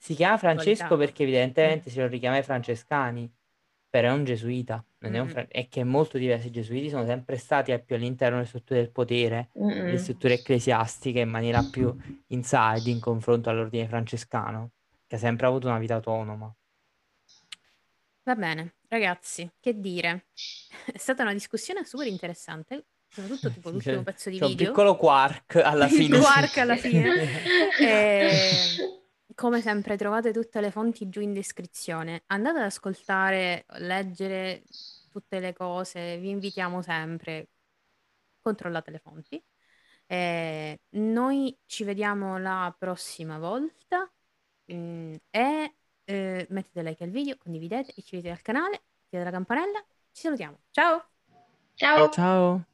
Si chiama Francesco perché evidentemente se lo richiama i francescani, però è un gesuita, è che è molto diverso. I gesuiti sono sempre stati più all'interno delle strutture del potere, le strutture ecclesiastiche, in maniera più inside in confronto all'ordine francescano, che ha sempre avuto una vita autonoma. Va bene, ragazzi, che dire? È stata una discussione super interessante, soprattutto tipo l'ultimo pezzo di video. Un piccolo quark alla fine. Come sempre trovate tutte le fonti giù in descrizione. Andate ad ascoltare, leggere tutte le cose, vi invitiamo sempre. Controllate le fonti. Noi ci vediamo la prossima volta. Mettete like al video, condividete, iscrivetevi al canale, attivate la campanella, ci salutiamo, ciao! Ciao!